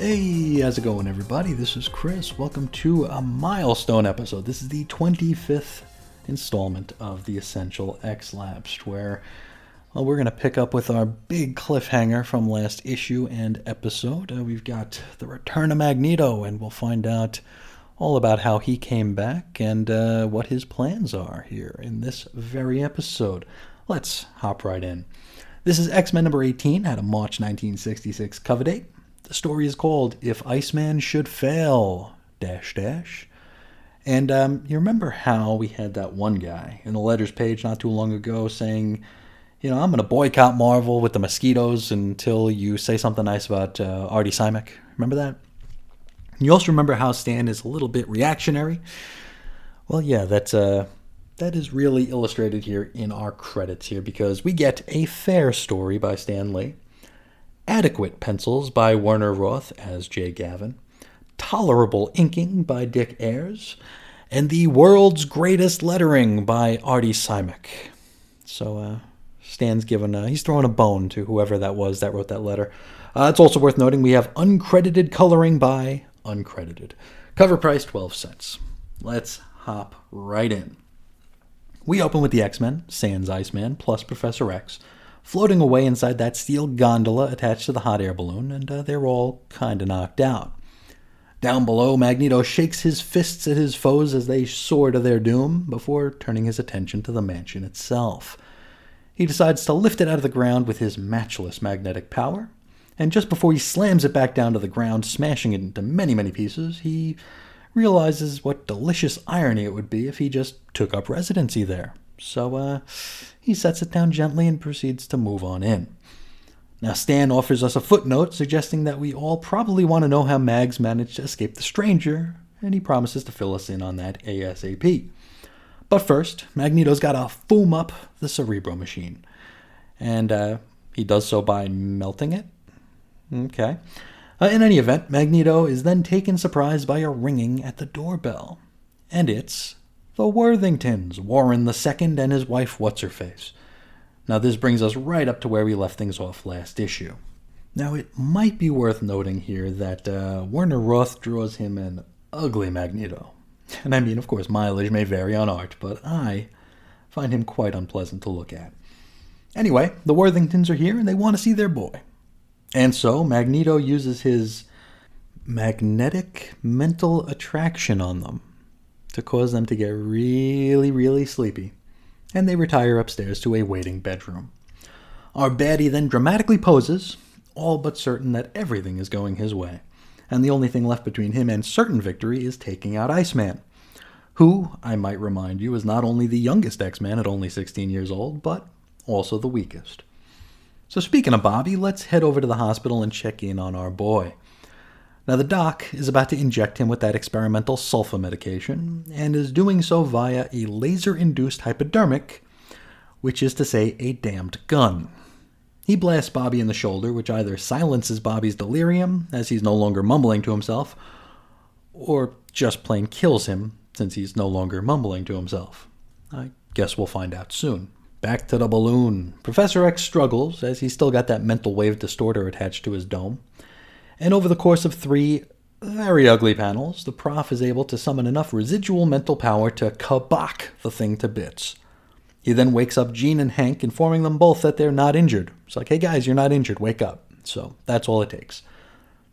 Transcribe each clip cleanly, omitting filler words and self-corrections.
Hey, how's it going, everybody? This is Chris. Welcome to a milestone episode. This is the 25th installment of the Essential X Lapsed, where we're going to pick up with our big cliffhanger from last issue and episode. We've got the return of Magneto, and we'll find out all about how he came back and what his plans are here in this very episode. Let's hop right in. This is X-Men number 18, out of March 1966 cover date. The story is called If Iceman Should Fail, .. And you remember how we had that one guy in the letters page not too long ago saying, you know, I'm going to boycott Marvel with the mosquitoes until you say something nice about Artie Simic. Remember that? And you also remember how Stan is a little bit reactionary. Well, yeah, that is really illustrated here in our credits here, because we get a fair story by Stan Lee, adequate pencils by Werner Roth as Jay Gavin, tolerable inking by Dick Ayers, and the world's greatest lettering by Artie Simic. So Stan's he's throwing a bone to whoever that was that wrote that letter. It's also worth noting we have uncredited coloring by uncredited. Cover price, 12 cents. Let's hop right in. We open with the X-Men, sans Iceman, plus Professor X, floating away inside that steel gondola attached to the hot air balloon, and they're all kind of knocked out. Down below, Magneto shakes his fists at his foes as they soar to their doom, before turning his attention to the mansion itself. He decides to lift it out of the ground with his matchless magnetic power, and just before he slams it back down to the ground, smashing it into many, many pieces, he realizes what delicious irony it would be if he just took up residency there. So he sets it down gently and proceeds to move on in. Now Stan offers us a footnote suggesting that we all probably want to know how Mags managed to escape the Stranger, and he promises to fill us in on that ASAP. But first, Magneto's got to foom up the Cerebro machine, and he does so by melting it. Okay. In any event, Magneto is then taken surprise by a ringing at the doorbell, and it's the Worthingtons, Warren II and his wife What's-Her-Face. Now this brings us right up to where we left things off last issue. Now it might be worth noting here that Werner Roth draws him an ugly Magneto. And I mean, of course, mileage may vary on art, but I find him quite unpleasant to look at. Anyway, the Worthingtons are here and they want to see their boy. And so Magneto uses his magnetic mental attraction on them to cause them to get really, really sleepy, and they retire upstairs to a waiting bedroom. Our baddie then dramatically poses, all but certain that everything is going his way, and the only thing left between him and certain victory is taking out Iceman, who, I might remind you, is not only the youngest X-Man at only 16 years old, but also the weakest. So speaking of Bobby, let's head over to the hospital and check in on our boy. Now the doc is about to inject him with that experimental sulfa medication, and is doing so via a laser-induced hypodermic, which is to say a damned gun. He blasts Bobby in the shoulder, which either silences Bobby's delirium, as he's no longer mumbling to himself, or just plain kills him, since he's no longer mumbling to himself. I guess we'll find out soon. Back to the balloon. Professor X struggles, as he's still got that mental wave distorter attached to his dome. And over the course of three very ugly panels, the prof is able to summon enough residual mental power to kabak the thing to bits. He then wakes up Gene and Hank, informing them both that they're not injured. It's like, hey guys, you're not injured, wake up. So that's all it takes.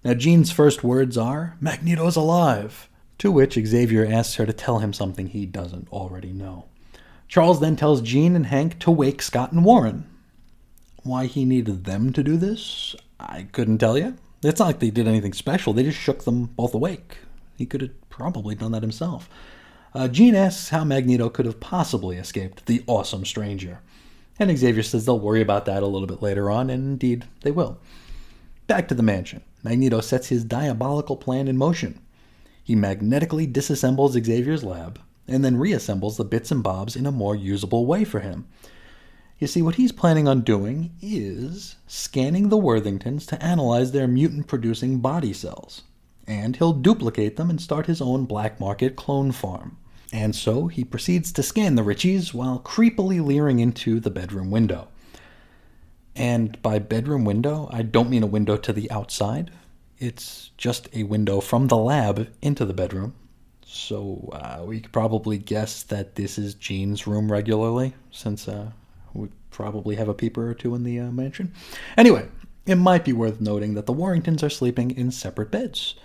Now Gene's first words are, Magneto's alive, to which Xavier asks her to tell him something he doesn't already know. Charles then tells Gene and Hank to wake Scott and Warren. Why he needed them to do this, I couldn't tell you. It's not like they did anything special. They just shook them both awake. He could have probably done that himself. Gene asks how Magneto could have possibly escaped the awesome Stranger. And Xavier says they'll worry about that a little bit later on, and indeed they will. Back to the mansion. Magneto sets his diabolical plan in motion. He magnetically disassembles Xavier's lab, and then reassembles the bits and bobs in a more usable way for him. You see, what he's planning on doing is scanning the Worthingtons to analyze their mutant-producing body cells. And he'll duplicate them and start his own black market clone farm. And so he proceeds to scan the Richies while creepily leering into the bedroom window. And by bedroom window, I don't mean a window to the outside. It's just a window from the lab into the bedroom. So we could probably guess that this is Jean's room regularly, since we probably have a peeper or two in the mansion. Anyway, it might be worth noting that the Warringtons are sleeping in separate beds,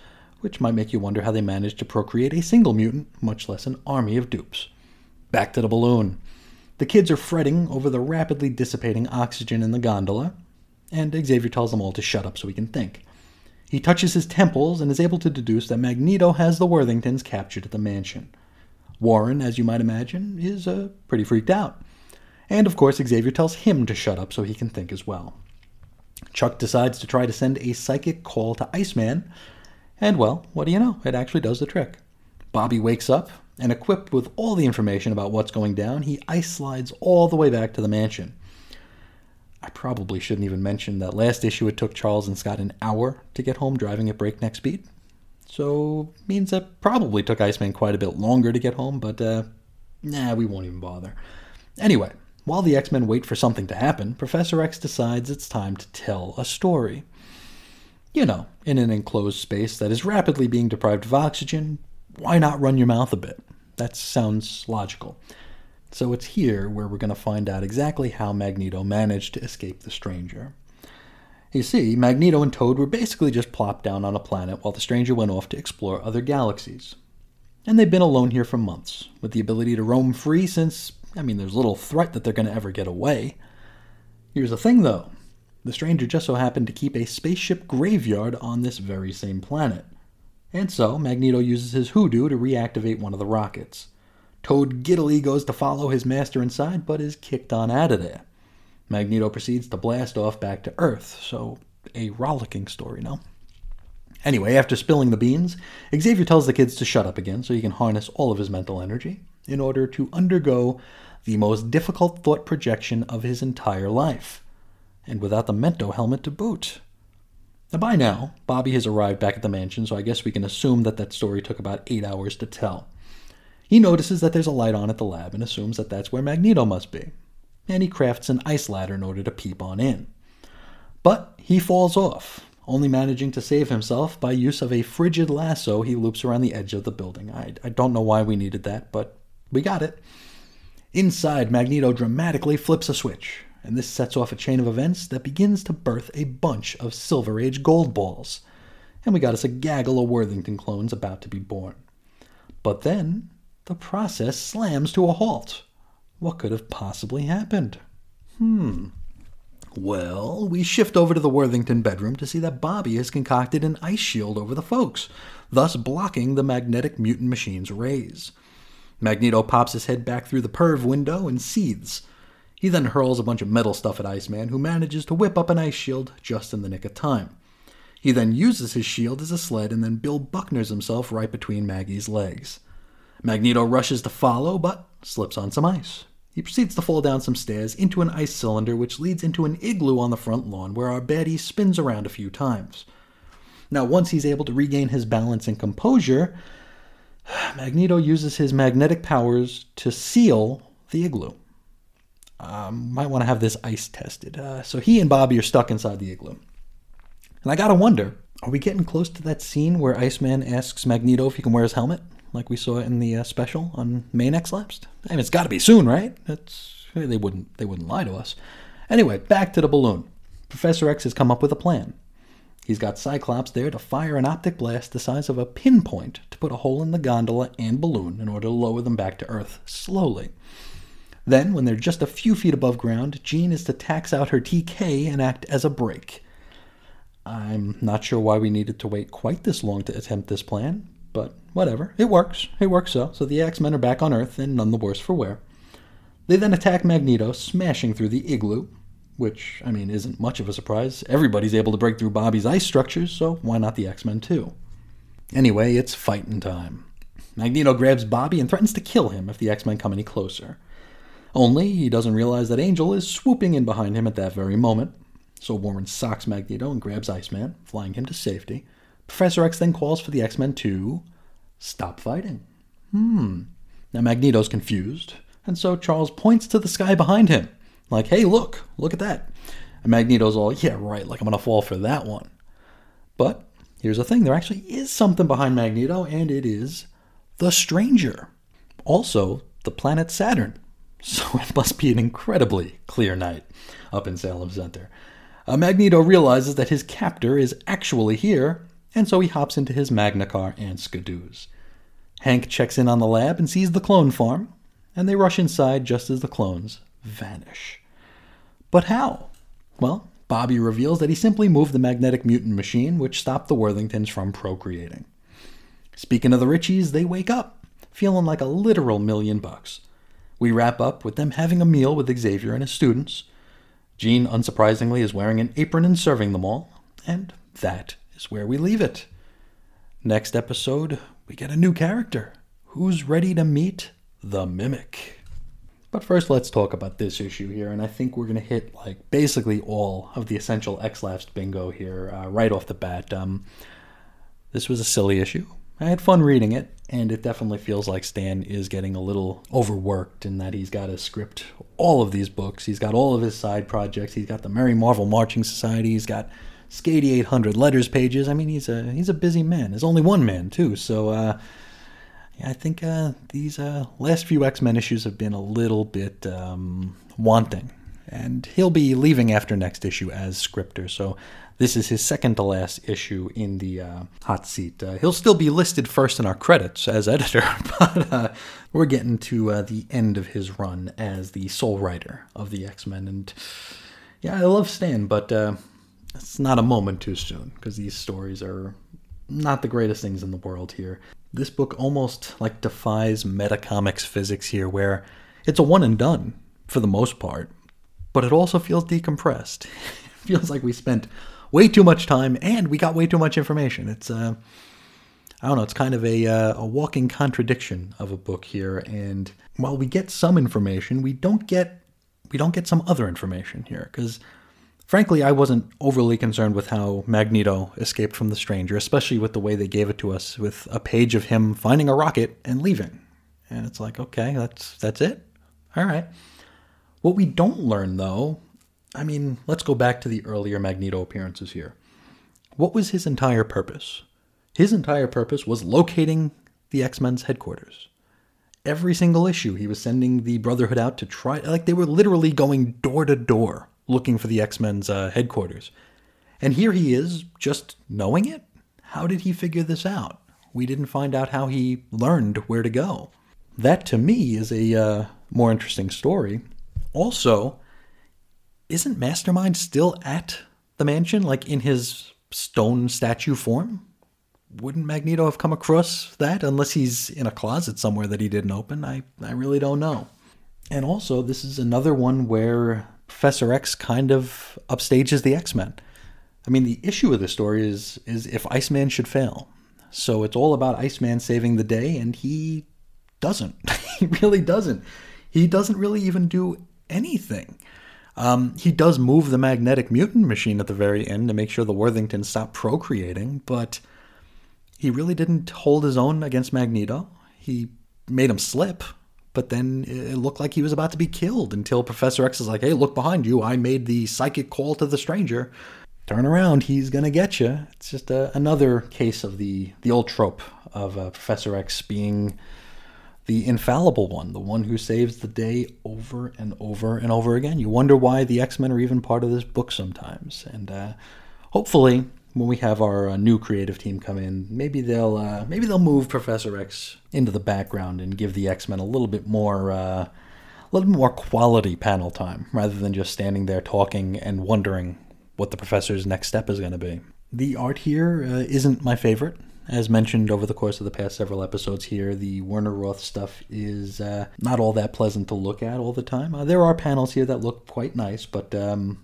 which might make you wonder how they managed to procreate a single mutant, much less an army of dupes. Back to the balloon. The kids are fretting over the rapidly dissipating oxygen in the gondola, and Xavier tells them all to shut up so he can think. He touches his temples and is able to deduce that Magneto has the Worthingtons captured at the mansion. Warren, as you might imagine, is pretty freaked out. And of course, Xavier tells him to shut up so he can think as well. Chuck decides to try to send a psychic call to Iceman, and well, what do you know? It actually does the trick. Bobby wakes up, and equipped with all the information about what's going down, he ice slides all the way back to the mansion. I probably shouldn't even mention that last issue it took Charles and Scott an hour to get home driving at breakneck speed. So, means that probably took Iceman quite a bit longer to get home, but we won't even bother. Anyway, while the X-Men wait for something to happen, Professor X decides it's time to tell a story. You know, in an enclosed space that is rapidly being deprived of oxygen, why not run your mouth a bit? That sounds logical. So it's here where we're going to find out exactly how Magneto managed to escape the Stranger. You see, Magneto and Toad were basically just plopped down on a planet while the Stranger went off to explore other galaxies. And they've been alone here for months, with the ability to roam free since, there's little threat that they're going to ever get away. Here's the thing, though. The Stranger just so happened to keep a spaceship graveyard on this very same planet. And so, Magneto uses his hoodoo to reactivate one of the rockets. Toad giddily goes to follow his master inside, but is kicked on out of there. Magneto proceeds to blast off back to Earth, so a rollicking story, no? Anyway, after spilling the beans, Xavier tells the kids to shut up again so he can harness all of his mental energy in order to undergo the most difficult thought projection of his entire life, and without the Mento helmet to boot. Now, by now, Bobby has arrived back at the mansion, so I guess we can assume that story took about 8 hours to tell. He notices that there's a light on at the lab and assumes that that's where Magneto must be, and he crafts an ice ladder in order to peep on in. But he falls off, only managing to save himself by use of a frigid lasso he loops around the edge of the building. I don't know why we needed that, but we got it. Inside, Magneto dramatically flips a switch, and this sets off a chain of events that begins to birth a bunch of Silver Age gold balls, and we got us a gaggle of Worthington clones about to be born. But then the process slams to a halt. What could have possibly happened? Well, we shift over to the Worthington bedroom to see that Bobby has concocted an ice shield over the folks, thus blocking the magnetic mutant machine's rays. Magneto pops his head back through the perv window and seethes. He then hurls a bunch of metal stuff at Iceman, who manages to whip up an ice shield just in the nick of time. He then uses his shield as a sled, and then Bill Buckners himself right between Maggie's legs. Magneto rushes to follow, but slips on some ice. He proceeds to fall down some stairs into an ice cylinder, which leads into an igloo on the front lawn, where our baddie spins around a few times. Now, once he's able to regain his balance and composure, Magneto uses his magnetic powers to seal the igloo. Might want to have this ice tested. So he and Bobby are stuck inside the igloo. And I gotta wonder, are we getting close to that scene where Iceman asks Magneto if he can wear his helmet? Like we saw in the special on Main X Lapsed. It's got to be soon, right? They wouldn't lie to us. Anyway, back to the balloon. Professor X has come up with a plan. He's got Cyclops there to fire an optic blast the size of a pinpoint to put a hole in the gondola and balloon in order to lower them back to Earth slowly. Then, when they're just a few feet above ground, Jean is to tax out her TK and act as a brake. I'm not sure why we needed to wait quite this long to attempt this plan, but whatever, it works. So the X-Men are back on Earth, and none the worse for wear. They then attack Magneto, smashing through the igloo, which, isn't much of a surprise. Everybody's able to break through Bobby's ice structures, so why not the X-Men too? Anyway, it's fighting time. Magneto grabs Bobby and threatens to kill him if the X-Men come any closer. Only, he doesn't realize that Angel is swooping in behind him at that very moment. So Warren socks Magneto and grabs Iceman, flying him to safety. Professor X then calls for the X-Men to stop fighting. Now Magneto's confused, and so Charles points to the sky behind him. Like, hey, look at that. And Magneto's all, yeah, right, like I'm going to fall for that one. But Here's the thing. There actually is something behind Magneto, and it is the Stranger. Also, the planet Saturn. So it must be an incredibly clear night up in Salem Center. Magneto realizes that his captor is actually here, and so he hops into his Magna car and skidooz. Hank checks in on the lab and sees the clone farm, and they rush inside just as the clones vanish. But how? Well, Bobby reveals that he simply moved the magnetic mutant machine, which stopped the Worthingtons from procreating. Speaking of the Richies, they wake up, feeling like a literal $1,000,000. We wrap up with them having a meal with Xavier and his students. Jean, unsurprisingly, is wearing an apron and serving them all. And that is where we leave it. Next episode, we get a new character. Who's ready to meet the Mimic? But first, let's talk about this issue here. And I think we're going to hit, like, basically all of the essential X-Lapsed bingo here right off the bat. This was a silly issue. I had fun reading it, and it definitely feels like Stan is getting a little overworked in that he's got to script all of these books. He's got all of his side projects. He's got the Merry Marvel Marching Society. He's got Skady 800 letters pages. I mean, he's a busy man. There's only one man, too. So I think these last few X-Men issues have been a little bit wanting. And he'll be leaving after next issue as scripter, so this is his second to last issue in the hot seat. He'll still be listed first in our credits as editor, but we're getting to the end of his run as the sole writer of the X-Men. And yeah, I love Stan, but it's not a moment too soon, because these stories are not the greatest things in the world here. This book almost like defies metacomics physics here, where it's a one and done for the most part. But it also feels decompressed. It feels like we spent way too much time and we got way too much information. It's, I don't know, it's kind of a walking contradiction of a book here. And while we get some information, we don't get some other information here. Because, frankly, I wasn't overly concerned with how Magneto escaped from the Stranger, especially with the way they gave it to us with a page of him finding a rocket and leaving. And it's like, okay, that's it? All right. What we don't learn, though, I mean, let's go back to the earlier Magneto appearances here. What was his entire purpose? His entire purpose was locating the X-Men's headquarters. Every single issue, he was sending the Brotherhood out to try, like they were literally going door to door looking for the X-Men's headquarters. And here he is, just knowing it? How did he figure this out? We didn't find out how he learned where to go. That, to me, is a more interesting story. Also, isn't Mastermind still at the mansion, like in his stone statue form? Wouldn't Magneto have come across that unless he's in a closet somewhere that he didn't open? I really don't know. And also, this is another one where Professor X kind of upstages the X-Men. I mean, the issue of this story is if Iceman should fail. So it's all about Iceman saving the day, and he doesn't. He really doesn't. He doesn't really even do anything. He does move the magnetic mutant machine at the very end to make sure the Worthingtons stop procreating, but he really didn't hold his own against Magneto. He made him slip, but then it looked like he was about to be killed until Professor X is like, hey, look behind you. I made the psychic call to the Stranger. Turn around. He's going to get you. It's just another case of the old trope of Professor X being the infallible one, the one who saves the day over and over and over again. You wonder why the X-Men are even part of this book sometimes. And hopefully, when we have our new creative team come in, maybe they'll move Professor X into the background and give the X-Men a little bit more quality panel time, rather than just standing there talking and wondering what the professor's next step is going to be. The art here isn't my favorite. As mentioned over the course of the past several episodes here, the Werner Roth stuff is not all that pleasant to look at all the time. There are panels here that look quite nice, but the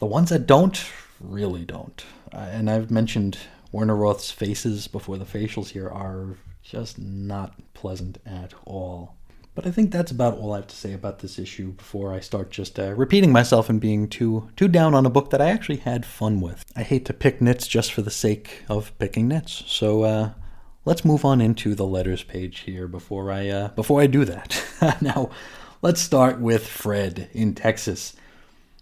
ones that don't, really don't. And I've mentioned Werner Roth's faces before. The facials here are just not pleasant at all. But I think that's about all I have to say about this issue before I start just repeating myself and being too down on a book that I actually had fun with. I hate to pick nits just for the sake of picking nits. So let's move on into the letters page here before I do that. Now, let's start with Fred in Texas.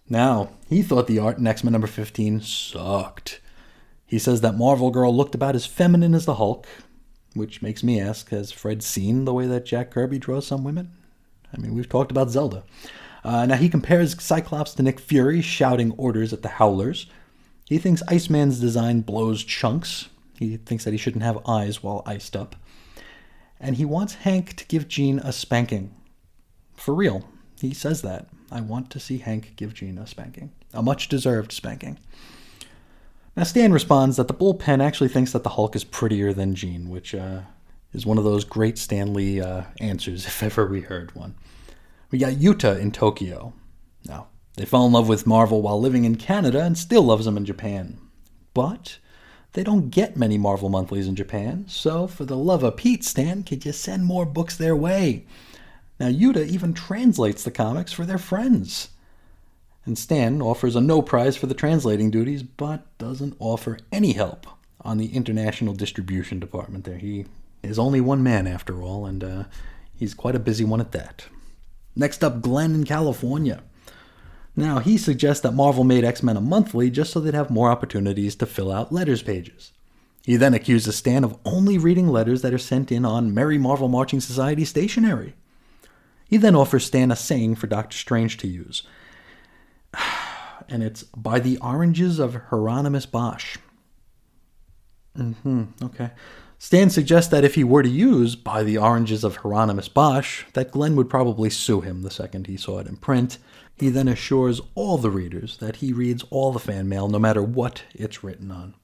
Now, he thought the art in X-Men number 15 sucked. He says that Marvel Girl looked about as feminine as the Hulk, which makes me ask, has Fred seen the way that Jack Kirby draws some women? I mean, we've talked about Zelda. Now, he compares Cyclops to Nick Fury, shouting orders at the Howlers. He thinks Iceman's design blows chunks. He thinks that he shouldn't have eyes while iced up. And he wants Hank to give Jean a spanking. For real. He says that. I want to see Hank give Jean a spanking. A much-deserved spanking. Now, Stan responds that the bullpen actually thinks that the Hulk is prettier than Jean, which is one of those great Stan Lee answers, if ever we heard one. We got Yuta in Tokyo. Now, they fell in love with Marvel while living in Canada and still loves them in Japan. But they don't get many Marvel monthlies in Japan, so for the love of Pete, Stan, could you send more books their way? Now, Yuta even translates the comics for their friends. And Stan offers a no prize for the translating duties, but doesn't offer any help on the international distribution department there. He is only one man, after all, and he's quite a busy one at that. Next up, Glenn in California. Now, he suggests that Marvel made X-Men a monthly just so they'd have more opportunities to fill out letters pages. He then accuses Stan of only reading letters that are sent in on Merry Marvel Marching Society stationery. He then offers Stan a saying for Doctor Strange to use. And it's, by the oranges of Hieronymus Bosch. Okay. Stan suggests that if he were to use By the Oranges of Hieronymus Bosch, that Glenn would probably sue him the second he saw it in print. He then assures all the readers that he reads all the fan mail, no matter what it's written on.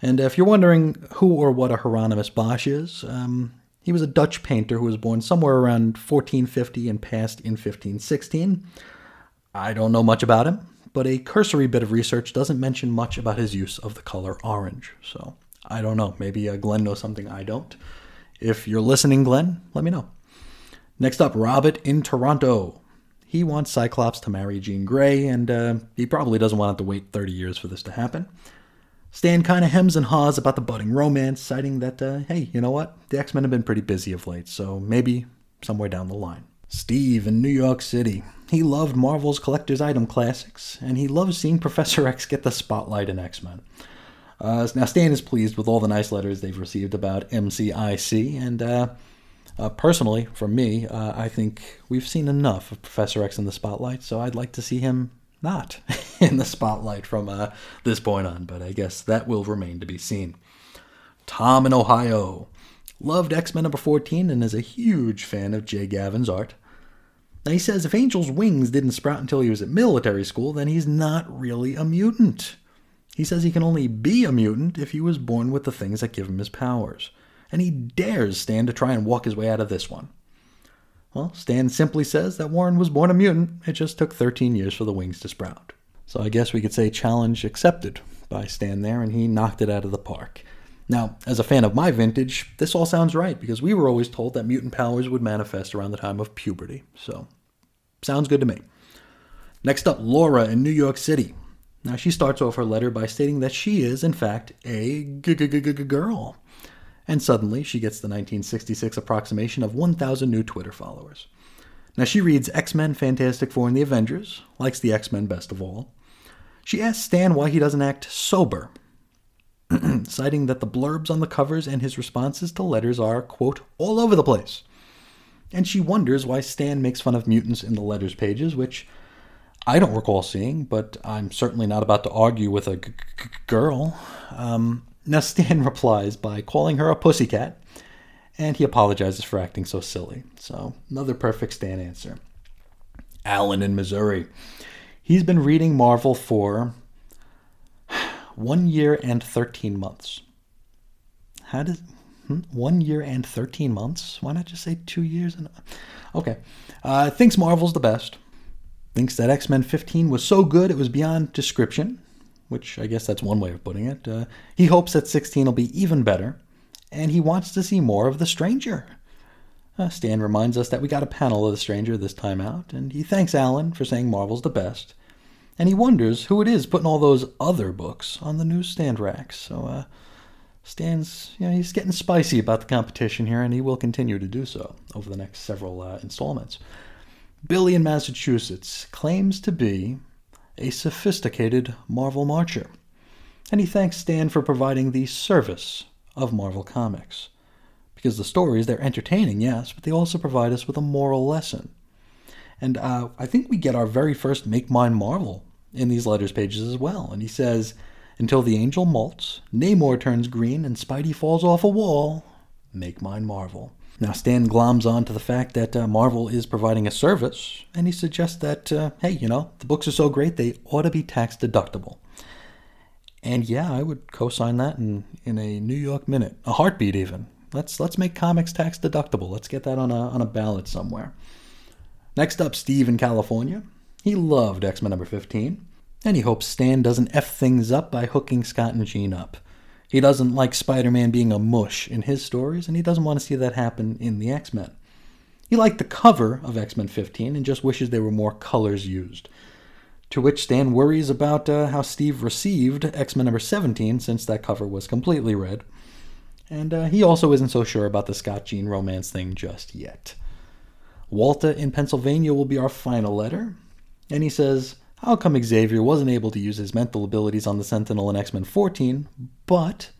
And if you're wondering who or what a Hieronymus Bosch is, he was a Dutch painter who was born somewhere around 1450 and passed in 1516. I don't know much about him, but a cursory bit of research doesn't mention much about his use of the color orange, so I don't know. Maybe Glenn knows something I don't. If you're listening, Glenn, let me know. Next up, Robert in Toronto. He wants Cyclops to marry Jean Grey, and he probably doesn't want to wait 30 years for this to happen. Stan kind of hems and haws about the budding romance, citing that, hey, you know what? The X-Men have been pretty busy of late, so maybe somewhere down the line. Steve in New York City. He loved Marvel's collector's item classics, and he loves seeing Professor X get the spotlight in X-Men. Now, Stan is pleased with all the nice letters they've received about MCIC, and personally, for me, I think we've seen enough of Professor X in the spotlight, so I'd like to see him not in the spotlight from this point on, but I guess that will remain to be seen. Tom in Ohio loved X-Men number 14 and is a huge fan of Jay Gavin's art. Now, he says if Angel's wings didn't sprout until he was at military school, then he's not really a mutant. He says he can only be a mutant if he was born with the things that give him his powers. And he dares Stan to try and walk his way out of this one. Well, Stan simply says that Warren was born a mutant. It just took 13 years for the wings to sprout. So I guess we could say challenge accepted by Stan there, and he knocked it out of the park. Now, as a fan of my vintage, this all sounds right, because we were always told that mutant powers would manifest around the time of puberty. So, sounds good to me. Next up, Laura in New York City. Now, she starts off her letter by stating that she is, in fact, a girl. And suddenly, she gets the 1966 approximation of 1,000 new Twitter followers. Now, she reads X-Men, Fantastic Four, and the Avengers, likes the X-Men best of all. She asks Stan why he doesn't act sober, citing that the blurbs on the covers and his responses to letters are, quote, all over the place. And she wonders why Stan makes fun of mutants in the letters pages, which I don't recall seeing, but I'm certainly not about to argue with a girl. Now, Stan replies by calling her a pussycat, and he apologizes for acting so silly. So, another perfect Stan answer. Alan in Missouri. He's been reading Marvel for 1 year and 13 months. 1 year and 13 months? Why not just say 2 years? Okay. Thinks Marvel's the best. Thinks that X-Men 15 was so good it was beyond description, which I guess that's one way of putting it. He hopes that 16 will be even better, and he wants to see more of the Stranger. Stan reminds us that we got a panel of the Stranger this time out, and he thanks Alan for saying Marvel's the best, and he wonders who it is putting all those other books on the newsstand racks. So Stan's, you know, he's getting spicy about the competition here, and he will continue to do so over the next several installments. Billy in Massachusetts claims to be a sophisticated Marvel marcher. and he thanks Stan for providing the service of Marvel Comics. Because the stories, they're entertaining, yes, but they also provide us with a moral lesson. And I think we get our very first Make Mine Marvel in these letters pages as well. And he says, until the angel molts, Namor turns green, and Spidey falls off a wall, make mine Marvel. Now Stan gloms on to the fact that Marvel is providing a service, and he suggests that, hey, you know, the books are so great, they ought to be tax deductible. And yeah, I would co-sign that in a New York minute, a heartbeat even. Let's make comics tax deductible. Let's get that on a ballot somewhere. Next up, Steve in California. He loved X-Men number 15, and he hopes Stan doesn't F things up by hooking Scott and Jean up. He doesn't like Spider-Man being a mush in his stories, and he doesn't want to see that happen in the X-Men. He liked the cover of X-Men 15 and just wishes there were more colors used. To which Stan worries about how Steve received X-Men number 17, since that cover was completely red. And he also isn't so sure about the Scott-Jean romance thing just yet. Walter in Pennsylvania will be our final letter, and he says, how come Xavier wasn't able to use his mental abilities on the Sentinel in X-Men 14, but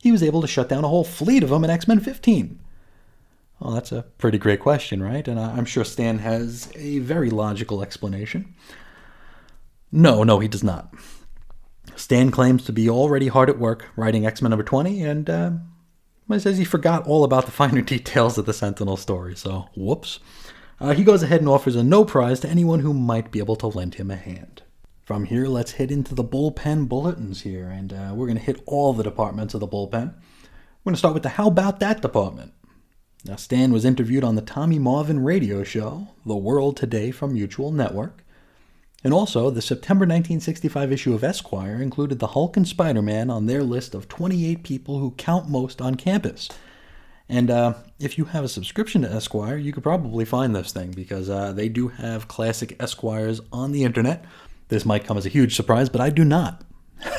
he was able to shut down a whole fleet of them in X-Men 15? Well, that's a pretty great question, right? And I'm sure Stan has a very logical explanation. No, he does not. Stan claims to be already hard at work writing X-Men number 20, and he says he forgot all about the finer details of the Sentinel story, so whoops. He goes ahead and offers a no prize to anyone who might be able to lend him a hand. From here, let's hit into the bullpen bulletins here, and we're going to hit all the departments of the bullpen. We're going to start with the How About That department. Now, Stan was interviewed on the Tommy Marvin radio show, The World Today from Mutual Network, and also the September 1965 issue of Esquire included the Hulk and Spider-Man on their list of 28 people who count most on campus. And if you have a subscription to Esquire, you could probably find this thing, because they do have classic Esquires on the internet. This might come as a huge surprise, but I do not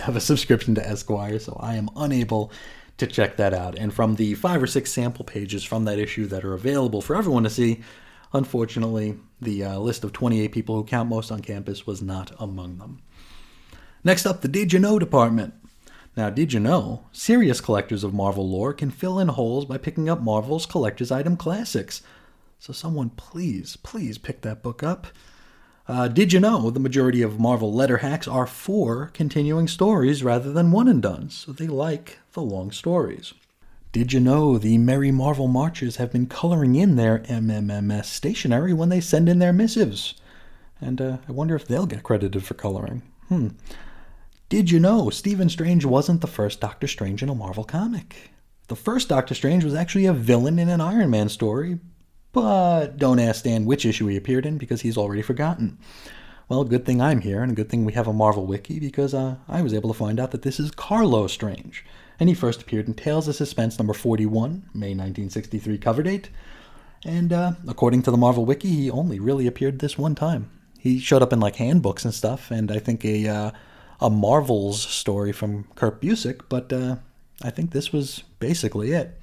have a subscription to Esquire, so I am unable to check that out. And from the 5 or 6 sample pages from that issue that are available for everyone to see, unfortunately, the list of 28 people who count most on campus was not among them. Next up, the Did You Know department. Now, did you know, serious collectors of Marvel lore can fill in holes by picking up Marvel's collector's item classics. So someone please pick that book up. Did you know the majority of Marvel letter hacks are for continuing stories rather than one and done, so they like the long stories. Did you know the Merry Marvel Marchers have been coloring in their MMMS stationery when they send in their missives? And I wonder if they'll get credited for coloring. Did you know Stephen Strange wasn't the first Doctor Strange in a Marvel comic? The first Doctor Strange was actually a villain in an Iron Man story, but don't ask Stan which issue he appeared in because he's already forgotten. Well, good thing I'm here, and a good thing we have a Marvel Wiki, because I was able to find out that this is Carlo Strange, and he first appeared in Tales of Suspense number 41, May 1963 cover date, and according to the Marvel Wiki, he only really appeared this one time. He showed up in like handbooks and stuff, and I think a Marvel's story from Kurt Busiek, but I think this was basically it.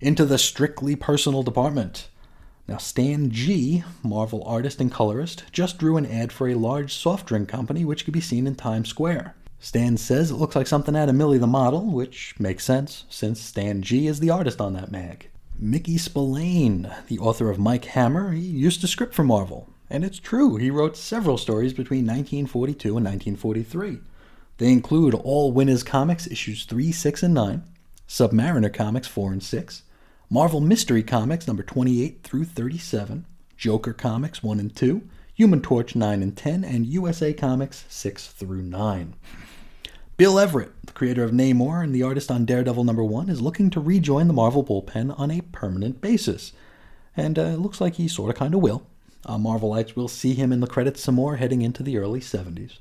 Into the strictly personal department. Now, Stan G., Marvel artist and colorist, just drew an ad for a large soft drink company which could be seen in Times Square. Stan says it looks like something out of Millie the Model, which makes sense since Stan G. is the artist on that mag. Mickey Spillane, the author of Mike Hammer, he used to script for Marvel. And it's true, he wrote several stories between 1942 and 1943. They include All Winners Comics issues 3, 6, and 9, Submariner Comics 4 and 6, Marvel Mystery Comics number 28 through 37, Joker Comics 1 and 2, Human Torch 9 and 10, and USA Comics 6 through 9. Bill Everett, the creator of Namor and the artist on Daredevil number 1, is looking to rejoin the Marvel bullpen on a permanent basis. And it looks like he sort of kind of will. Marvelites will see him in the credits some more heading into the early 70s.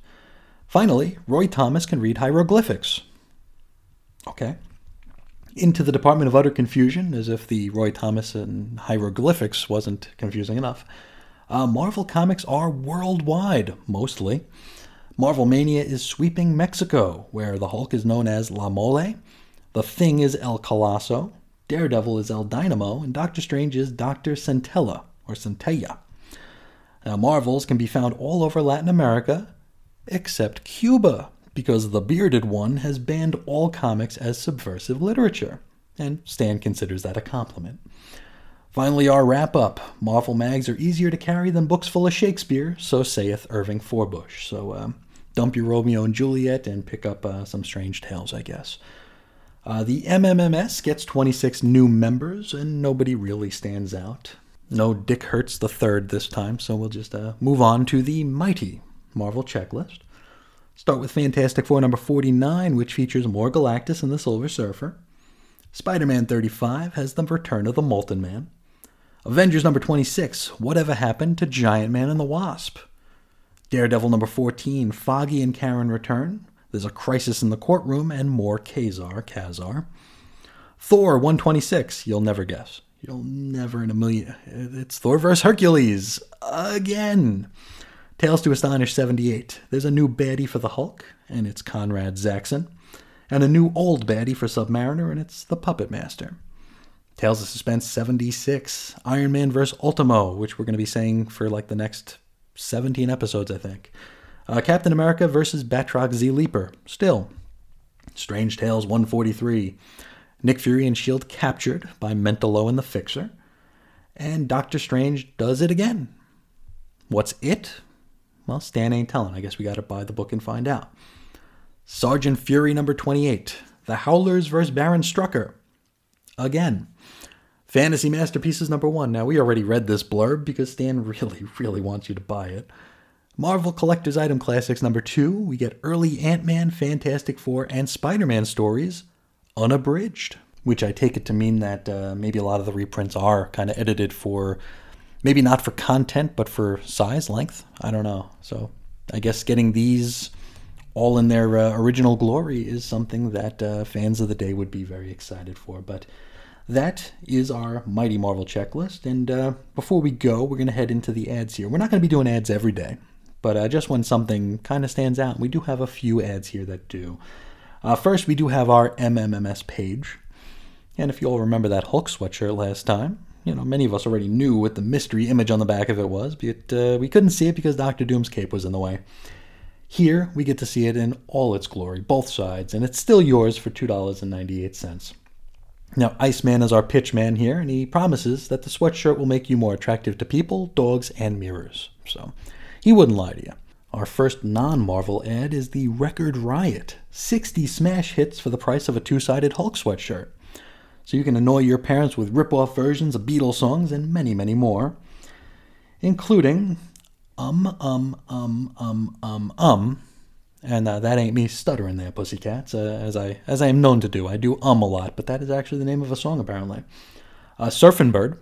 Finally, Roy Thomas can read hieroglyphics. Okay. Into the Department of Utter Confusion, as if the Roy Thomas and hieroglyphics wasn't confusing enough. Marvel comics are worldwide, mostly. Marvel Mania is sweeping Mexico, where the Hulk is known as La Mole, the Thing is El Coloso, Daredevil is El Dynamo, and Doctor Strange is Dr. Centella, or Centella. Now, Marvels can be found all over Latin America, except Cuba, because the bearded one has banned all comics as subversive literature, and Stan considers that a compliment. Finally, our wrap-up. Marvel mags are easier to carry than books full of Shakespeare, so saith Irving Forbush. So dump your Romeo and Juliet and pick up some Strange Tales, I guess. The MMMS gets 26 new members, and nobody really stands out. No Dick Hertz the Third this time, so we'll just move on to the mighty Marvel checklist. Start with Fantastic Four number 49, which features more Galactus and the Silver Surfer. Spider-Man 35 has the Return of the Molten Man. Avengers number 26, Whatever Happened to Giant Man and the Wasp? Daredevil number 14, Foggy and Karen Return. There's a Crisis in the Courtroom and more Kazar. Thor 126, you'll never guess. You'll never in a million. It's Thor vs. Hercules. Again. Tales to Astonish 78. There's a new baddie for the Hulk, and it's Conrad Zaxxon. And a new old baddie for Submariner, and it's the Puppet Master. Tales of Suspense 76. Iron Man vs. Ultimo, which we're going to be saying for like the next 17 episodes, I think. Captain America vs. Batroc Z-Leaper. Still. Strange Tales 143. Nick Fury and S.H.I.E.L.D. captured by Mentalo and the Fixer. And Doctor Strange does it again. What's it? Well, Stan ain't telling. I guess we gotta buy the book and find out. Sergeant Fury number 28. The Howlers vs. Baron Strucker. Again. Fantasy Masterpieces number 1. Now, we already read this blurb because Stan really, really wants you to buy it. Marvel Collector's Item Classics number 2. We get early Ant-Man, Fantastic Four, and Spider-Man stories unabridged, which I take it to mean that maybe a lot of the reprints are kind of edited for, maybe not for content, but for size, length. I don't know. So I guess getting these all in their original glory is something that fans of the day would be very excited for. But that is our Mighty Marvel checklist. And before we go, we're going to head into the ads here. We're not going to be doing ads every day, but just when something kind of stands out, we do have a few ads here that do. First, we do have our MMMS page. And if you all remember that Hulk sweatshirt last time, you know, many of us already knew what the mystery image on the back of it was, but we couldn't see it because Dr. Doom's cape was in the way. Here, we get to see it in all its glory, both sides, and it's still yours for $2.98. Now, Iceman is our pitch man here, and he promises that the sweatshirt will make you more attractive to people, dogs, and mirrors. So, he wouldn't lie to you. Our first non-Marvel ad is the Record Riot. 60 smash hits for the price of a two-sided Hulk sweatshirt. So you can annoy your parents with rip-off versions of Beatles songs and many, many more. Including, And that ain't me stuttering there, pussycats, as I am known to do. I do a lot, but that is actually the name of a song, apparently. Surfin' Bird,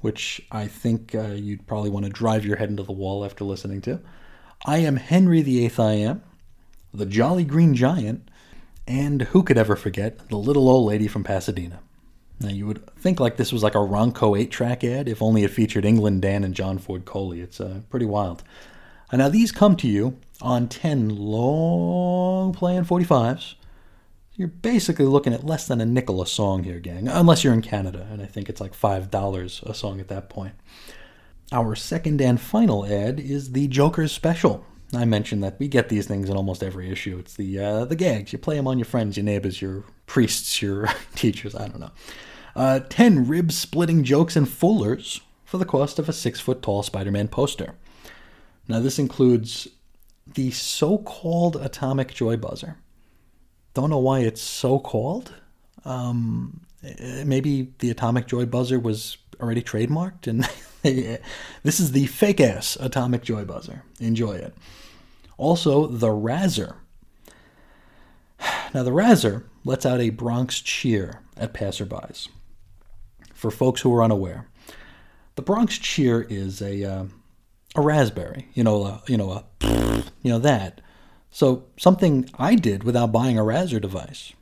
which I think you'd probably want to drive your head into the wall after listening to. I Am Henry VIII, I Am, The Jolly Green Giant, and who could ever forget the little old lady from Pasadena. Now, you would think like this was like a Ronco 8-track ad, if only it featured England Dan and John Ford Coley. It's pretty wild. And now, these come to you on 10 long-playing 45s. You're basically looking at less than a nickel a song here, gang, unless you're in Canada, and I think it's like $5 a song at that point. Our second and final ad is the Joker's Special. I mentioned that we get these things in almost every issue. It's the gags. You play them on your friends, your neighbors, your priests, your teachers, I don't know. 10 rib-splitting jokes and fullers for the cost of a 6-foot-tall Spider-Man poster. Now, this includes the so-called Atomic Joy Buzzer. Don't know why it's so-called. Maybe the Atomic Joy Buzzer was already trademarked, and this is the fake-ass Atomic Joy Buzzer. Enjoy it. Also, the Razzer. Now, the Razzer lets out a Bronx cheer at passerbys. For folks who are unaware, the Bronx cheer is a raspberry. That. So something I did without buying a Razzer device.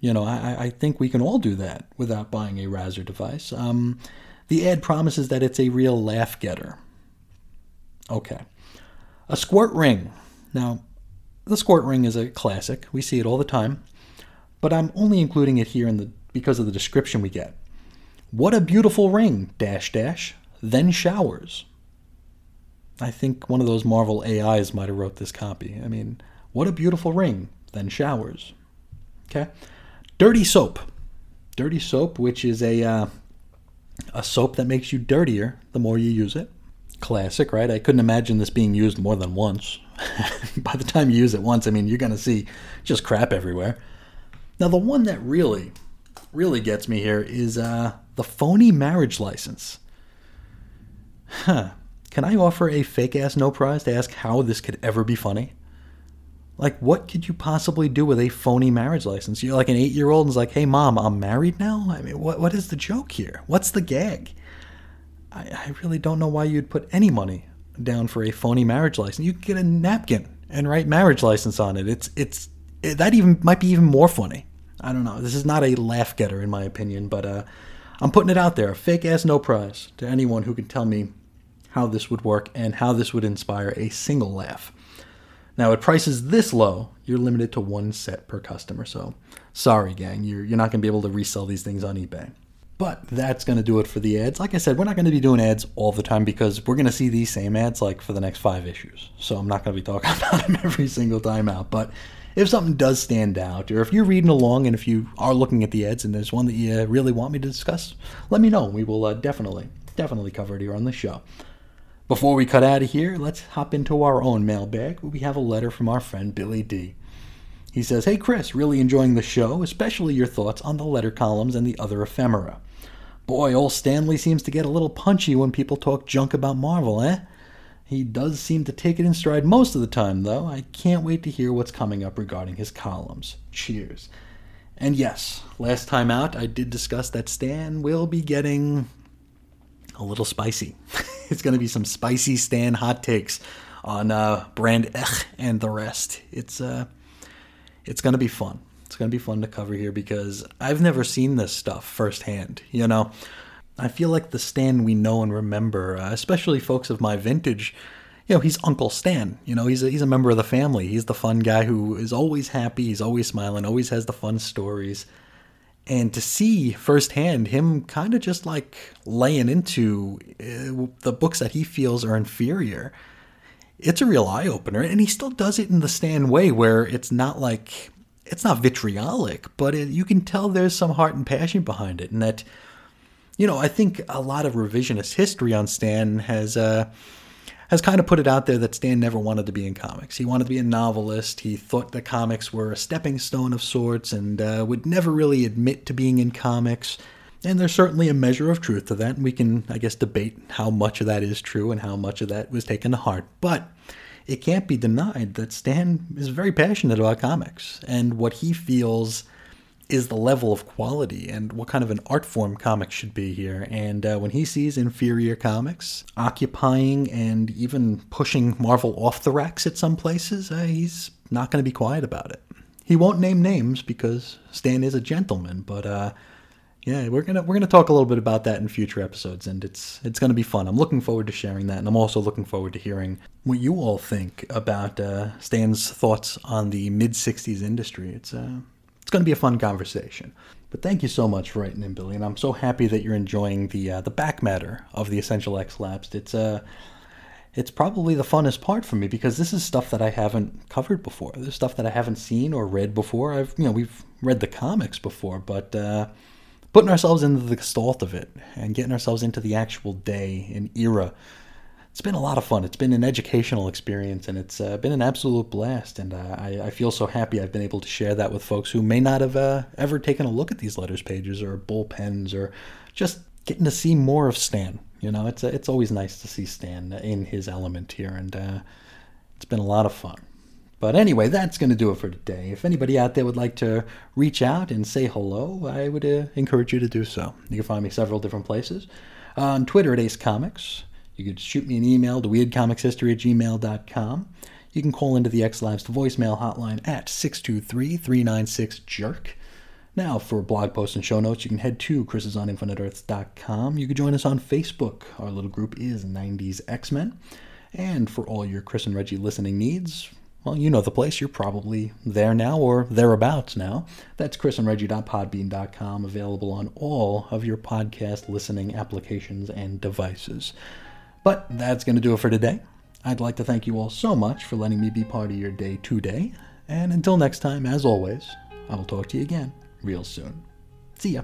You know, I think we can all do that without buying a Razzer device. The ad promises that it's a real laugh getter. Okay. A squirt ring. Now, the squirt ring is a classic. We see it all the time. But I'm only including it here because of the description we get. What a beautiful ring, .. Then showers. I think one of those Marvel AIs might have wrote this copy. I mean, what a beautiful ring, then showers. Okay? Dirty soap. Dirty soap, which is a soap that makes you dirtier the more you use it. Classic, right? I couldn't imagine this being used more than once. By the time you use it once, I mean, you're going to see just crap everywhere. Now, the one that really gets me here is the phony marriage license. Huh. Can I offer a fake-ass no prize to ask how this could ever be funny? Like, what could you possibly do with a phony marriage license? You're like an 8-year-old and's like, hey, Mom, I'm married now? I mean, what is the joke here? What's the gag? I really don't know why you'd put any money down for a phony marriage license. You could get a napkin and write marriage license on it. It's that even might be even more funny. I don't know. This is not a laugh getter in my opinion, but I'm putting it out there. A fake ass no prize to anyone who can tell me how this would work and how this would inspire a single laugh. Now, at prices this low, you're limited to one set per customer. So sorry, gang, you're not going to be able to resell these things on eBay. But that's going to do it for the ads. Like I said, we're not going to be doing ads all the time because we're going to see these same ads like for the next 5 issues. So I'm not going to be talking about them every single time out. But if something does stand out or if you're reading along and if you are looking at the ads and there's one that you really want me to discuss, let me know. We will definitely cover it here on the show. Before we cut out of here, let's hop into our own mailbag. We have a letter from our friend Billy D. He says, hey, Chris, really enjoying the show, especially your thoughts on the letter columns and the other ephemera. Boy, old Stan Lee seems to get a little punchy when people talk junk about Marvel, eh? He does seem to take it in stride most of the time, though. I can't wait to hear what's coming up regarding his columns. Cheers. And yes, last time out, I did discuss that Stan will be getting a little spicy. It's going to be some spicy Stan hot takes on Brand Ech and the rest. It's going to be fun. It's going to be fun to cover here because I've never seen this stuff firsthand, you know. I feel like the Stan we know and remember, especially folks of my vintage, you know, he's Uncle Stan. You know, he's a member of the family. He's the fun guy who is always happy, he's always smiling, always has the fun stories. And to see firsthand him kind of just like laying into the books that he feels are inferior, it's a real eye-opener. And he still does it in the Stan way where it's not like... it's not vitriolic, but you can tell there's some heart and passion behind it. And that, you know, I think a lot of revisionist history on Stan has kind of put it out there that Stan never wanted to be in comics. He wanted to be a novelist. He thought the comics were a stepping stone of sorts and would never really admit to being in comics. And there's certainly a measure of truth to that. And we can, I guess, debate how much of that is true and how much of that was taken to heart. But it can't be denied that Stan is very passionate about comics and what he feels is the level of quality and what kind of an art form comics should be here. And when he sees inferior comics occupying and even pushing Marvel off the racks at some places, he's not going to be quiet about it. He won't name names because Stan is a gentleman, but yeah, we're gonna talk a little bit about that in future episodes, and it's gonna be fun. I'm looking forward to sharing that, and I'm also looking forward to hearing what you all think about Stan's thoughts on the mid-'60s industry. It's gonna be a fun conversation. But thank you so much for writing in, Billy, and I'm so happy that you're enjoying the back matter of the Essential X Lapsed. It's probably the funnest part for me because this is stuff that I haven't covered before. This is stuff that I haven't seen or read before. We've read the comics before, but putting ourselves into the gestalt of it and getting ourselves into the actual day and era. It's been a lot of fun. It's been an educational experience, and it's been an absolute blast. And I feel so happy I've been able to share that with folks who may not have ever taken a look at these letters pages or bullpens or just getting to see more of Stan. You know, it's always nice to see Stan in his element here, and it's been a lot of fun. But anyway, that's going to do it for today. If anybody out there would like to reach out and say hello, I would encourage you to do so. You can find me several different places. On Twitter at Ace Comics. You could shoot me an email to weirdcomicshistory@gmail.com. You can call into the X-Labs voicemail hotline at 623-396-JERK. Now, for blog posts and show notes, you can head to chrisisoninfiniteearths.com. You can join us on Facebook. Our little group is 90s X-Men. And for all your Chris and Reggie listening needs... well, you know the place. You're probably there now or thereabouts now. That's chrisandreggie.podbean.com, available on all of your podcast listening applications and devices. But that's going to do it for today. I'd like to thank you all so much for letting me be part of your day today. And until next time, as always, I will talk to you again real soon. See ya.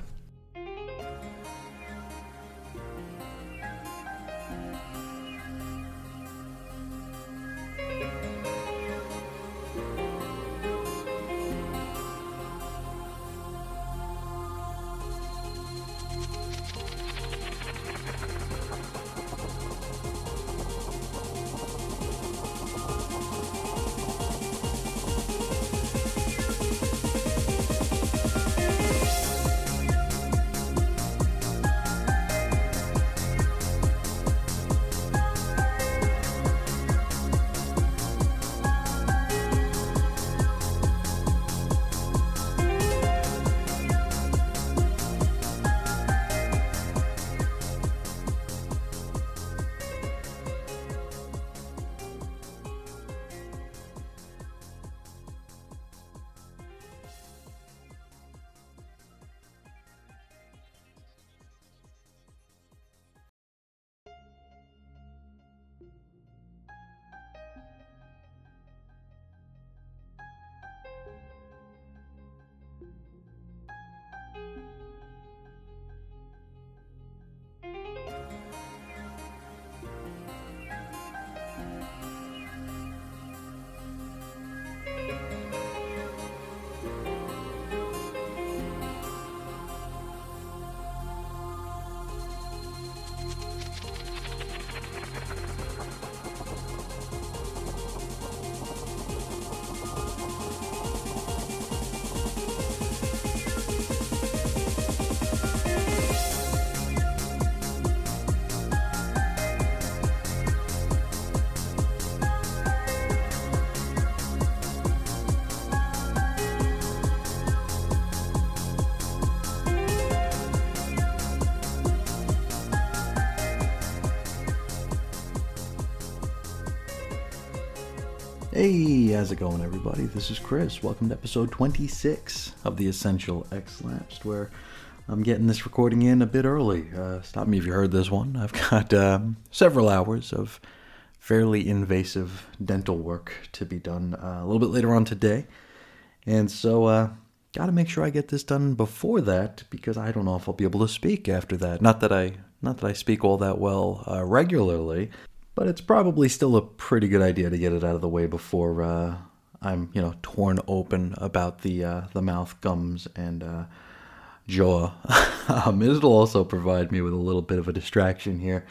Hey, how's it going, everybody? This is Chris. Welcome to episode 26 of the Essential X Lapsed, where I'm getting this recording in a bit early. Stop me if you heard this one. I've got several hours of fairly invasive dental work to be done a little bit later on today. And so, gotta make sure I get this done before that, because I don't know if I'll be able to speak after that. Not that I speak all that well regularly. But it's probably still a pretty good idea to get it out of the way before I'm, torn open about the mouth, gums, and jaw. It'll also provide me with a little bit of a distraction here.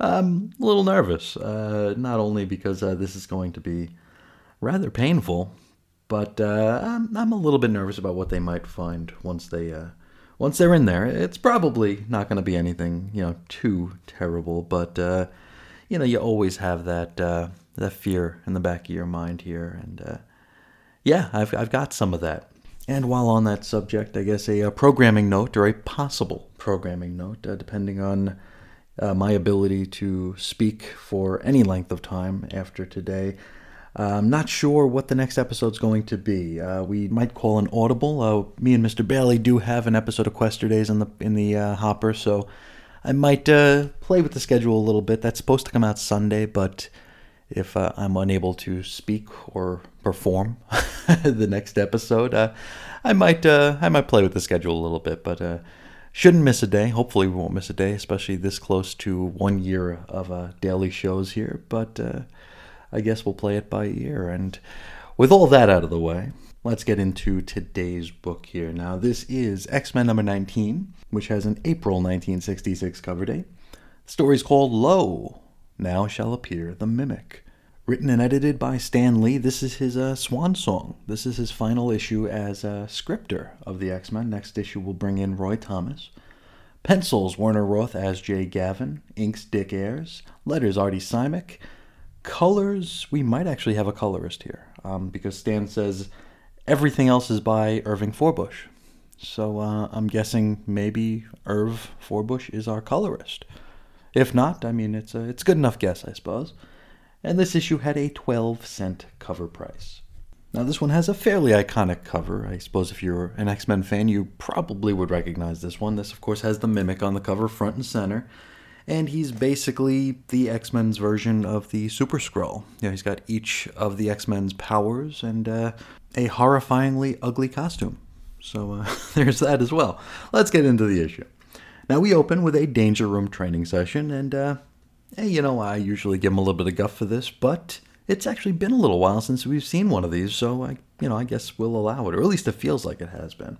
I'm a little nervous, not only because this is going to be rather painful, but I'm a little bit nervous about what they might find once they're in there. It's probably not going to be anything, too terrible, but... you always have that fear in the back of your mind here, and I've got some of that. And while on that subject, I guess a programming note, or a possible programming note, depending on my ability to speak for any length of time after today. I'm not sure what the next episode's going to be. We might call an audible. Me and Mr. Bailey do have an episode of Quester Days in the hopper, so I might play with the schedule a little bit. That's supposed to come out Sunday, but if I'm unable to speak or perform the next episode, I might play with the schedule a little bit, but shouldn't miss a day. Hopefully we won't miss a day, especially this close to 1 year of daily shows here, but I guess we'll play it by ear. And with all that out of the way, let's get into today's book here. Now, this is X-Men number 19, which has an April 1966 cover date. The story's called Lo, Now Shall Appear the Mimic. Written and edited by Stan Lee, this is his swan song. This is his final issue as a scripter of the X-Men. Next issue will bring in Roy Thomas. Pencils, Werner Roth as Jay Gavin. Inks, Dick Ayers. Letters, Artie Simic. Colors, we might actually have a colorist here, because Stan says... everything else is by Irving Forbush. So I'm guessing maybe Irv Forbush is our colorist. If not, it's a good enough guess, I suppose. And this issue had a 12-cent cover price. Now, this one has a fairly iconic cover. I suppose if you're an X-Men fan, you probably would recognize this one. This, of course, has the Mimic on the cover front and center. and he's basically the X-Men's version of the Super Skrull. You know, he's got each of the X-Men's powers and a horrifyingly ugly costume. So there's that as well. Let's get into the issue. Now we open with a danger room training session, and you know, I usually give him a little bit of guff for this, but it's actually been a little while since we've seen one of these, so I guess we'll allow it, or at least it feels like it has been.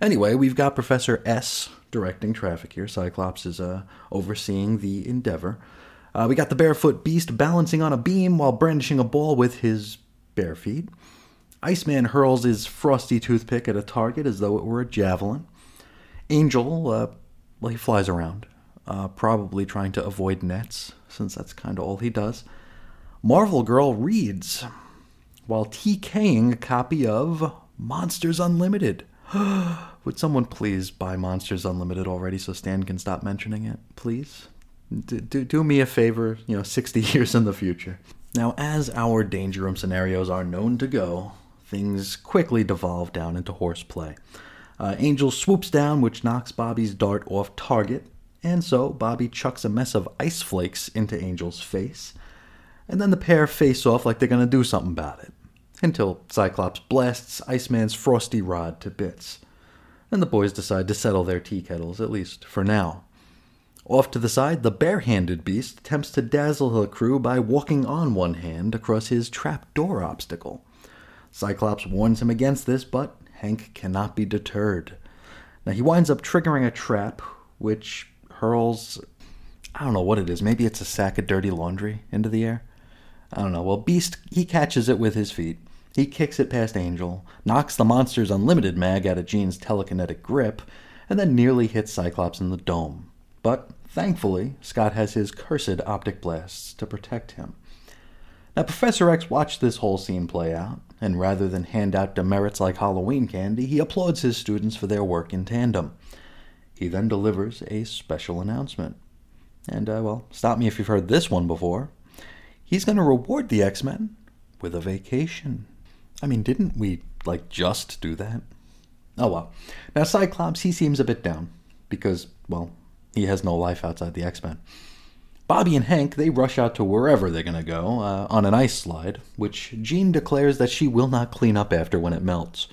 Anyway, we've got Professor S directing traffic here. Cyclops is overseeing the endeavor. We got the barefoot beast balancing on a beam while brandishing a ball with his bare feet. Iceman hurls his frosty toothpick at a target as though it were a javelin. Angel, he flies around, probably trying to avoid nets, since that's kind of all he does. Marvel Girl reads while TKing a copy of Monsters Unlimited. Would someone please buy Monsters Unlimited already so Stan can stop mentioning it, please? Do me a favor, 60 years in the future. Now, as our danger room scenarios are known to go, things quickly devolve down into horseplay. Angel swoops down, which knocks Bobby's dart off target, and so Bobby chucks a mess of ice flakes into Angel's face, and then the pair face off like they're going to do something about it, until Cyclops blasts Iceman's frosty rod to bits, and the boys decide to settle their tea kettles, at least for now. Off to the side, the bare-handed beast attempts to dazzle her crew by walking on one hand across his trapdoor obstacle. Cyclops warns him against this, but Hank cannot be deterred. Now, he winds up triggering a trap, which hurls, I don't know what it is, maybe it's a sack of dirty laundry, into the air? I don't know. Well, Beast, he catches it with his feet. He kicks it past Angel, knocks the Monsters Unlimited mag out of Jean's telekinetic grip, and then nearly hits Cyclops in the dome. But, thankfully, Scott has his cursed optic blasts to protect him. Now, Professor X watched this whole scene play out, and rather than hand out demerits like Halloween candy, he applauds his students for their work in tandem. He then delivers a special announcement. And, stop me if you've heard this one before. He's going to reward the X-Men with a vacation. I mean, didn't we, just do that? Oh, well. Now, Cyclops, he seems a bit down, because, he has no life outside the X-Men. Bobby and Hank, they rush out to wherever they're going to go, on an ice slide, which Jean declares that she will not clean up after when it melts.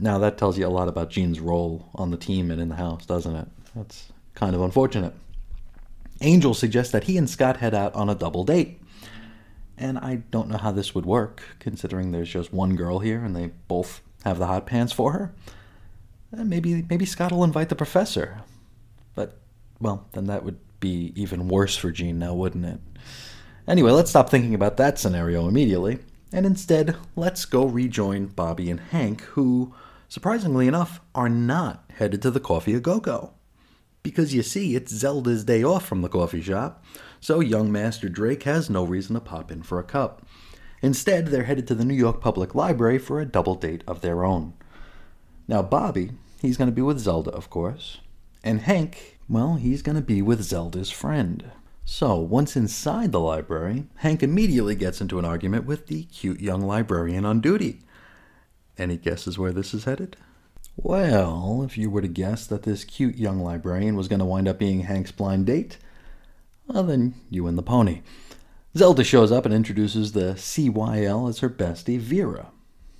Now, that tells you a lot about Jean's role on the team and in the house, doesn't it? That's kind of unfortunate. Angel suggests that he and Scott head out on a double date. And I don't know how this would work, considering there's just one girl here and they both have the hot pants for her. Maybe Scott will invite the professor. But, then that would be even worse for Jean now, wouldn't it? Anyway, let's stop thinking about that scenario immediately. And instead, let's go rejoin Bobby and Hank, who, surprisingly enough, are not headed to the Coffee A Go-Go. Because, you see, it's Zelda's day off from the coffee shop, so young Master Drake has no reason to pop in for a cup. Instead, they're headed to the New York Public Library for a double date of their own. Now, Bobby, he's going to be with Zelda, of course. And Hank, he's going to be with Zelda's friend. So, once inside the library, Hank immediately gets into an argument with the cute young librarian on duty. Any guesses where this is headed? Well, if you were to guess that this cute young librarian was going to wind up being Hank's blind date, then you win the pony. Zelda shows up and introduces the CYL as her bestie, Vera.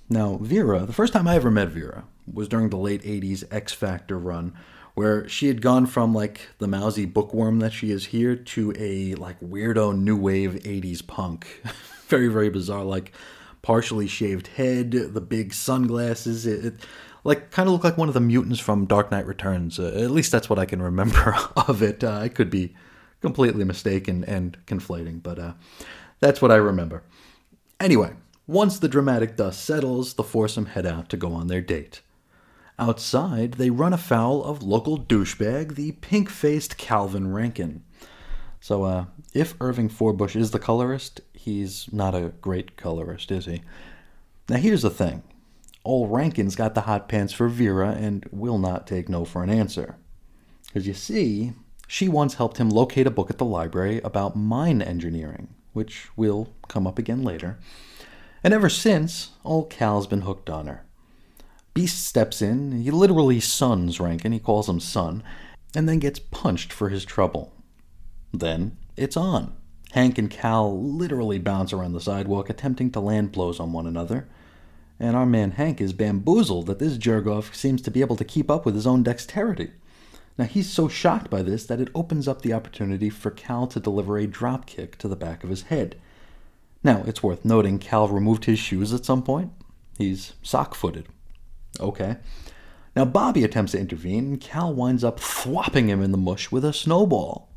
Now, Vera, the first time I ever met Vera was during the late 80s X Factor run, where she had gone from, the mousy bookworm that she is here to a, weirdo new wave 80s punk. Very, very bizarre, partially shaved head, the big sunglasses, kind of looked like one of the mutants from Dark Knight Returns. At least that's what I can remember of it. I could be completely mistaken and conflating, but that's what I remember. Anyway, once the dramatic dust settles, the foursome head out to go on their date. Outside, they run afoul of local douchebag, the pink-faced Calvin Rankin. So, if Irving Forbush is the colorist, he's not a great colorist, is he? Now, here's the thing. Old Rankin's got the hot pants for Vera and will not take no for an answer. Because you see, she once helped him locate a book at the library about mine engineering, which will come up again later. And ever since, old Cal's been hooked on her. Beast steps in, he literally sons Rankin, he calls him son, and then gets punched for his trouble. Then it's on. Hank and Cal literally bounce around the sidewalk, attempting to land blows on one another. And our man Hank is bamboozled that this jerk-off seems to be able to keep up with his own dexterity. Now, he's so shocked by this that it opens up the opportunity for Cal to deliver a drop kick to the back of his head. Now, it's worth noting Cal removed his shoes at some point. He's sock-footed. Okay. Now, Bobby attempts to intervene, and Cal winds up thwopping him in the mush with a snowball.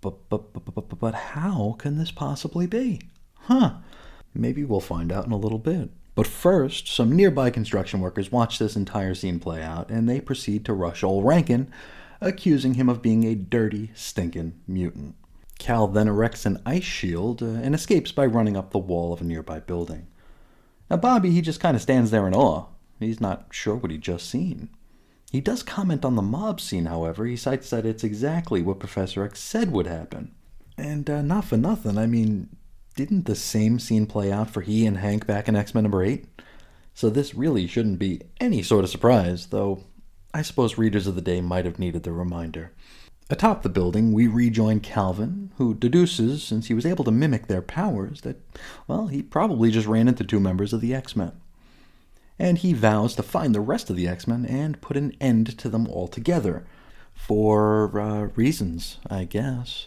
But how can this possibly be? Huh. Maybe we'll find out in a little bit. But first, some nearby construction workers watch this entire scene play out, and they proceed to rush old Rankin, accusing him of being a dirty, stinking mutant. Cal then erects an ice shield and escapes by running up the wall of a nearby building. Now, Bobby, he just kind of stands there in awe. He's not sure what he'd just seen. He does comment on the mob scene, however. He cites that it's exactly what Professor X said would happen. And not for nothing, I mean, didn't the same scene play out for he and Hank back in X-Men number 8? So this really shouldn't be any sort of surprise, though I suppose readers of the day might have needed the reminder. Atop the building, we rejoin Calvin, who deduces, since he was able to mimic their powers, that, well, he probably just ran into two members of the X-Men. And he vows to find the rest of the X-Men and put an end to them altogether. For reasons, I guess.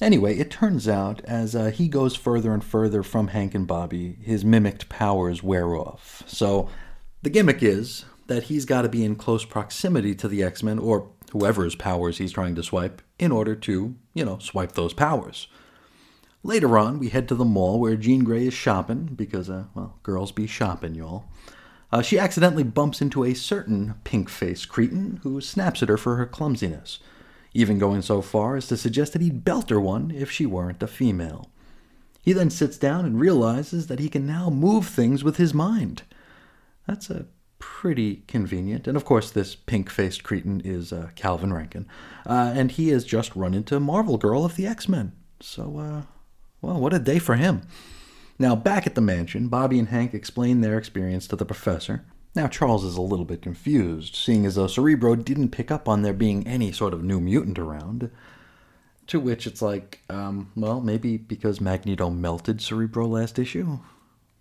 Anyway, it turns out, as he goes further and further from Hank and Bobby, his mimicked powers wear off. So, the gimmick is that he's got to be in close proximity to the X-Men, or whoever's powers he's trying to swipe, in order to, you know, swipe those powers. Later on, we head to the mall where Jean Grey is shopping, because, well, girls be shopping, y'all. She accidentally bumps into a certain pink-faced cretin who snaps at her for her clumsiness, even going so far as to suggest that he'd belt her one if she weren't a female. He then sits down and realizes that he can now move things with his mind. That's pretty convenient. And, of course, this pink-faced cretin is Calvin Rankin, and he has just run into Marvel Girl of the X-Men. So, well, what a day for him. Now, back at the mansion, Bobby and Hank explain their experience to the professor. Now, Charles is a little bit confused, seeing as though Cerebro didn't pick up on there being any sort of new mutant around. To which it's like, well, maybe because Magneto melted Cerebro last issue?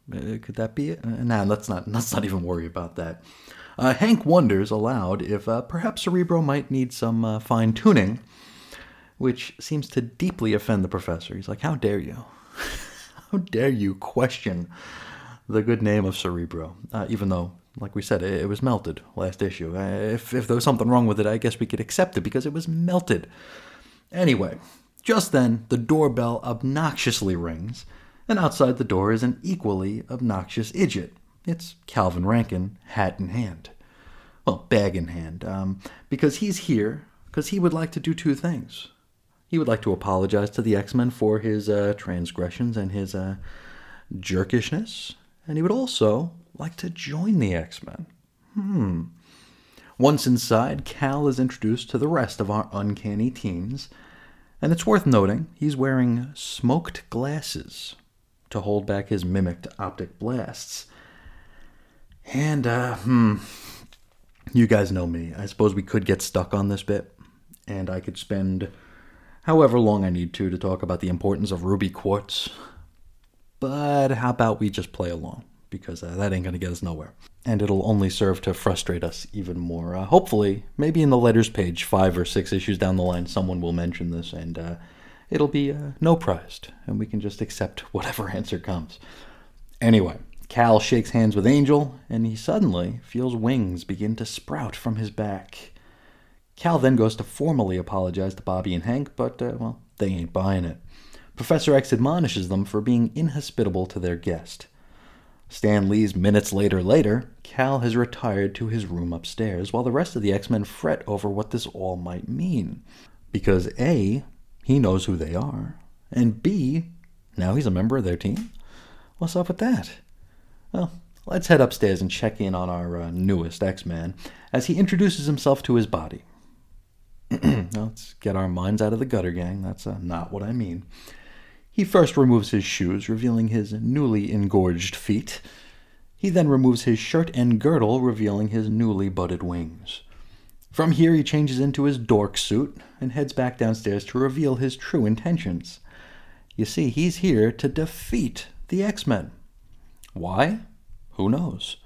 Could that be it? Nah, let's not even worry about that. Hank wonders aloud if perhaps Cerebro might need some fine-tuning, which seems to deeply offend the professor. He's like, how dare you? How dare you question the good name of Cerebro? Even though, like we said, it was melted last issue. If there was something wrong with it, I guess we could accept it because it was melted. Anyway, just then, the doorbell obnoxiously rings, and outside the door is an equally obnoxious idiot. It's Calvin Rankin, hat in hand. Well, bag in hand, because he's here because he would like to do two things. He would like to apologize to the X-Men for his transgressions and his jerkishness. And he would also like to join the X-Men. Once inside, Cal is introduced to the rest of our uncanny teens. And it's worth noting, he's wearing smoked glasses to hold back his mimicked optic blasts. And, you guys know me. I suppose we could get stuck on this bit. And I could spend however long I need to talk about the importance of ruby quartz. But how about we just play along? Because that ain't going to get us nowhere. And it'll only serve to frustrate us even more. Hopefully, maybe in the letters page 5 or 6 issues down the line, someone will mention this. And it'll be no prized. And we can just accept whatever answer comes. Anyway, Cal shakes hands with Angel. And he suddenly feels wings begin to sprout from his back. Cal then goes to formally apologize to Bobby and Hank, but, well, they ain't buying it. Professor X admonishes them for being inhospitable to their guest. Stan Lee's minutes later, Cal has retired to his room upstairs, while the rest of the X-Men fret over what this all might mean. Because A, he knows who they are, and B, now he's a member of their team? What's up with that? Well, let's head upstairs and check in on our newest X-Man, as he introduces himself to his body. Let's get our minds out of the gutter, gang. That's not what I mean. He first removes his shoes, revealing his newly engorged feet. He then removes his shirt and girdle, revealing his newly budded wings. From here, he changes into his dork suit and heads back downstairs to reveal his true intentions. You see, he's here to defeat the X-Men. Why? Who knows?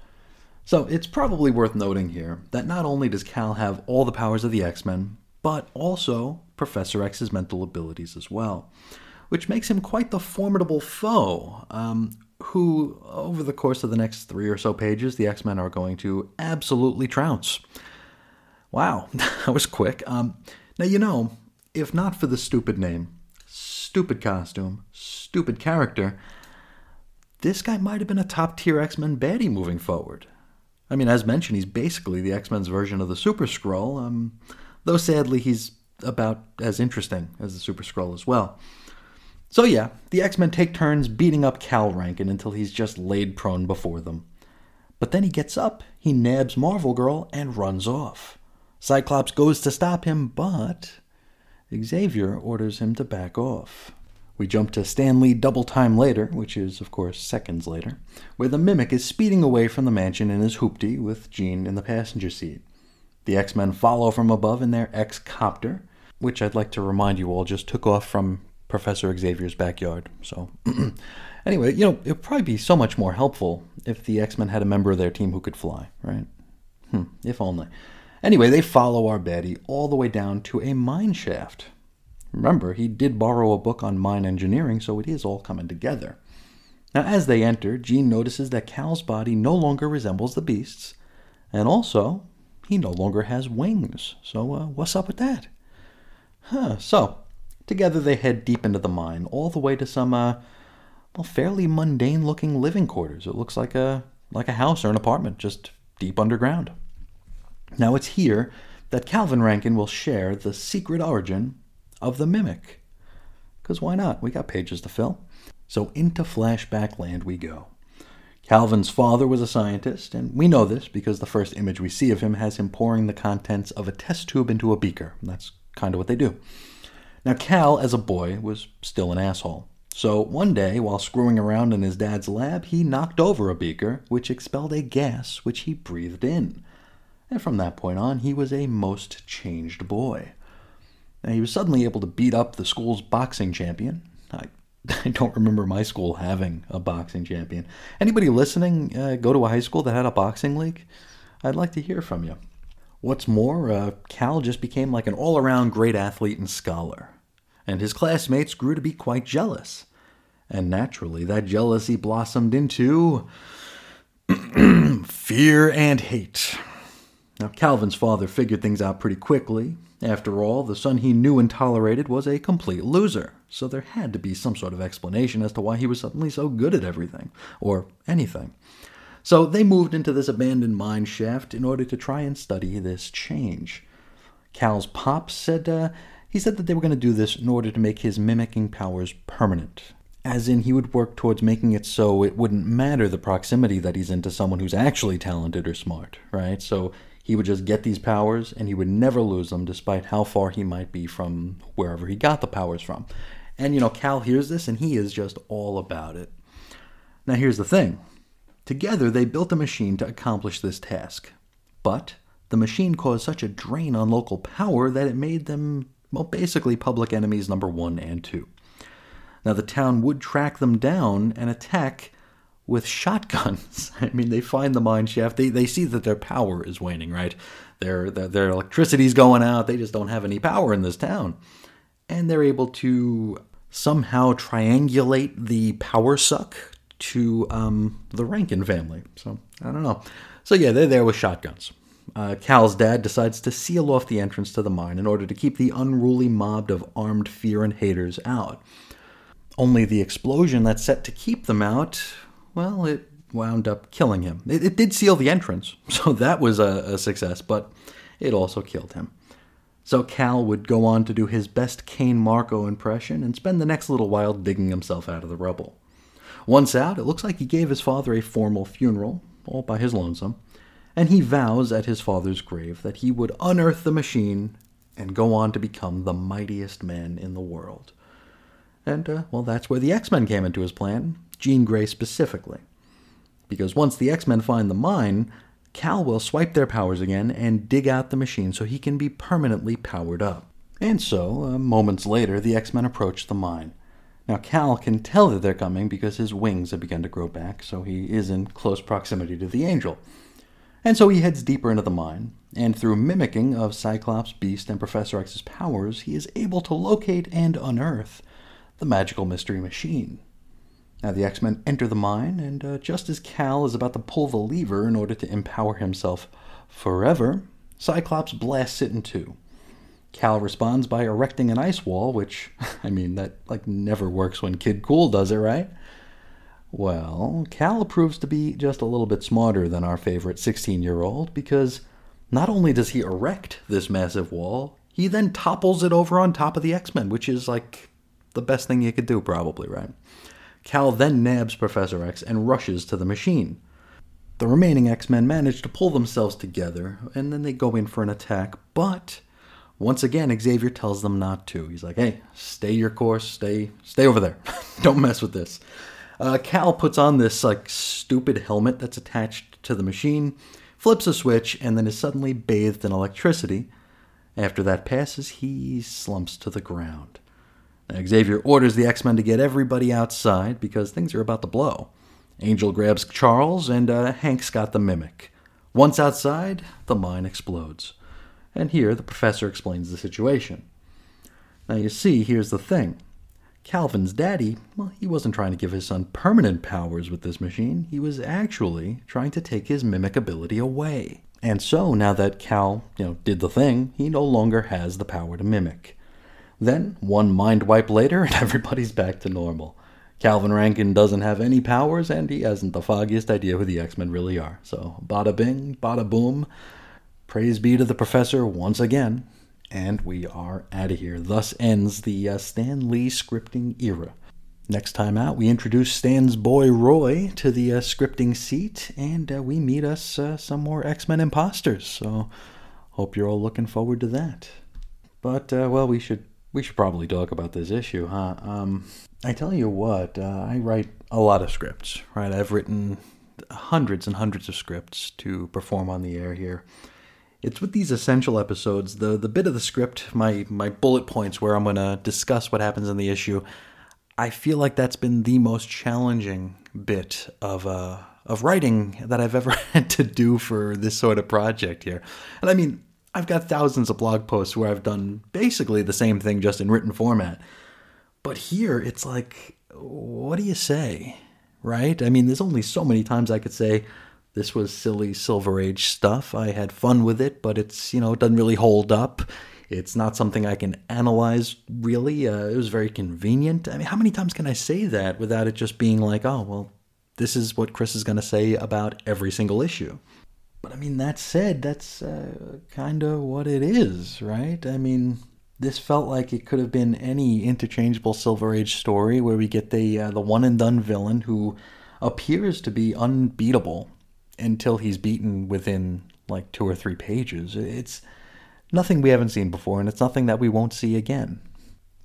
So it's probably worth noting here that not only does Cal have all the powers of the X-Men, but also Professor X's mental abilities as well, which makes him quite the formidable foe, who, over the course of the next three or so pages, the X-Men are going to absolutely trounce. Wow, that was quick. Now, you know, if not for the stupid name, stupid costume, stupid character, this guy might have been a top-tier X-Men baddie moving forward. I mean, as mentioned, he's basically the X-Men's version of the Super Skrull, though sadly he's about as interesting as the Super Skrull as well. So yeah, the X-Men take turns beating up Cal Rankin until he's just laid prone before them. But then he gets up, he nabs Marvel Girl, and runs off. Cyclops goes to stop him, but Xavier orders him to back off. We jump to Stan Lee double time later, which is, of course, seconds later, where the Mimic is speeding away from the mansion in his hoopty with Jean in the passenger seat. The X-Men follow from above in their X-Copter, which I'd like to remind you all just took off from Professor Xavier's backyard. So, anyway, you know, it would probably be so much more helpful if the X-Men had a member of their team who could fly, right? If only. Anyway, they follow our baddie all the way down to a mine shaft. Remember, he did borrow a book on mine engineering, so it is all coming together. Now, as they enter, Jean notices that Cal's body no longer resembles the Beast's, and also, he no longer has wings. So, what's up with that? So, together they head deep into the mine, all the way to some, fairly mundane-looking living quarters. It looks like a house or an apartment, just deep underground. Now, it's here that Calvin Rankin will share the secret origin of the Mimic. Because why not? We got pages to fill. So into flashback land we go. Calvin's father was a scientist, and we know this because the first image we see of him has him pouring the contents of a test tube into a beaker. That's kind of what they do. Now, Cal, as a boy, was still an asshole. So one day, while screwing around in his dad's lab, he knocked over a beaker, which expelled a gas which he breathed in. And from that point on, he was a most changed boy. Now, he was suddenly able to beat up the school's boxing champion. I don't remember my school having a boxing champion. Anybody listening go to a high school that had a boxing league? I'd like to hear from you. What's more, Cal just became like an all-around great athlete and scholar. And his classmates grew to be quite jealous. And naturally, that jealousy blossomed into fear and hate. Now, Calvin's father figured things out pretty quickly. After all, the son he knew and tolerated was a complete loser, so there had to be some sort of explanation as to why he was suddenly so good at everything, or anything. So they moved into this abandoned mine shaft in order to try and study this change. Cal's pop said that they were going to do this in order to make his mimicking powers permanent, as in he would work towards making it so it wouldn't matter the proximity that he's in to someone who's actually talented or smart, right? So he would just get these powers, and he would never lose them, despite how far he might be from wherever he got the powers from. And, you know, Cal hears this, and he is just all about it. Now, here's the thing. Together, they built a machine to accomplish this task. But the machine caused such a drain on local power that it made them, well, basically public enemies number 1 and 2. Now, the town would track them down and attack with shotguns. I mean, they find the mine shaft. They see that their power is waning, right? Their electricity's going out. They just don't have any power in this town. And they're able to somehow triangulate the power suck to the Rankin family. So, I don't know. So, yeah, they're there with shotguns. Cal's dad decides to seal off the entrance to the mine in order to keep the unruly mob of armed fear and haters out. Only the explosion that's set to keep them out, well, it wound up killing him. It did seal the entrance, so that was a success, but it also killed him. So Cal would go on to do his best Kane Marco impression and spend the next little while digging himself out of the rubble. Once out, it looks like he gave his father a formal funeral, all by his lonesome, and he vows at his father's grave that he would unearth the machine and go on to become the mightiest man in the world. And, that's where the X-Men came into his plan, Jean Grey specifically. Because once the X-Men find the mine, Cal will swipe their powers again and dig out the machine so he can be permanently powered up. And so, moments later, the X-Men approach the mine. Now, Cal can tell that they're coming because his wings have begun to grow back, so he is in close proximity to the Angel. And so he heads deeper into the mine, and through mimicking of Cyclops, Beast, and Professor X's powers, he is able to locate and unearth the magical mystery machine. Now, the X-Men enter the mine, and just as Cal is about to pull the lever in order to empower himself forever, Cyclops blasts it in two. Cal responds by erecting an ice wall, which, I mean, that like never works when Kid Cool does it, right? Well, Cal proves to be just a little bit smarter than our favorite 16-year-old, because not only does he erect this massive wall, he then topples it over on top of the X-Men, which is like the best thing you could do probably, right? Cal then nabs Professor X and rushes to the machine. The remaining X-Men manage to pull themselves together, and then they go in for an attack, but once again, Xavier tells them not to. He's like, hey, stay your course, stay over there. Don't mess with this. Cal puts on this like stupid helmet that's attached to the machine, flips a switch, and then is suddenly bathed in electricity. After that passes, he slumps to the ground. Now, Xavier orders the X-Men to get everybody outside because things are about to blow. Angel grabs Charles, and Hank's got the Mimic. Once outside, the mine explodes. And here, the professor explains the situation. Now, you see, here's the thing. Calvin's daddy, well, he wasn't trying to give his son permanent powers with this machine. He was actually trying to take his mimic ability away. And so, now that Cal, did the thing, he no longer has the power to mimic. Then, one mind wipe later, and everybody's back to normal. Calvin Rankin doesn't have any powers, and he hasn't the foggiest idea who the X-Men really are. So, bada bing, bada boom. Praise be to the professor once again, and we are out of here. Thus ends the Stan Lee scripting era. Next time out, we introduce Stan's boy Roy to the scripting seat, and we meet us some more X-Men imposters. So, hope you're all looking forward to that. But we should probably talk about this issue, huh? I tell you what, I write a lot of scripts, right? I've written hundreds and hundreds of scripts to perform on the air here. It's with these essential episodes, the bit of the script, my bullet points where I'm going to discuss what happens in the issue, I feel like that's been the most challenging bit of writing that I've ever had to do for this sort of project here. And I mean, I've got thousands of blog posts where I've done basically the same thing just in written format. But here, it's like, what do you say, right? I mean, there's only so many times I could say, this was silly Silver Age stuff. I had fun with it, but it's, it doesn't really hold up. It's not something I can analyze, really. It was very convenient. I mean, how many times can I say that without it just being like, oh, well, this is what Chris is going to say about every single issue? But, I mean, that said, that's kind of what it is, right? I mean, this felt like it could have been any interchangeable Silver Age story where we get the one-and-done villain who appears to be unbeatable until he's beaten within like 2 or 3 pages. It's nothing we haven't seen before, and it's nothing that we won't see again.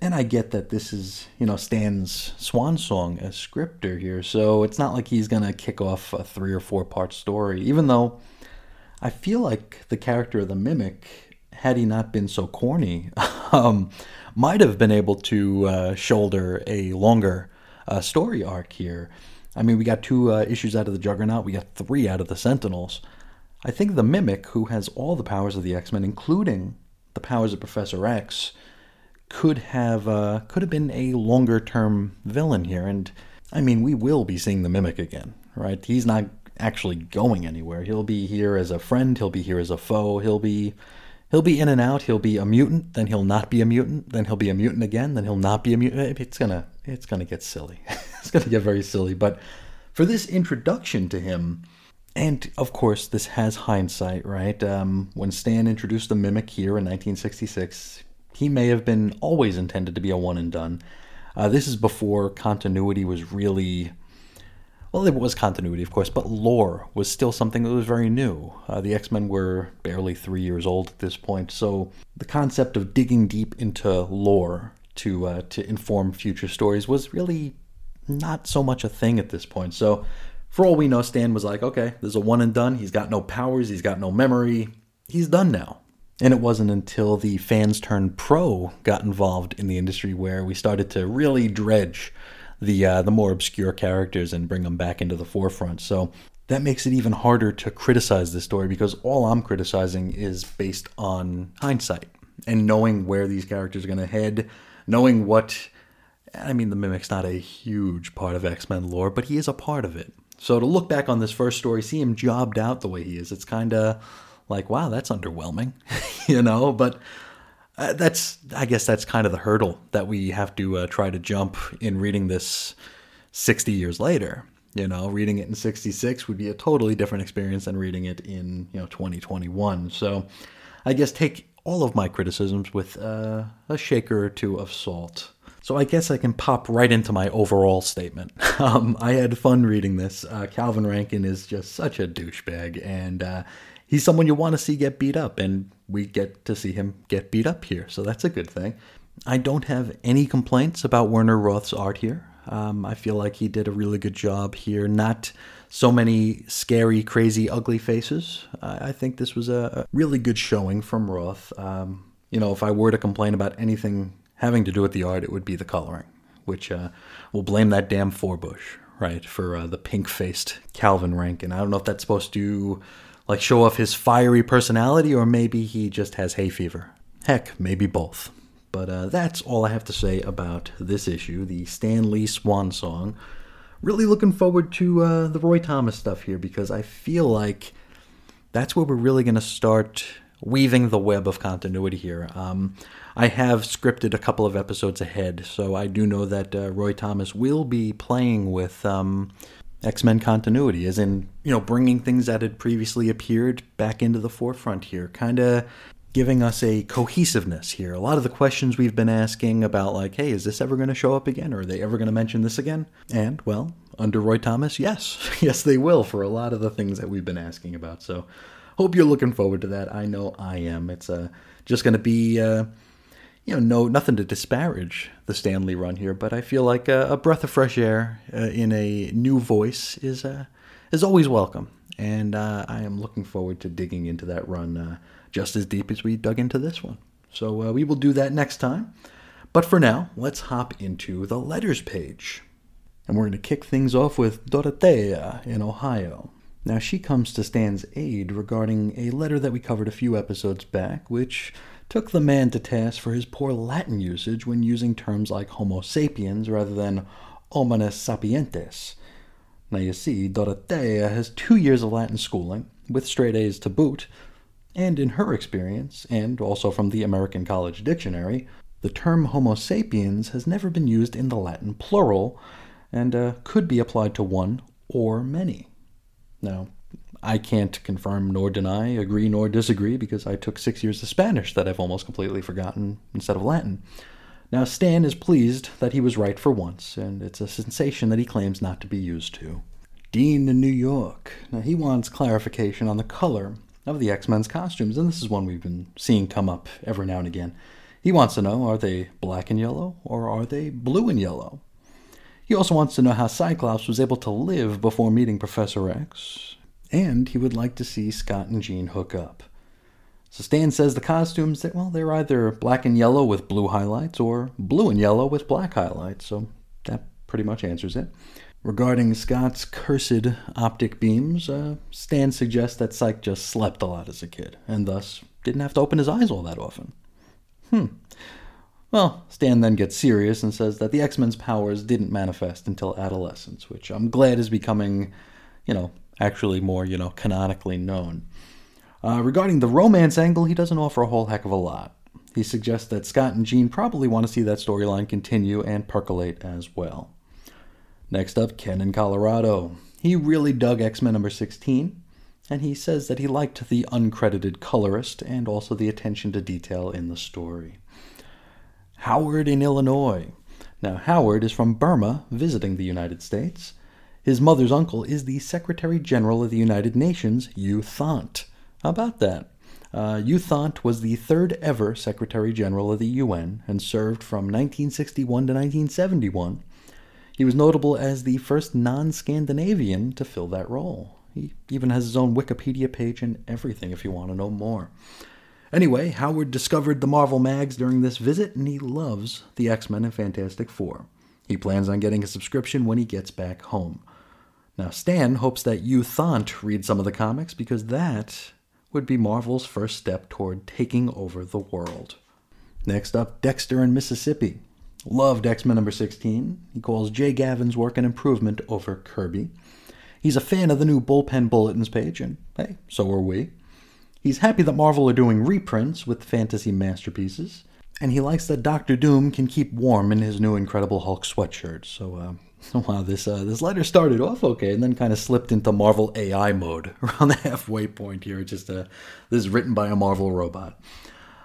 And I get that this is, Stan's swan song as scripter here, so it's not like he's going to kick off a 3 or 4 part story, even though I feel like the character of the Mimic, had he not been so corny, might have been able to shoulder a longer story arc here. I mean, we got 2 issues out of the Juggernaut. We got 3 out of the Sentinels. I think the Mimic, who has all the powers of the X-Men, including the powers of Professor X, could have been a longer-term villain here. And, I mean, we will be seeing the Mimic again, right? He's not actually going anywhere. He'll be here as a friend. He'll be here as a foe. He'll be in and out. He'll be a mutant. Then he'll not be a mutant. Then he'll be a mutant again. Then he'll not be a mutant. It's gonna get silly. It's going to get very silly, but for this introduction to him, and of course this has hindsight, right? When Stan introduced the Mimic here in 1966, he may have been always intended to be a one and done. This is before continuity was really, well, there was continuity, of course, but lore was still something that was very new. The X-Men were barely 3 years old at this point, so the concept of digging deep into lore to inform future stories was really not so much a thing at this point. So For all we know, Stan was like, okay, there's a one and done. He's got no powers. He's got no memory. He's done now. And it wasn't until the fans turned pro got involved in the industry where we started to really dredge the more obscure characters and bring them back into the forefront. So that makes it even harder to criticize this story, because all I'm criticizing is based on hindsight and knowing where these characters are going to head, knowing what... I mean, the Mimic's not a huge part of X-Men lore, but he is a part of it. So to look back on this first story, see him jobbed out the way he is, it's kind of like, wow, that's underwhelming, you know? But I guess that's kind of the hurdle that we have to try to jump in reading this 60 years later. You know, reading it in 66 would be a totally different experience than reading it in, 2021. So I guess take all of my criticisms with a shaker or two of salt. So I guess I can pop right into my overall statement. I had fun reading this. Calvin Rankin is just such a douchebag, and he's someone you want to see get beat up, and we get to see him get beat up here, so that's a good thing. I don't have any complaints about Werner Roth's art here. I feel like he did a really good job here. Not so many scary, crazy, ugly faces. I think this was a really good showing from Roth. If I were to complain about anything having to do with the art, it would be the coloring, which we'll blame that damn Forbush, right, for the pink-faced Calvin Rankin. I don't know if that's supposed to, show off his fiery personality, or maybe he just has hay fever. Heck, maybe both. But that's all I have to say about this issue, the Stan Lee swan song. Really looking forward to the Roy Thomas stuff here, because I feel like that's where we're really going to start weaving the web of continuity here. I have scripted a couple of episodes ahead, so I do know that Roy Thomas will be playing with X-Men continuity, as in, bringing things that had previously appeared back into the forefront here, kind of giving us a cohesiveness here. A lot of the questions we've been asking about, hey, is this ever going to show up again? Or are they ever going to mention this again? And, under Roy Thomas, yes. Yes, they will, for a lot of the things that we've been asking about. So hope you're looking forward to that. I know I am. It's just going to be, nothing to disparage the Stan Lee run here, but I feel like a breath of fresh air in a new voice is always welcome. And I am looking forward to digging into that run just as deep as we dug into this one. So we will do that next time. But for now, let's hop into the letters page. And we're going to kick things off with Dorothea in Ohio. Now, she comes to Stan's aid regarding a letter that we covered a few episodes back, which took the man to task for his poor Latin usage when using terms like homo sapiens rather than homines sapientes. Now, you see, Dorothea has 2 years of Latin schooling, with straight A's to boot, and in her experience, and also from the American College Dictionary, the term homo sapiens has never been used in the Latin plural, and could be applied to one or many. Now, I can't confirm nor deny, agree nor disagree, because I took 6 years of Spanish that I've almost completely forgotten instead of Latin. Now, Stan is pleased that he was right for once, and it's a sensation that he claims not to be used to. Dean in New York. Now, he wants clarification on the color of the X-Men's costumes, and this is one we've been seeing come up every now and again. He wants to know, are they black and yellow, or are they blue and yellow? He also wants to know how Cyclops was able to live before meeting Professor X, and he would like to see Scott and Jean hook up. So Stan says the costumes, they're either black and yellow with blue highlights or blue and yellow with black highlights, so that pretty much answers it. Regarding Scott's cursed optic beams, Stan suggests that Psyche just slept a lot as a kid, and thus didn't have to open his eyes all that often. Well, Stan then gets serious and says that the X-Men's powers didn't manifest until adolescence, which I'm glad is becoming, actually more, canonically known. Regarding the romance angle, he doesn't offer a whole heck of a lot. He suggests that Scott and Jean probably want to see that storyline continue and percolate as well. Next up, Ken in Colorado. He really dug X-Men number 16, and he says that he liked the uncredited colorist and also the attention to detail in the story. Howard in Illinois. Now, Howard is from Burma, visiting the United States. His mother's uncle is the Secretary General of the United Nations, U Thant. How about that? U Thant was the third ever Secretary General of the UN and served from 1961 to 1971. He was notable as the first non-Scandinavian to fill that role. He even has his own Wikipedia page and everything if you want to know more. Anyway, Howard discovered the Marvel mags during this visit, and he loves the X-Men and Fantastic Four. He plans on getting a subscription when he gets back home. Now, Stan hopes that you Thant read some of the comics, because that would be Marvel's first step toward taking over the world. Next up, Dexter in Mississippi. Loved X-Men number 16. He calls Jay Gavin's work an improvement over Kirby. He's a fan of the new Bullpen Bulletins page, and hey, so are we. He's happy that Marvel are doing reprints with fantasy masterpieces, and he likes that Doctor Doom can keep warm in his new Incredible Hulk sweatshirt. So, wow, this letter started off okay, and then kind of slipped into Marvel AI mode around the halfway point here. It's just this is written by a Marvel robot.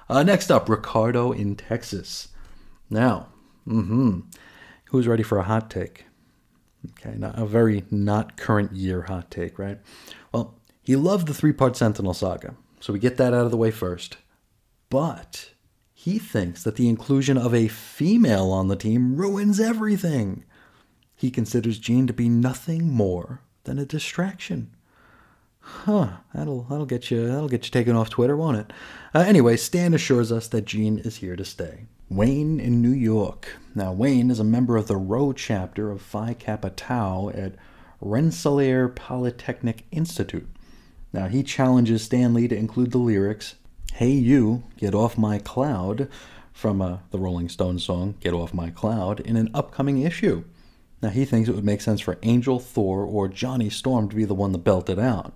Next up, Ricardo in Texas. Now, who's ready for a hot take? Okay, a very not current year hot take, right? Well, he loved the three-part Sentinel saga, so we get that out of the way first. But he thinks that the inclusion of a female on the team ruins everything. He considers Jean to be nothing more than a distraction. Huh, that'll get you taken off Twitter, won't it? Anyway, Stan assures us that Jean is here to stay. Wayne in New York. Now, Wayne is a member of the Rho chapter of Phi Kappa Tau at Rensselaer Polytechnic Institute. Now, he challenges Stan Lee to include the lyrics, "Hey you, get off my cloud," from the Rolling Stones song, "Get Off My Cloud," in an upcoming issue. Now, he thinks it would make sense for Angel, Thor, or Johnny Storm to be the one to belt it out.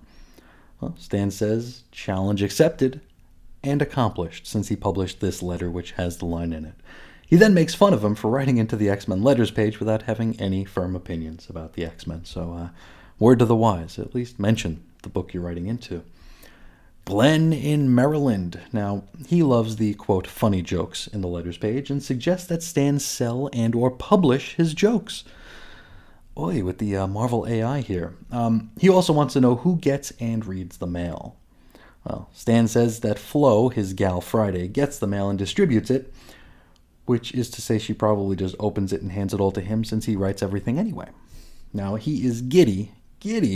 Well, Stan says, challenge accepted and accomplished, since he published this letter, which has the line in it. He then makes fun of him for writing into the X-Men letters page without having any firm opinions about the X-Men. So, word to the wise, at least mention the book you're writing into. Glenn in Maryland. Now, he loves the, quote, funny jokes in the letters page and suggests that Stan sell and or publish his jokes. Oy, with the Marvel AI here. He also wants to know who gets and reads the mail. Well, Stan says that Flo, his gal Friday, gets the mail and distributes it, which is to say she probably just opens it and hands it all to him since he writes everything anyway. Now, he is giddy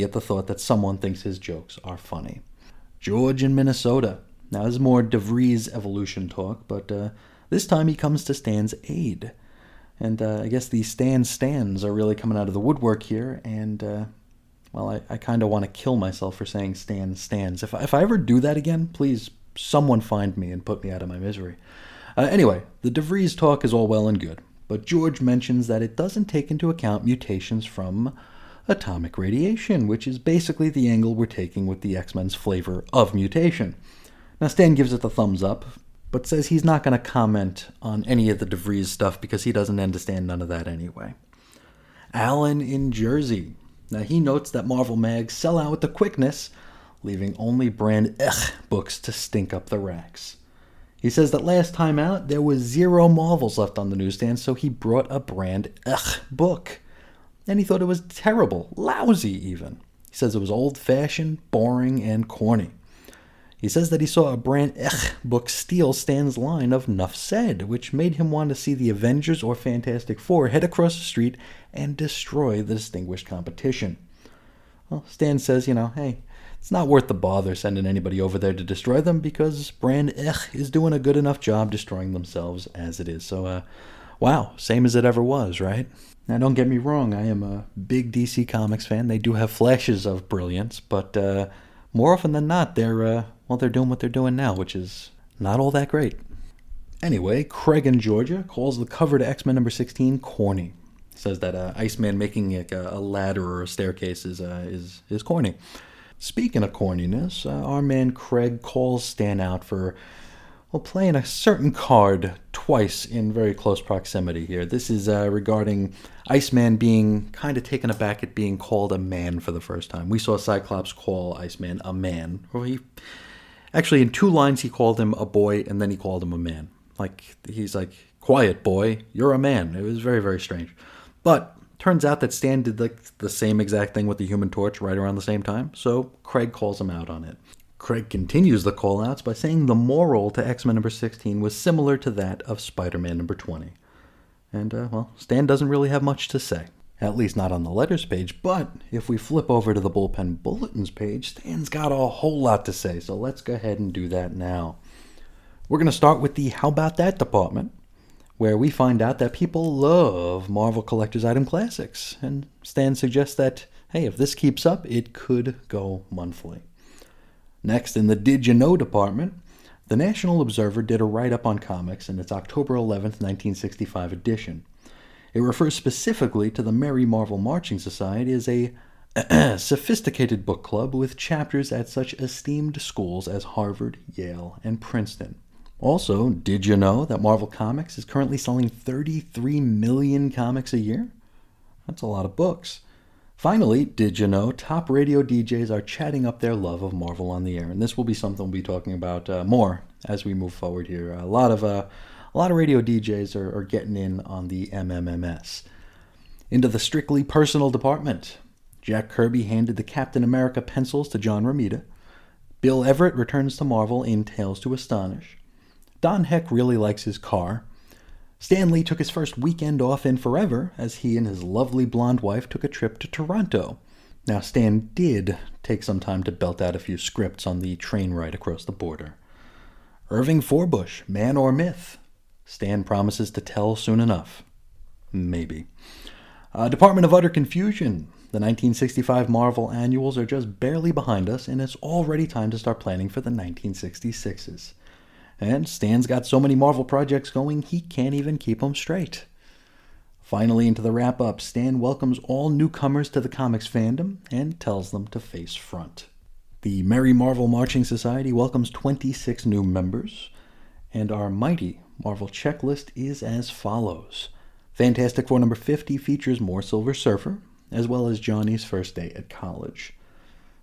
at the thought that someone thinks his jokes are funny. George in Minnesota. Now, this is more DeVries evolution talk, but this time he comes to Stan's aid. And I guess the Stans are really coming out of the woodwork here, and I kind of want to kill myself for saying Stans. If I ever do that again, please, someone find me and put me out of my misery. Anyway, the DeVries talk is all well and good, but George mentions that it doesn't take into account mutations from atomic radiation, which is basically the angle we're taking with the X-Men's flavor of mutation. Now, Stan gives it the thumbs up, but says he's not going to comment on any of the DeVries stuff because he doesn't understand none of that anyway. Alan in Jersey. Now, he notes that Marvel mags sell out with the quickness, leaving only brand Ech books to stink up the racks. He says that last time out, there was 0 Marvels left on the newsstand, so he brought a brand Ech book. And he thought it was terrible, lousy even. He says it was old-fashioned, boring, and corny. He says that he saw a brand Ech book steal Stan's line of Nuff Said, which made him want to see the Avengers or Fantastic Four head across the street and destroy the distinguished competition. Well, Stan says, hey, it's not worth the bother sending anybody over there to destroy them because brand Ech is doing a good enough job destroying themselves as it is. So, wow, same as it ever was, right? Now, don't get me wrong, I am a big DC Comics fan. They do have flashes of brilliance, but more often than not, they're doing what they're doing now, which is not all that great. Anyway, Craig in Georgia calls the cover to X-Men number 16 corny. Says that Iceman making like a ladder or a staircase is corny. Speaking of corniness, our man Craig calls Stan out for playing a certain card twice in very close proximity here. This is regarding Iceman being kind of taken aback at being called a man for the first time. We saw Cyclops call Iceman a man. Or Actually, in 2 lines, he called him a boy, and then he called him a man. He's like, quiet, boy, you're a man. It was very, very strange. But turns out that Stan did the same exact thing with the Human Torch right around the same time, so Craig calls him out on it. Craig continues the call-outs by saying the moral to X-Men number 16 was similar to that of Spider-Man number 20. And, Stan doesn't really have much to say. At least not on the letters page, but if we flip over to the bullpen bulletins page, Stan's got a whole lot to say, so let's go ahead and do that now. We're going to start with the How About That department, where we find out that people love Marvel Collector's Item Classics, and Stan suggests that, hey, if this keeps up, it could go monthly. Next, in the Did You Know department, the National Observer did a write-up on comics in its October 11th, 1965 edition. It refers specifically to the Merry Marvel Marching Society as a sophisticated book club with chapters at such esteemed schools as Harvard, Yale, and Princeton. Also, did you know that Marvel Comics is currently selling 33 million comics a year? That's a lot of books. Finally, did you know top radio DJs are chatting up their love of Marvel on the air? And this will be something we'll be talking about more as we move forward here. A lot of radio DJs are getting in on the MMMS. Into the strictly personal department. Jack Kirby handed the Captain America pencils to John Romita. Bill Everett returns to Marvel in Tales to Astonish. Don Heck really likes his car. Stan Lee took his first weekend off in forever as he and his lovely blonde wife took a trip to Toronto. Now, Stan did take some time to belt out a few scripts on the train ride across the border. Irving Forbush, Man or Myth? Stan promises to tell soon enough. Maybe. Department of Utter Confusion. The 1965 Marvel annuals are just barely behind us, and it's already time to start planning for the 1966s. And Stan's got so many Marvel projects going, he can't even keep them straight. Finally, into the wrap-up, Stan welcomes all newcomers to the comics fandom and tells them to face front. The Merry Marvel Marching Society welcomes 26 new members, and our mighty Marvel checklist is as follows. Fantastic Four number 50 features more Silver Surfer, as well as Johnny's first day at college.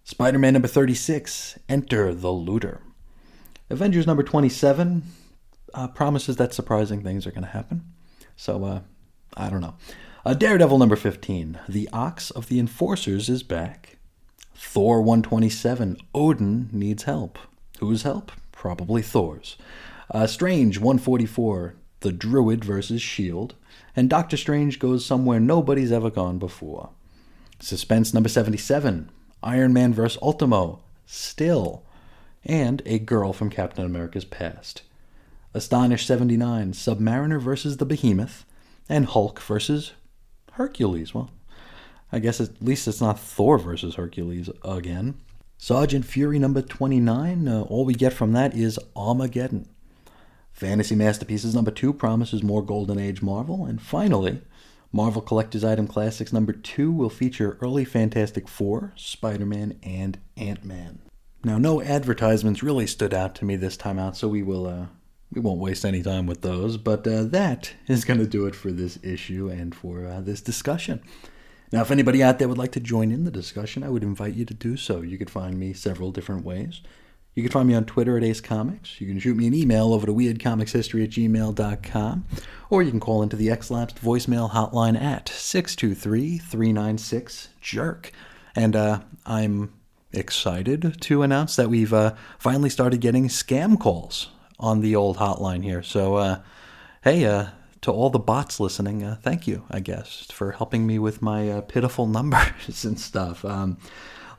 Spider-Man number 36, Enter the Looter. Avengers number 27 promises that surprising things are going to happen. So, I don't know. Daredevil number 15, The Ox of the Enforcers is back. Thor 127, Odin needs help. Whose help? Probably Thor's. Strange 144, The Druid versus Shield, and Doctor Strange goes somewhere nobody's ever gone before. Suspense number 77, Iron Man vs. Ultimo, still, and A Girl from Captain America's Past. Astonish 79, Submariner vs. the Behemoth, and Hulk vs. Hercules. Well, I guess at least it's not Thor vs. Hercules again. Sergeant Fury number 29, all we get from that is Armageddon. Fantasy Masterpieces number 2 promises more Golden Age Marvel. And finally, Marvel Collector's Item Classics number 2 will feature early Fantastic Four, Spider-Man, and Ant-Man. Now, no advertisements really stood out to me this time out, so we won't waste any time with those. But that is going to do it for this issue and for this discussion. Now, if anybody out there would like to join in the discussion, I would invite you to do so. You could find me several different ways. You can find me on Twitter at Ace Comics. You can shoot me an email over to weirdcomicshistory@gmail.com, or you can call into the X-Lapsed voicemail hotline at 623-396-JERK. And I'm excited to announce that we've finally started getting scam calls on the old hotline here. So, hey, to all the bots listening, thank you, I guess, for helping me with my pitiful numbers and stuff.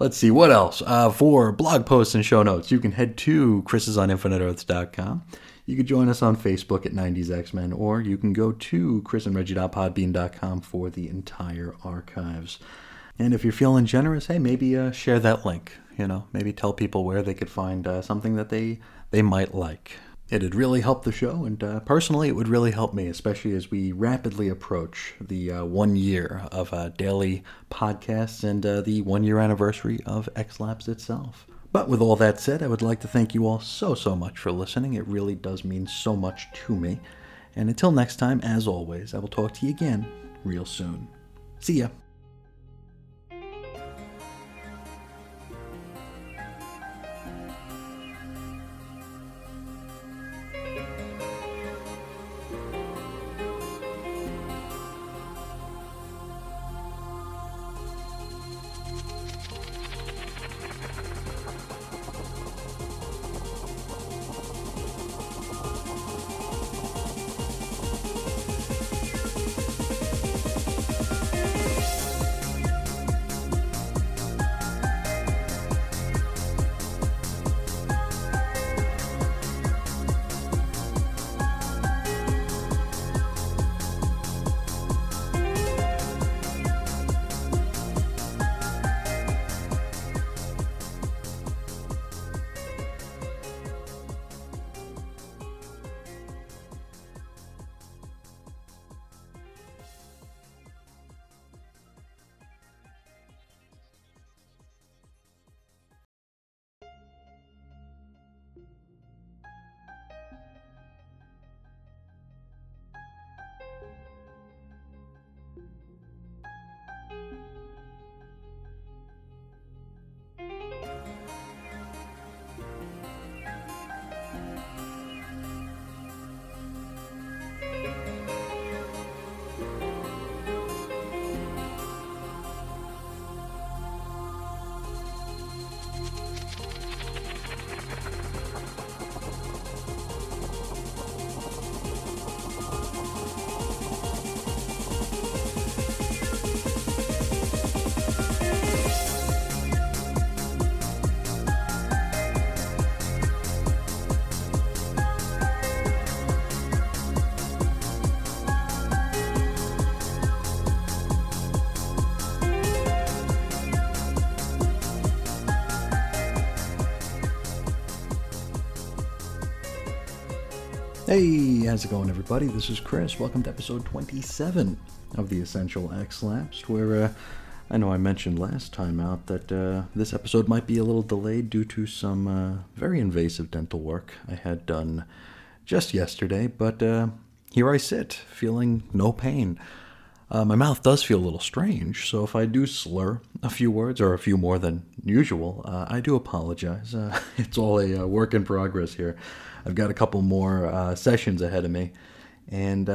Let's see, what else? For blog posts and show notes, you can head to chrisisoninfiniteearths.com. You can join us on Facebook at 90s X-Men, or you can go to chrisandreggie.podbean.com for the entire archives. And if you're feeling generous, hey, maybe share that link. You know, maybe tell people where they could find something that they might like. It'd really help the show, and personally, it would really help me, especially as we rapidly approach the 1 year of daily podcasts and the 1 year anniversary of X-Labs itself. But with all that said, I would like to thank you all so much for listening. It really does mean so much to me. And until next time, as always, I will talk to you again real soon. See ya. Hey, how's it going, everybody? This is Chris. Welcome to episode 27 of the Essential X Lapsed, where I know I mentioned last time out that this episode might be a little delayed due to some very invasive dental work I had done just yesterday, but here I sit, feeling no pain. My mouth does feel a little strange, so if I do slur a few words, or a few more than usual, I do apologize. It's all a work in progress here. I've got a couple more sessions ahead of me, and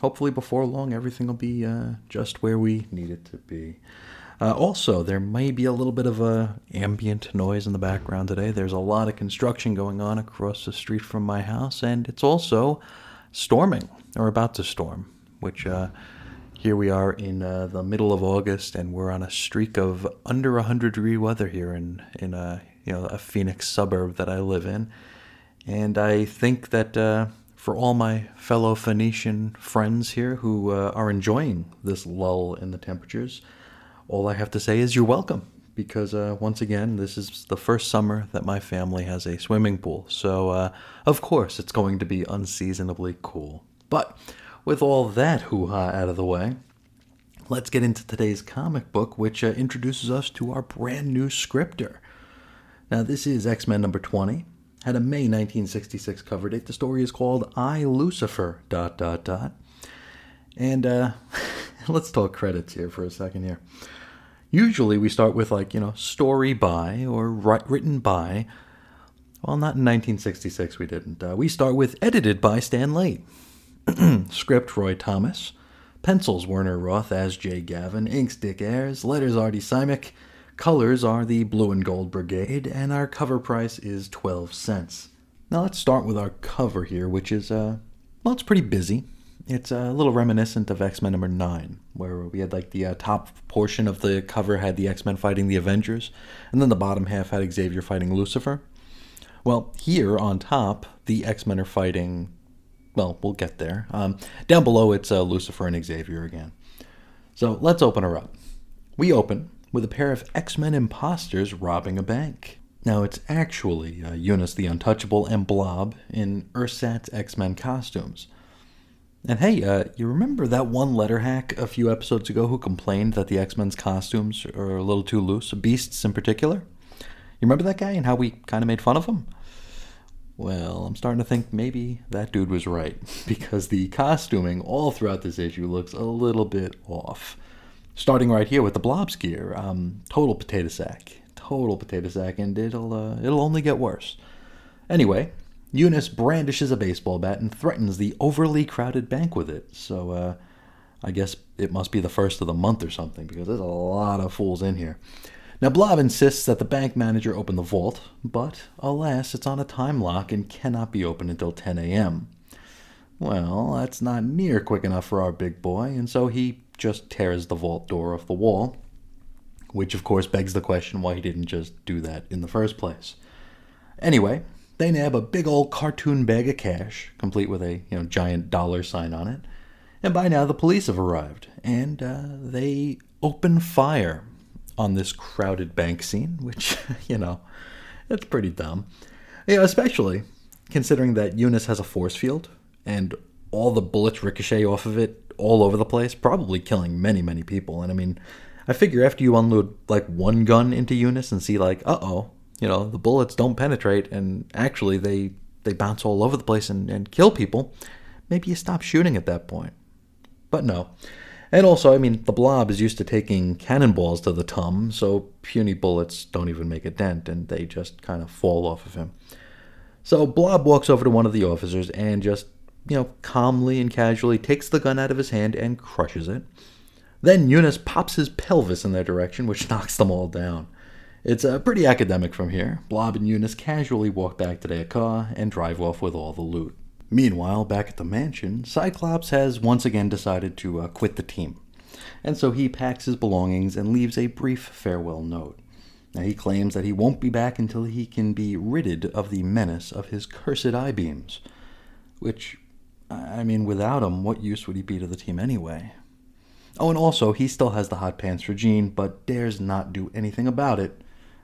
hopefully before long everything will be just where we need it to be. Also, there may be a little bit of ambient noise in the background today. There's a lot of construction going on across the street from my house, and it's also storming, or about to storm, which... Here we are in the middle of August, and we're on a streak of under 100-degree weather here in a Phoenix suburb that I live in. And I think that for all my fellow Phoenician friends here who are enjoying this lull in the temperatures, all I have to say is you're welcome, because once again, this is the first summer that my family has a swimming pool. So, of course, it's going to be unseasonably cool. But... with all that hoo-ha out of the way, let's get into today's comic book, which introduces us to our brand new scripter. Now, this is X-Men number 20. Had a May 1966 cover date. The story is called I, Lucifer, ... And let's talk credits here for a second here. Usually we start with, like, you know, story by or written by. Well, not in 1966 we didn't. We start with edited by Stan Lee. Script, Roy Thomas. Pencils, Werner Roth as J. Gavin. Inks, Dick Ayers. Letters, Artie Simic. Colors are the Blue and Gold Brigade. And our cover price is 12 cents. Now let's start with our cover here, which is, well, it's pretty busy. It's a little reminiscent of X-Men number 9, where we had, like, the top portion of the cover had the X-Men fighting the Avengers, and then the bottom half had Xavier fighting Lucifer. Well, here on top, the X-Men are fighting... well, we'll get there. Down below, it's Lucifer and Xavier again. So let's open her up. We open with a pair of X-Men imposters robbing a bank. Now, it's actually Unus the Untouchable and Blob in ersatz X-Men costumes. And hey, you remember that one letter hack a few episodes ago who complained that the X-Men's costumes are a little too loose? Beasts in particular? You remember that guy and how we kind of made fun of him? Well, I'm starting to think maybe that dude was right, because the costuming all throughout this issue looks a little bit off. Starting right here with the Blob's gear, total potato sack, and it'll only get worse. Anyway, Eunice brandishes a baseball bat and threatens the overly crowded bank with it, so I guess it must be the first of the month or something, because there's a lot of fools in here. Now, Blob insists that the bank manager open the vault, but, alas, it's on a time lock and cannot be opened until 10 a.m. Well, that's not near quick enough for our big boy, and so he just tears the vault door off the wall, which, of course, begs the question why he didn't just do that in the first place. Anyway, they nab a big old cartoon bag of cash, complete with a giant dollar sign on it, and by now the police have arrived, and they open fire on this crowded bank scene, which, it's pretty dumb. Especially considering that Eunice has a force field, and all the bullets ricochet off of it all over the place, probably killing many, many people. And I mean, I figure after you unload, like, one gun into Eunice and see, like, the bullets don't penetrate, and actually they bounce all over the place and kill people, maybe you stop shooting at that point. But no. And also, I mean, the Blob is used to taking cannonballs to the tum, so puny bullets don't even make a dent, and they just kind of fall off of him. So Blob walks over to one of the officers and just, calmly and casually takes the gun out of his hand and crushes it. Then Eunice pops his pelvis in their direction, which knocks them all down. It's pretty academic from here. Blob and Eunice casually walk back to their car and drive off with all the loot. Meanwhile, back at the mansion, Cyclops has once again decided to quit the team, and so he packs his belongings and leaves a brief farewell note. Now, he claims that he won't be back until he can be ridded of the menace of his cursed eye-beams, which, I mean, without him, what use would he be to the team anyway? Oh, and also, he still has the hot pants for Jean, but dares not do anything about it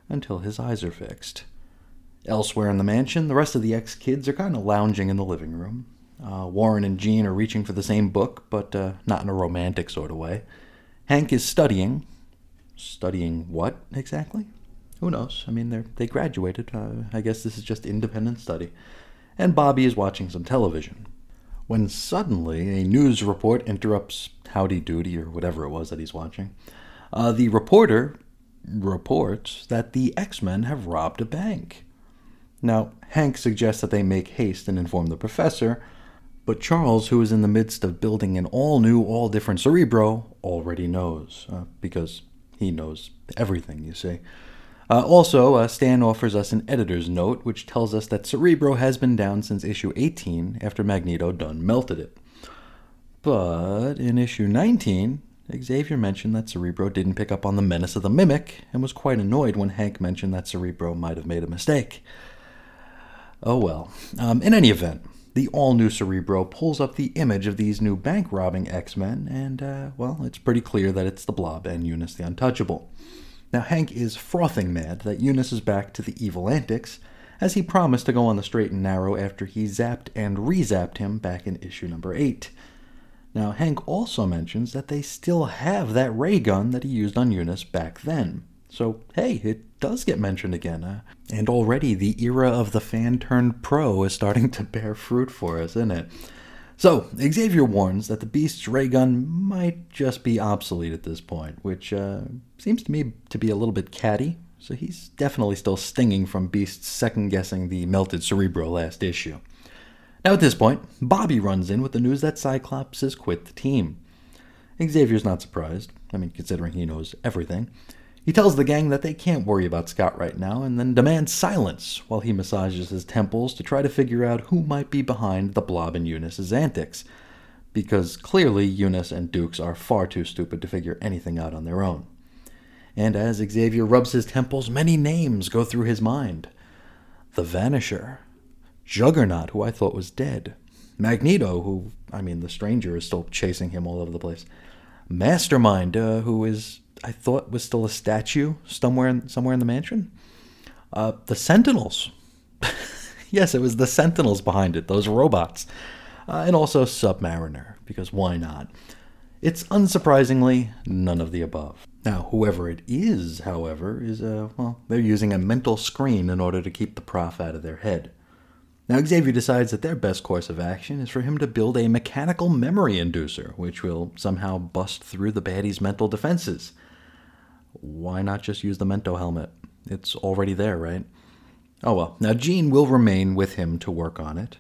until his eyes are fixed. Elsewhere in the mansion, the rest of the X-Kids are kind of lounging in the living room. Warren and Jean are reaching for the same book, but not in a romantic sort of way. Hank is studying. Studying what, exactly? Who knows? I mean, they graduated. I guess this is just independent study. And Bobby is watching some television. When suddenly, a news report interrupts Howdy Doody, or whatever it was that he's watching. The reporter reports that the X-Men have robbed a bank. Now, Hank suggests that they make haste and inform the professor, but Charles, who is in the midst of building an all-new, all-different Cerebro, already knows, because he knows everything, you see. Also, Stan offers us an editor's note, which tells us that Cerebro has been down since issue 18, after Magneto done melted it. But in issue 19, Xavier mentioned that Cerebro didn't pick up on the menace of the Mimic, and was quite annoyed when Hank mentioned that Cerebro might have made a mistake. Oh well. In any event, the all-new Cerebro pulls up the image of these new bank-robbing X-Men, and, it's pretty clear that it's the Blob and Unus the Untouchable. Now, Hank is frothing mad that Unus is back to the evil antics, as he promised to go on the straight and narrow after he zapped and rezapped him back in issue number 8. Now, Hank also mentions that they still have that ray gun that he used on Unus back then. So, hey, it does get mentioned again, and already the era of the fan-turned-pro is starting to bear fruit for us, isn't it? So, Xavier warns that the Beast's ray gun might just be obsolete at this point, which seems to me to be a little bit catty, so he's definitely still stinging from Beast second-guessing the melted Cerebro last issue. Now at this point, Bobby runs in with the news that Cyclops has quit the team. Xavier's not surprised, I mean, considering he knows everything. He tells the gang that they can't worry about Scott right now, and then demands silence while he massages his temples to try to figure out who might be behind the Blob and Eunice's antics, because clearly Eunice and Dukes are far too stupid to figure anything out on their own. And as Xavier rubs his temples, many names go through his mind. The Vanisher, Juggernaut, who I thought was dead, Magneto, who, the Stranger is still chasing him all over the place, Mastermind, who is... I thought was still a statue somewhere in the mansion. The Sentinels. Yes, it was the Sentinels behind it, those robots. And also Submariner, because why not? It's unsurprisingly none of the above. Now, whoever it is, however, is, they're using a mental screen in order to keep the prof out of their head. Now, Xavier decides that their best course of action is for him to build a mechanical memory inducer, which will somehow bust through the baddie's mental defenses. Why not just use the Mento helmet? It's already there, right? Oh well, now Jean will remain with him to work on it,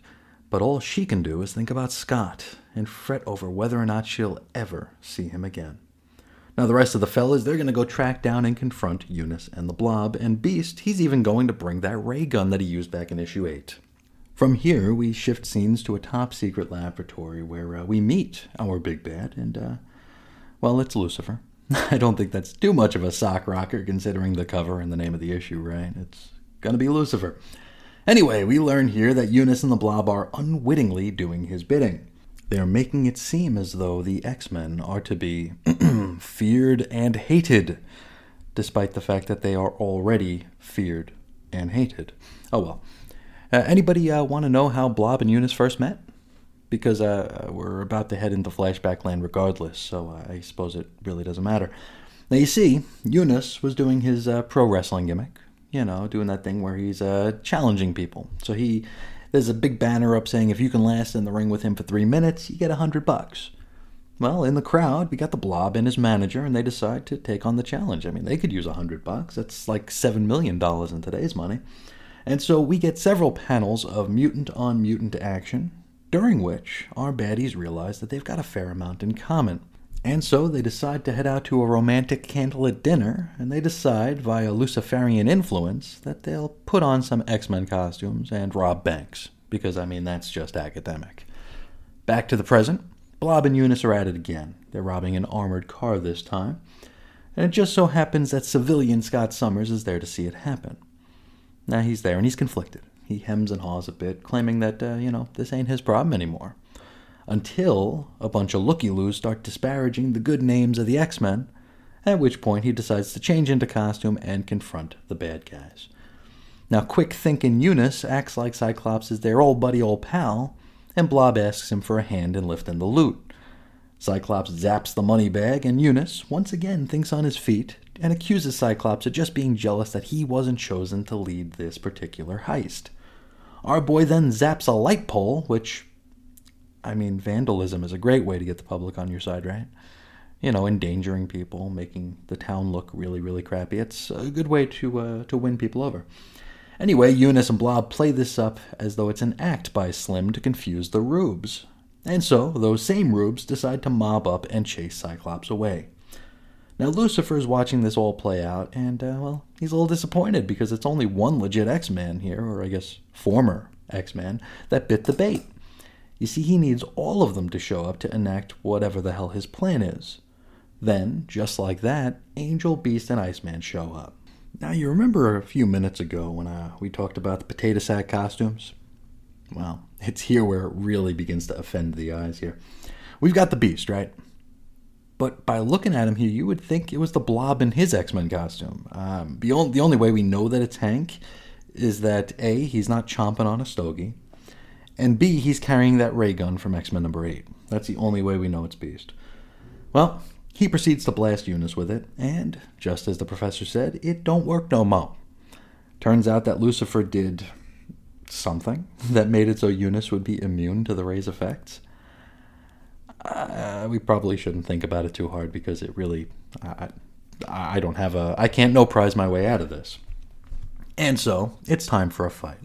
but all she can do is think about Scott and fret over whether or not she'll ever see him again. Now the rest of the fellas, they're going to go track down and confront Unus and the Blob, and Beast, he's even going to bring that ray gun that he used back in issue 8. From here, we shift scenes to a top-secret laboratory where we meet our big bad, and, it's Lucifer. I don't think that's too much of a sock rocker, considering the cover and the name of the issue, right? It's gonna be Lucifer. Anyway, we learn here that Unus and the Blob are unwittingly doing his bidding. They're making it seem as though the X-Men are to be feared and hated, despite the fact that they are already feared and hated. Oh well. Anybody want to know how Blob and Unus first met? Because we're about to head into flashback land regardless, so I suppose it really doesn't matter. Now you see, Unus was doing his pro wrestling gimmick, doing that thing where he's challenging people. So there's a big banner up saying if you can last in the ring with him for 3 minutes, you get $100. Well, in the crowd, we got the Blob and his manager, and they decide to take on the challenge. They could use $100. That's like $7 million in today's money. And so we get several panels of mutant-on-mutant action, during which our baddies realize that they've got a fair amount in common. And so they decide to head out to a romantic candlelit dinner, and they decide, via Luciferian influence, that they'll put on some X-Men costumes and rob banks, because, that's just academic. Back to the present, Blob and Unus are at it again. They're robbing an armored car this time, and it just so happens that civilian Scott Summers is there to see it happen. Now he's there, and he's conflicted. He hems and haws a bit, claiming that, this ain't his problem anymore. Until a bunch of looky-loos start disparaging the good names of the X-Men, at which point he decides to change into costume and confront the bad guys. Now, Quick Thinkin' Unus acts like Cyclops is their old buddy, old pal, and Blob asks him for a hand in lifting the loot. Cyclops zaps the money bag, and Unus, once again, thinks on his feet and accuses Cyclops of just being jealous that he wasn't chosen to lead this particular heist. Our boy then zaps a light pole, which, I mean, vandalism is a great way to get the public on your side, right? You know, endangering people, making the town look really, really crappy. It's a good way to win people over. Anyway, Unus and Blob play this up as though it's an act by Slim to confuse the rubes. And so, those same rubes decide to mob up and chase Cyclops away. Now, Lucifer's watching this all play out, and, well, he's a little disappointed because it's only one legit X-Man here, or I guess former X-Man, that bit the bait. You see, he needs all of them to show up to enact whatever the hell his plan is. Then, just like that, Angel, Beast, and Iceman show up. Now, you remember a few minutes ago when we talked about the potato sack costumes? Well, it's here where it really begins to offend the eyes here. We've got the Beast, right? But by looking at him here, you would think it was the Blob in his X-Men costume. The only way we know that it's Hank is that, A, he's not chomping on a stogie, and B, he's carrying that ray gun from X-Men number 8. That's the only way we know it's Beast. Well, he proceeds to blast Unus with it, and, just as the professor said, it don't work no more. Turns out that Lucifer did something that made it so Unus would be immune to the ray's effects. We probably shouldn't think about it too hard because it really, I don't have a, I can't no prize my way out of this. And so, it's time for a fight.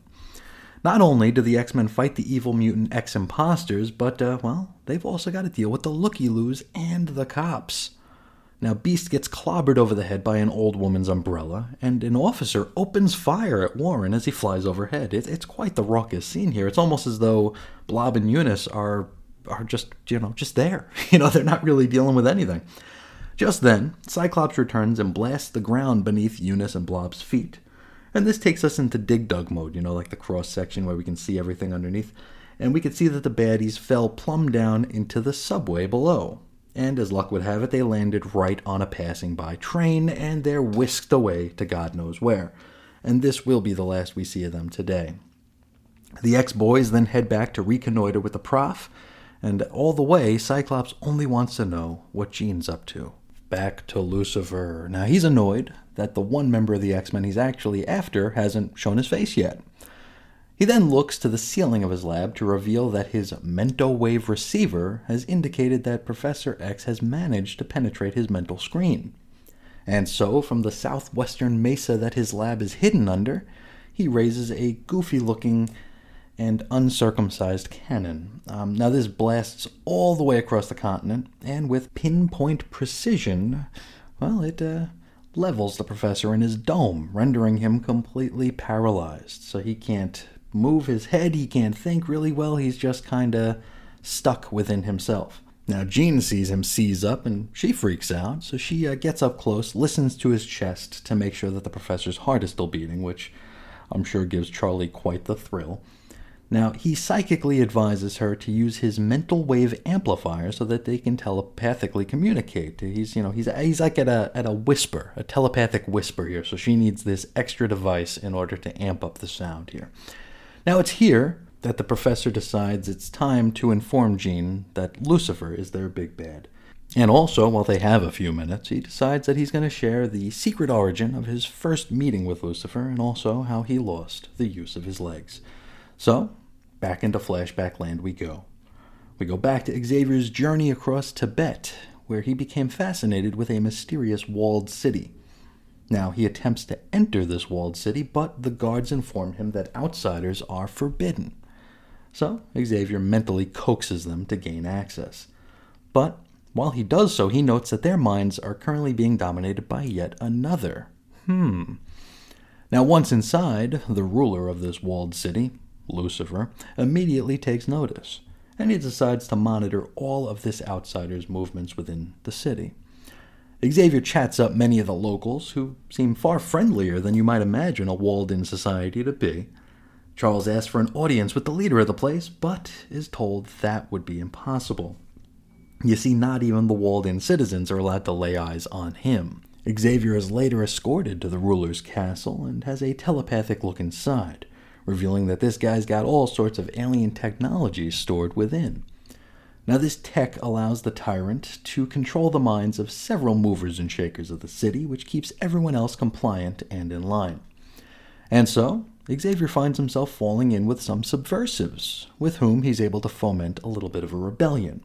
Not only do the X-Men fight the evil mutant X-Imposters, but, well, they've also got to deal with the looky-loos and the cops. Now, Beast gets clobbered over the head by an old woman's umbrella, and an officer opens fire at Warren as he flies overhead. It's quite the raucous scene here. It's almost as though Blob and Unus are just, you know, just there. You know, they're not really dealing with anything. Just then, Cyclops returns and blasts the ground beneath Unus and Blob's feet. And this takes us into Dig Dug mode, you know, like the cross-section where we can see everything underneath. And we can see that the baddies fell plumb down into the subway below. And as luck would have it, they landed right on a passing-by train, and they're whisked away to God knows where. And this will be the last we see of them today. The X-Boys then head back to reconnoiter with the prof, and all the way, Cyclops only wants to know what Jean's up to. Back to Lucifer. Now, he's annoyed that the one member of the X-Men he's actually after hasn't shown his face yet. He then looks to the ceiling of his lab to reveal that his Mento Wave receiver has indicated that Professor X has managed to penetrate his mental screen. And so, from the southwestern mesa that his lab is hidden under, he raises a goofy-looking and uncircumcised cannon. Now, this blasts all the way across the continent, and with pinpoint precision, well, it, levels the professor in his dome, rendering him completely paralyzed. So he can't move his head, he can't think really well, he's just kind of stuck within himself. Now Jean sees him seize up and she freaks out, so she gets up close, listens to his chest to make sure that the professor's heart is still beating, which I'm sure gives Charlie quite the thrill. Now, he psychically advises her to use his mental wave amplifier so that they can telepathically communicate. He's, you know, he's like at a whisper, a telepathic whisper here, so she needs this extra device in order to amp up the sound here. Now, it's here that the professor decides it's time to inform Jean that Lucifer is their big bad. And also, while they have a few minutes, he decides that he's going to share the secret origin of his first meeting with Lucifer and also how he lost the use of his legs. So, back into flashback land we go. We go back to Xavier's journey across Tibet, where he became fascinated with a mysterious walled city. Now, he attempts to enter this walled city, but the guards inform him that outsiders are forbidden. So, Xavier mentally coaxes them to gain access. But, while he does so, he notes that their minds are currently being dominated by yet another. Now, once inside, the ruler of this walled city, Lucifer, immediately takes notice, and he decides to monitor all of this outsider's movements within the city. Xavier chats up many of the locals, who seem far friendlier than you might imagine a walled-in society to be. Charles asks for an audience with the leader of the place, but is told that would be impossible. You see, not even the walled-in citizens are allowed to lay eyes on him. Xavier is later escorted to the ruler's castle and has a telepathic look inside, revealing that this guy's got all sorts of alien technology stored within. Now, this tech allows the tyrant to control the minds of several movers and shakers of the city, which keeps everyone else compliant and in line. And so, Xavier finds himself falling in with some subversives, with whom he's able to foment a little bit of a rebellion.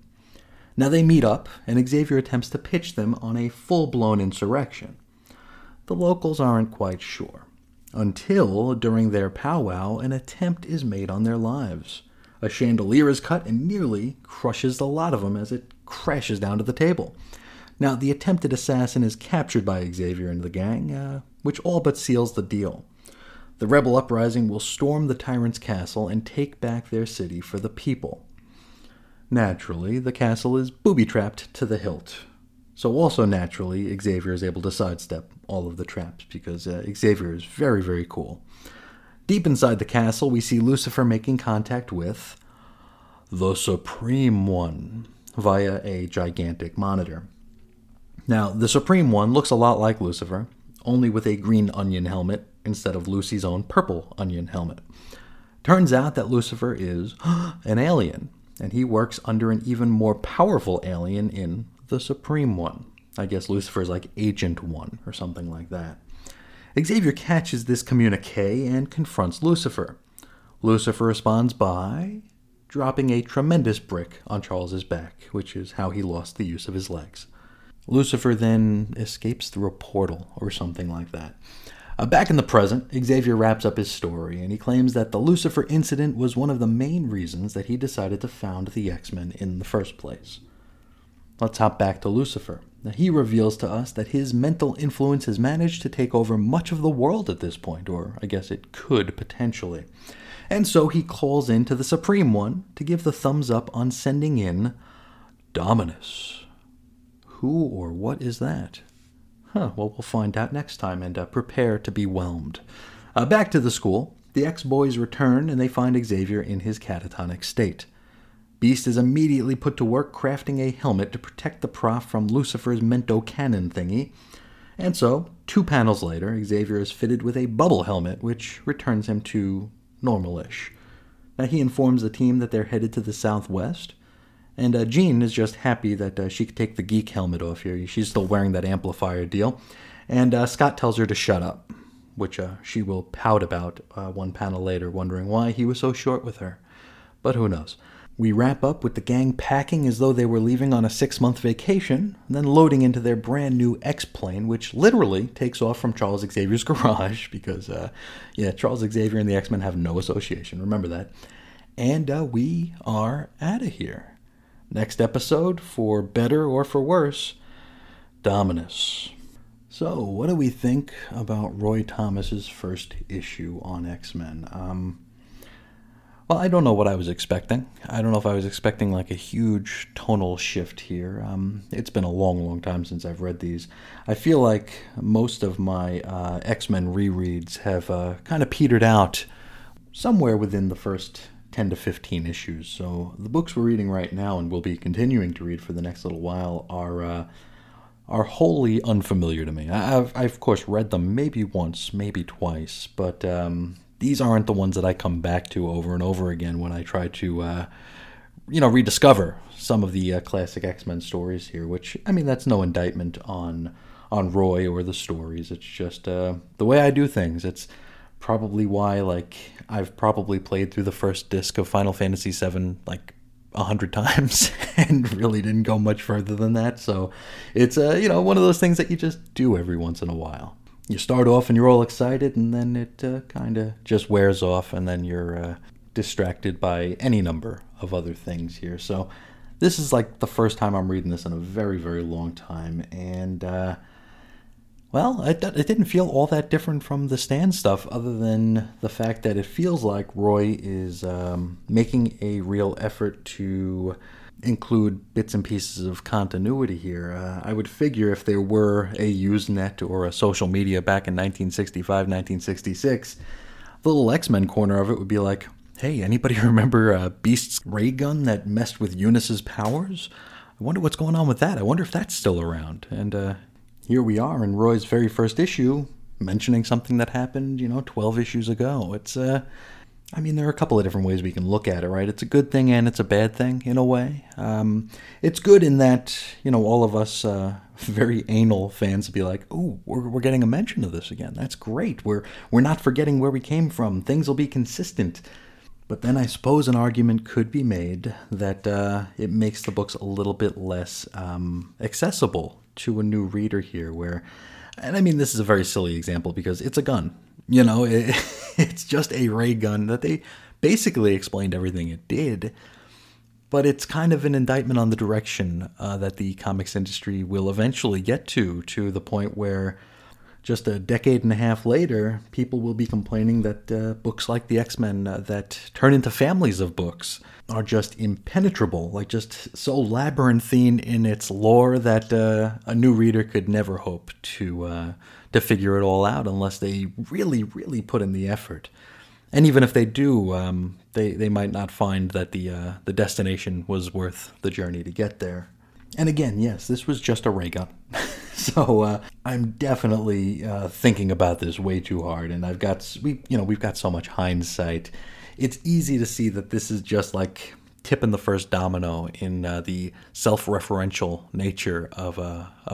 Now they meet up, and Xavier attempts to pitch them on a full-blown insurrection. The locals aren't quite sure, until, during their powwow, an attempt is made on their lives. A chandelier is cut and nearly crushes the lot of them as it crashes down to the table. Now, the attempted assassin is captured by Xavier and the gang, which all but seals the deal. The rebel uprising will storm the tyrant's castle and take back their city for the people. Naturally, the castle is booby-trapped to the hilt. So also naturally, Xavier is able to sidestep all of the traps because Xavier is very, very cool. Deep inside the castle, we see Lucifer making contact with the Supreme One via a gigantic monitor. Now, the Supreme One looks a lot like Lucifer, only with a green onion helmet instead of Lucy's own purple onion helmet. Turns out that Lucifer is an alien, and he works under an even more powerful alien in the Supreme One. I guess Lucifer is like Agent One or something like that. Xavier catches this communique and confronts Lucifer. Lucifer responds by dropping a tremendous brick on Charles's back, which is how he lost the use of his legs. Lucifer then escapes through a portal or something like that. Back in the present, Xavier wraps up his story, and he claims that the Lucifer incident was one of the main reasons that he decided to found the X-Men in the first place. Let's hop back to Lucifer. Now, he reveals to us that his mental influence has managed to take over much of the world at this point, or I guess it could potentially. And so he calls in to the Supreme One to give the thumbs up on sending in Dominus. Who or what is that? Well, we'll find out next time, and prepare to be whelmed. Back to the school, the X-Boys return, and they find Xavier in his catatonic state. Beast is immediately put to work crafting a helmet to protect the prof from Lucifer's mento cannon thingy. And so, 2 panels later, Xavier is fitted with a bubble helmet, which returns him to normal-ish. Now, he informs the team that they're headed to the southwest, and Jean is just happy that she could take the geek helmet off here. She's still wearing that amplifier deal. And Scott tells her to shut up, which she will pout about 1 panel later, wondering why he was so short with her. But who knows? We wrap up with the gang packing as though they were leaving on a 6-month vacation, and then loading into their brand new X-Plane, which literally takes off from Charles Xavier's garage, because, Charles Xavier and the X-Men have no association. Remember that. And we are out of here. Next episode, for better or for worse, Dominus. So, what do we think about Roy Thomas's first issue on X-Men? Well, I don't know what I was expecting. I don't know if I was expecting like a huge tonal shift here. It's been a long, long time since I've read these. I feel like most of my X-Men rereads have kind of petered out somewhere within the first 10 to 15 issues. So the books we're reading right now and will be continuing to read for the next little while are wholly unfamiliar to me. I've of course read them maybe once, maybe twice, but these aren't the ones that I come back to over and over again when I try to rediscover some of the classic X-Men stories here, which, I mean, that's no indictment on Roy or the stories. It's just the way I do things. It's probably why, like, I've probably played through the first disc of Final Fantasy VII like 100 times and really didn't go much further than that. So it's one of those things that you just do every once in a while. You start off and you're all excited, and then it kind of just wears off, and then you're distracted by any number of other things here. So this is like the first time I'm reading this in a very, very long time, and well, it didn't feel all that different from the Stan stuff, other than the fact that it feels like Roy is making a real effort to include bits and pieces of continuity here. I would figure if there were a Usenet or a social media back in 1965, 1966, the little X-Men corner of it would be like, hey, anybody remember Beast's ray gun that messed with Unus's powers? I wonder what's going on with that. I wonder if that's still around. And here we are in Roy's very first issue mentioning something that happened, 12 issues ago. It's, I mean, there are a couple of different ways we can look at it, right? It's a good thing and it's a bad thing in a way. It's good in that, all of us very anal fans be like, oh, we're getting a mention of this again. That's great. We're not forgetting where we came from. Things will be consistent. But then I suppose an argument could be made that it makes the books a little bit less accessible to a new reader here where, and I mean, this is a very silly example because it's a gun. It's just a ray gun that they basically explained everything it did. But it's kind of an indictment on the direction that the comics industry will eventually get to the point where just a decade and a half later, people will be complaining that books like the X-Men that turn into families of books are just impenetrable, like just so labyrinthine in its lore that a new reader could never hope to figure it all out unless they really, really put in the effort. And even if they do, they might not find that the destination was worth the journey to get there. And again, yes, this was just a ray gun. So I'm definitely thinking about this way too hard, and we've got so much hindsight. It's easy to see that this is just like tipping the first domino in the self-referential nature of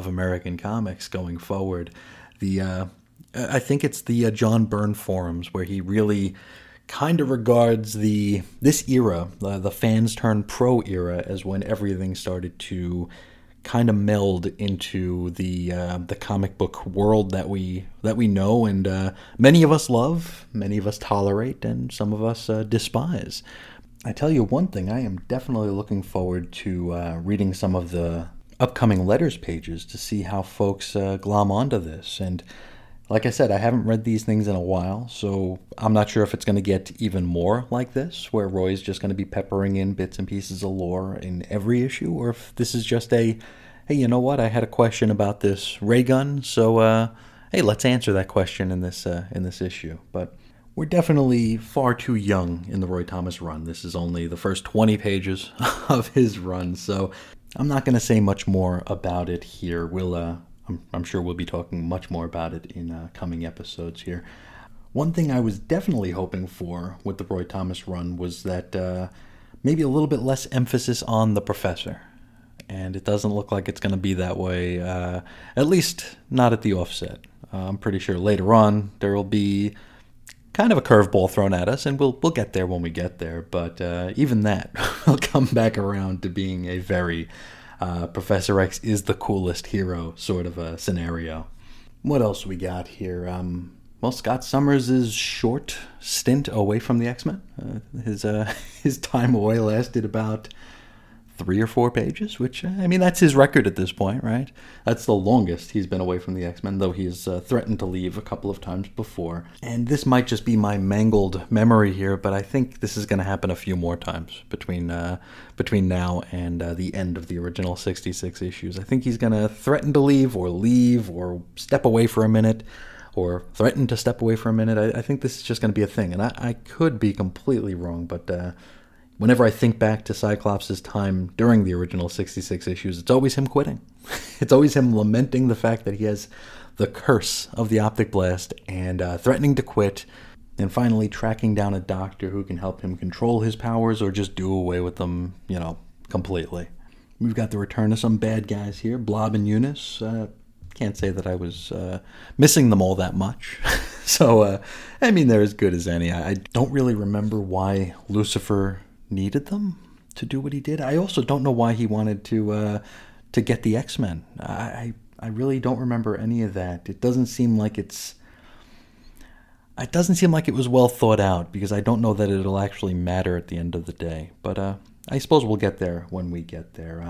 American comics going forward. I think it's the John Byrne forums where he really kind of regards this era, the fans turn pro era, as when everything started to kind of meld into the comic book world that we know and many of us love, many of us tolerate, and some of us despise. I tell you one thing, I am definitely looking forward to reading some of the upcoming letters pages to see how folks glom onto this. And like I said, I haven't read these things in a while, so I'm not sure if it's going to get even more like this, where Roy's just going to be peppering in bits and pieces of lore in every issue, or if this is just a, hey, you know what, I had a question about this ray gun, so hey, let's answer that question in this issue. But we're definitely far too young in the Roy Thomas run. This is only the first 20 pages of his run, so I'm not going to say much more about it here. I'm sure we'll be talking much more about it in coming episodes here. One thing I was definitely hoping for with the Roy Thomas run was that maybe a little bit less emphasis on the Professor. And it doesn't look like it's going to be that way, at least not at the offset. I'm pretty sure later on there will be kind of a curveball thrown at us, and we'll get there when we get there. But even that will come back around to being a very... Professor X is the coolest hero sort of a scenario. What else we got here? Well, Scott Summers' short stint away from the X-Men. His time away lasted about 3 or 4 pages, which, I mean, that's his record at this point, right? That's the longest he's been away from the X-Men, though he's threatened to leave a couple of times before. And this might just be my mangled memory here, but I think this is going to happen a few more times between now and the end of the original 66 issues. I think he's going to threaten to leave or step away for a minute or threaten to step away for a minute. I think this is just going to be a thing, and I could be completely wrong, but... whenever I think back to Cyclops' time during the original 66 issues, it's always him quitting. It's always him lamenting the fact that he has the curse of the optic blast and threatening to quit, and finally tracking down a doctor who can help him control his powers or just do away with them, completely. We've got the return of some bad guys here, Blob and Unus. Can't say that I was missing them all that much. So, I mean, they're as good as any. I don't really remember why Lucifer... needed them to do what he did. I also don't know why he wanted to get the X-Men. I really don't remember any of that. It doesn't seem like it was well thought out, because I don't know that it'll actually matter at the end of the day. But I suppose we'll get there when we get there.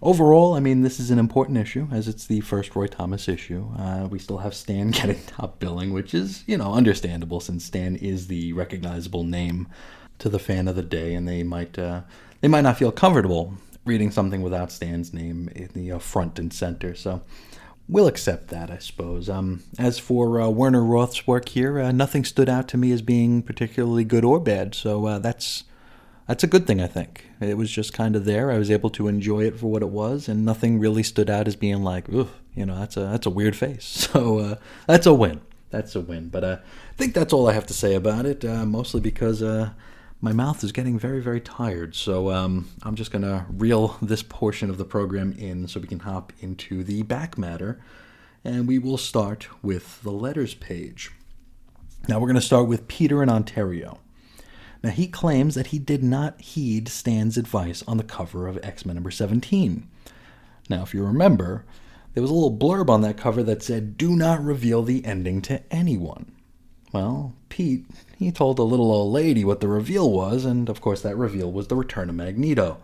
Overall, I mean, this is an important issue, as it's the first Roy Thomas issue. We still have Stan getting top billing, which is, understandable, since Stan is the recognizable name to the fan of the day, and they might not feel comfortable reading something without Stan's name in the front and center. So we'll accept that, I suppose. As for Werner Roth's work here, nothing stood out to me as being particularly good or bad. So that's a good thing, I think. It was just kind of there. I was able to enjoy it for what it was, and nothing really stood out as being like, ooh, you know, that's a weird face. So that's a win. That's a win. But I think that's all I have to say about it, mostly because my mouth is getting very, very tired. So I'm just going to reel this portion of the program in so we can hop into the back matter. And we will start with the letters page. Now we're going to start with Peter in Ontario. Now he claims that he did not heed Stan's advice on the cover of X-Men number 17. Now if you remember, there was a little blurb on that cover that said, "Do not reveal the ending to anyone." Well, Pete, he told a little old lady what the reveal was, and of course that reveal was the return of Magneto.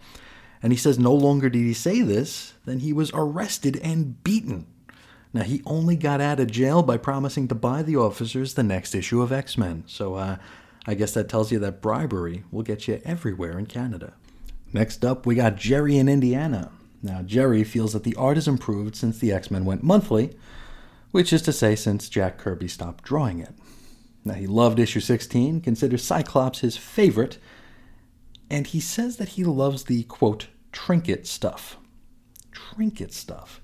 And he says no longer did he say this than he was arrested and beaten. Now, he only got out of jail by promising to buy the officers the next issue of X-Men. So I guess that tells you that bribery will get you everywhere in Canada. Next up, we got Jerry in Indiana. Now, Jerry feels that the art has improved since the X-Men went monthly, which is to say since Jack Kirby stopped drawing it. Now, he loved issue 16, considers Cyclops his favorite, and he says that he loves the, quote, trinket stuff. Trinket stuff.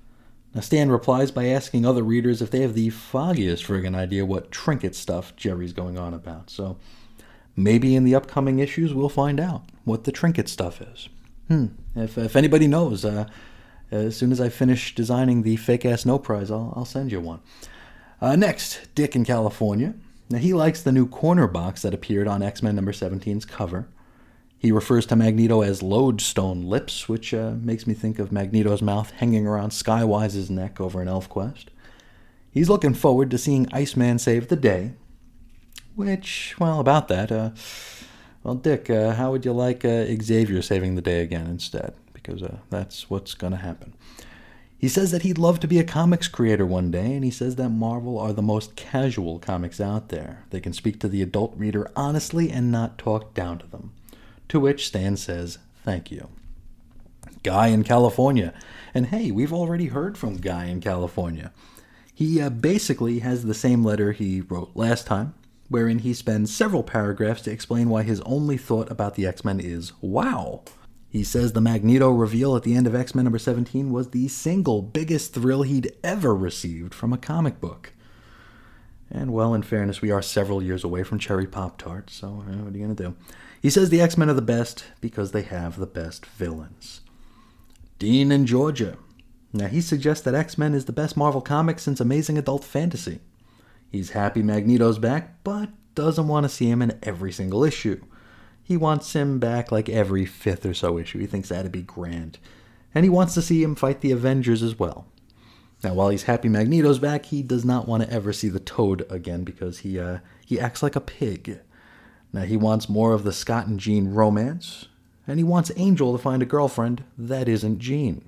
Now, Stan replies by asking other readers if they have the foggiest friggin' idea what trinket stuff Jerry's going on about. So, maybe in the upcoming issues we'll find out what the trinket stuff is. If anybody knows, as soon as I finish designing the fake-ass no prize, I'll send you one. Next, Dick in California. Now, he likes the new corner box that appeared on X-Men number 17's cover. He refers to Magneto as Lodestone Lips, which makes me think of Magneto's mouth hanging around Skywise's neck over in ElfQuest. He's looking forward to seeing Iceman save the day, which, well, about that, Dick, how would you like Xavier saving the day again instead? Because that's what's going to happen. He says that he'd love to be a comics creator one day, and he says that Marvel are the most casual comics out there. They can speak to the adult reader honestly and not talk down to them. To which Stan says, thank you. Guy in California. And hey, we've already heard from Guy in California. He basically has the same letter he wrote last time, wherein he spends several paragraphs to explain why his only thought about the X-Men is, wow. He says the Magneto reveal at the end of X-Men number 17 was the single biggest thrill he'd ever received from a comic book. And well, in fairness, we are several years away from Cherry Pop-Tarts, so what are you going to do? He says the X-Men are the best because they have the best villains. Dean in Georgia. Now, he suggests that X-Men is the best Marvel comic since Amazing Adult Fantasy. He's happy Magneto's back, but doesn't want to see him in every single issue. He wants him back like every fifth or so issue. He thinks that'd be grand. And he wants to see him fight the Avengers as well. Now, while he's happy Magneto's back, he does not want to ever see the Toad again because he acts like a pig. Now, he wants more of the Scott and Jean romance, and he wants Angel to find a girlfriend that isn't Jean.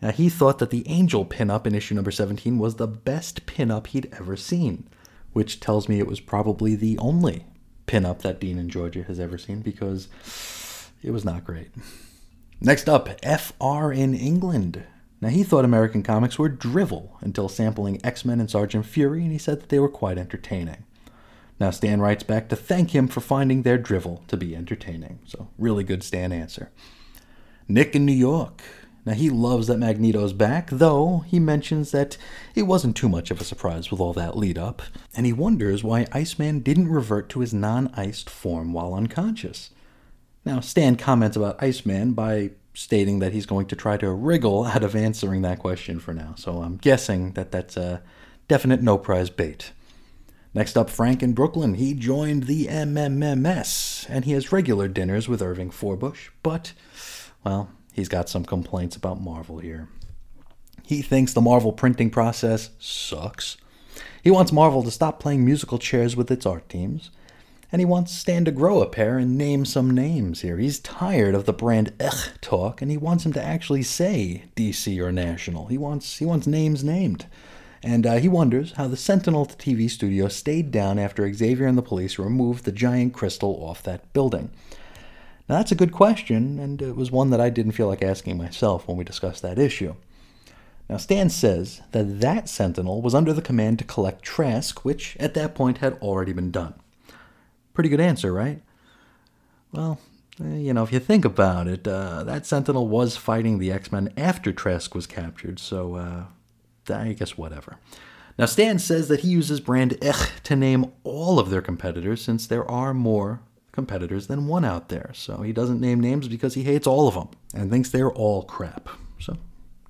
Now, he thought that the Angel pinup in issue number 17 was the best pinup he'd ever seen, which tells me it was probably the only pinup that Dean in Georgia has ever seen because it was not great. Next up, FR in England. Now, he thought American comics were drivel until sampling X-Men and Sergeant Fury, and he said that they were quite entertaining. Now, Stan writes back to thank him for finding their drivel to be entertaining. So, really good Stan answer. Nick in New York. Now, he loves that Magneto's back, though he mentions that it wasn't too much of a surprise with all that lead-up, and he wonders why Iceman didn't revert to his non-iced form while unconscious. Now, Stan comments about Iceman by stating that he's going to try to wriggle out of answering that question for now. So I'm guessing that that's a definite no-prize bait. Next up, Frank in Brooklyn. He joined the MMMS, and he has regular dinners with Irving Forbush, but, well, he's got some complaints about Marvel here. He thinks the Marvel printing process sucks. He wants Marvel to stop playing musical chairs with its art teams. And he wants Stan to grow a pair and name some names here. He's tired of the brand Ech talk, and he wants him to actually say DC or National. He wants names named. And he wonders how the Sentinel TV studio stayed down after Xavier and the police removed the giant crystal off that building. Now, that's a good question, and it was one that I didn't feel like asking myself when we discussed that issue. Now, Stan says that that Sentinel was under the command to collect Trask, which at that point had already been done. Pretty good answer, right? Well, you know, if you think about it, that Sentinel was fighting the X-Men after Trask was captured, so I guess whatever. Now, Stan says that he uses brand Ech to name all of their competitors, since there are more competitors than one out there. So he doesn't name names because he hates all of them and thinks they're all crap. So,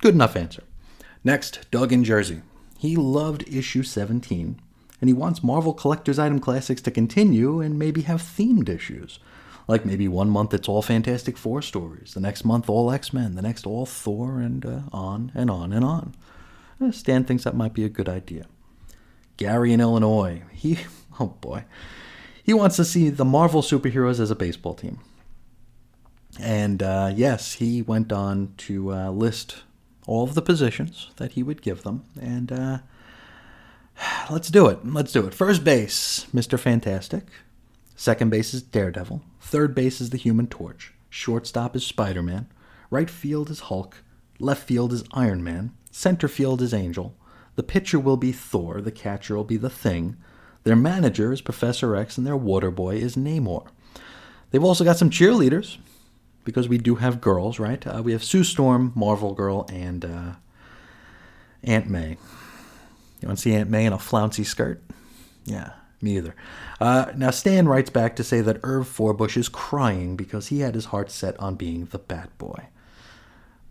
good enough answer. Next, Doug in Jersey. He loved issue 17, and he wants Marvel Collector's Item Classics to continue and maybe have themed issues. Like maybe one month it's all Fantastic Four stories, the next month all X-Men, the next all Thor, and on and on and on. Stan thinks that might be a good idea. Gary in Illinois. He wants to see the Marvel superheroes as a baseball team. And yes, he went on to list all of the positions that he would give them. And let's do it. First base, Mr. Fantastic. Second base is Daredevil. Third base is the Human Torch. Shortstop is Spider-Man. Right field is Hulk. Left field is Iron Man. Center field is Angel. The pitcher will be Thor. The catcher will be the Thing. Their manager is Professor X, and their water boy is Namor. They've also got some cheerleaders, because we do have girls, right? We have Sue Storm, Marvel Girl, and Aunt May. You want to see Aunt May in a flouncy skirt? Yeah, me either. Now, Stan writes back to say that Irv Forbush is crying because he had his heart set on being the Bat Boy.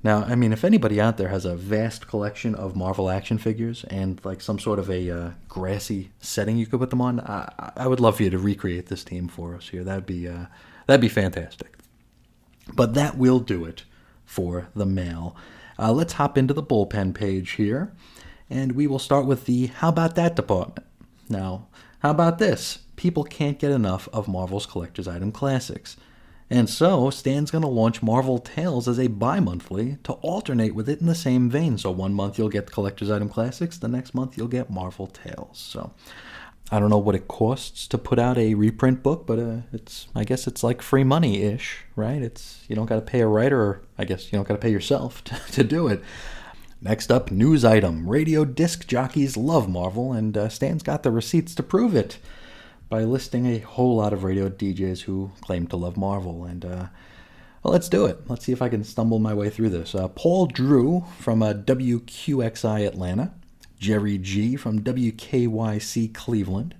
Now, I mean, if anybody out there has a vast collection of Marvel action figures and, like, some sort of a grassy setting you could put them on, I would love for you to recreate this team for us here. That'd be fantastic. But that will do it for the mail. Let's hop into the bullpen page here, and we will start with the How About That department. Now, how about this? People can't get enough of Marvel's Collector's Item Classics. And so, Stan's going to launch Marvel Tales as a bi-monthly to alternate with it in the same vein. So one month you'll get Collector's Item Classics, the next month you'll get Marvel Tales. So, I don't know what it costs to put out a reprint book, but I guess it's like free money-ish, right? You don't got to pay a writer, or I guess you don't got to pay yourself to do it. Next up, news item. Radio disc jockeys love Marvel, and Stan's got the receipts to prove it, by listing a whole lot of radio DJs who claim to love Marvel. And, well, let's do it. Let's see if I can stumble my way through this. Paul Drew from WQXI Atlanta. Jerry G. from WKYC Cleveland.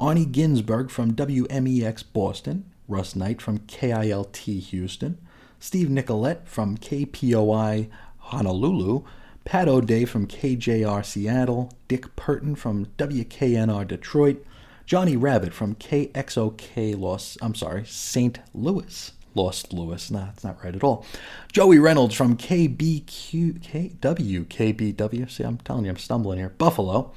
Arnie Ginsberg from WMEX Boston. Russ Knight from KILT Houston. Steve Nicolette from KPOI Honolulu. Pat O'Day from KJR Seattle. Dick Purton from WKNR Detroit. Johnny Rabbit from KXOK St. Louis. Lost Louis. Nah, it's not right at all. Joey Reynolds from KBW. See, I'm telling you, I'm stumbling here. Buffalo.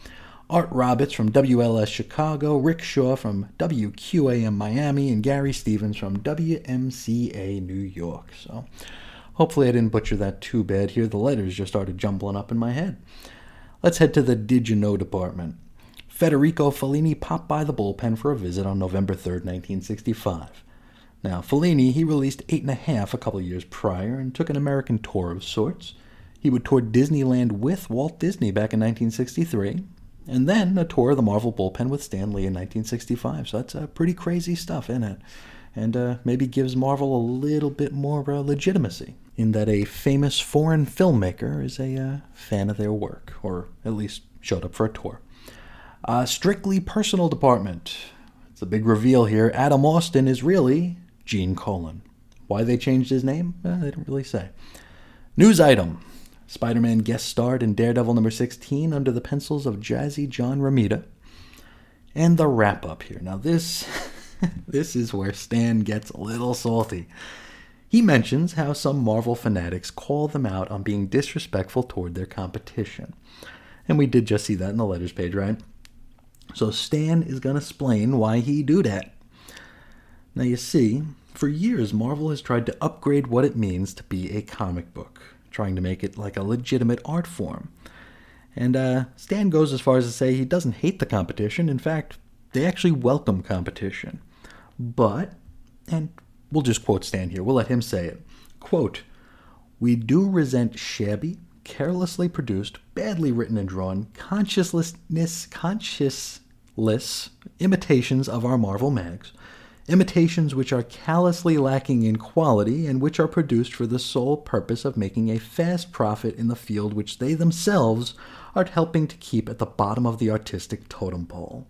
Art Roberts from WLS Chicago. Rick Shaw from WQAM Miami. And Gary Stevens from WMCA New York. So, hopefully I didn't butcher that too bad here. The letters just started jumbling up in my head. Let's head to the Did You Know department. Federico Fellini popped by the bullpen for a visit on November 3rd, 1965. Now, Fellini, he released 8 1/2 a couple years prior and took an American tour of sorts. He would tour Disneyland with Walt Disney back in 1963, and then a tour of the Marvel bullpen with Stan Lee in 1965. So that's pretty crazy stuff, isn't it? And maybe gives Marvel a little bit more legitimacy, in that a famous foreign filmmaker is a fan of their work, or at least showed up for a tour. Strictly personal department. It's a big reveal here. Adam Austin is really Gene Colan. Why they changed his name? They didn't really say. News item. Spider-Man guest starred in Daredevil number 16 under the pencils of Jazzy John Romita. And the wrap-up here. Now this is where Stan gets a little salty. He mentions how some Marvel fanatics call them out on being disrespectful toward their competition. And we did just see that in the letters page, right? So Stan is going to explain why he do that. Now you see, for years Marvel has tried to upgrade what it means to be a comic book, trying to make it like a legitimate art form. And Stan goes as far as to say he doesn't hate the competition. In fact, they actually welcome competition. But, and we'll just quote Stan here, we'll let him say it, quote, "We do resent shabby, carelessly produced, badly written and drawn, conscienceless imitations of our Marvel mags, imitations which are callously lacking in quality and which are produced for the sole purpose of making a fast profit in the field which they themselves are helping to keep at the bottom of the artistic totem pole.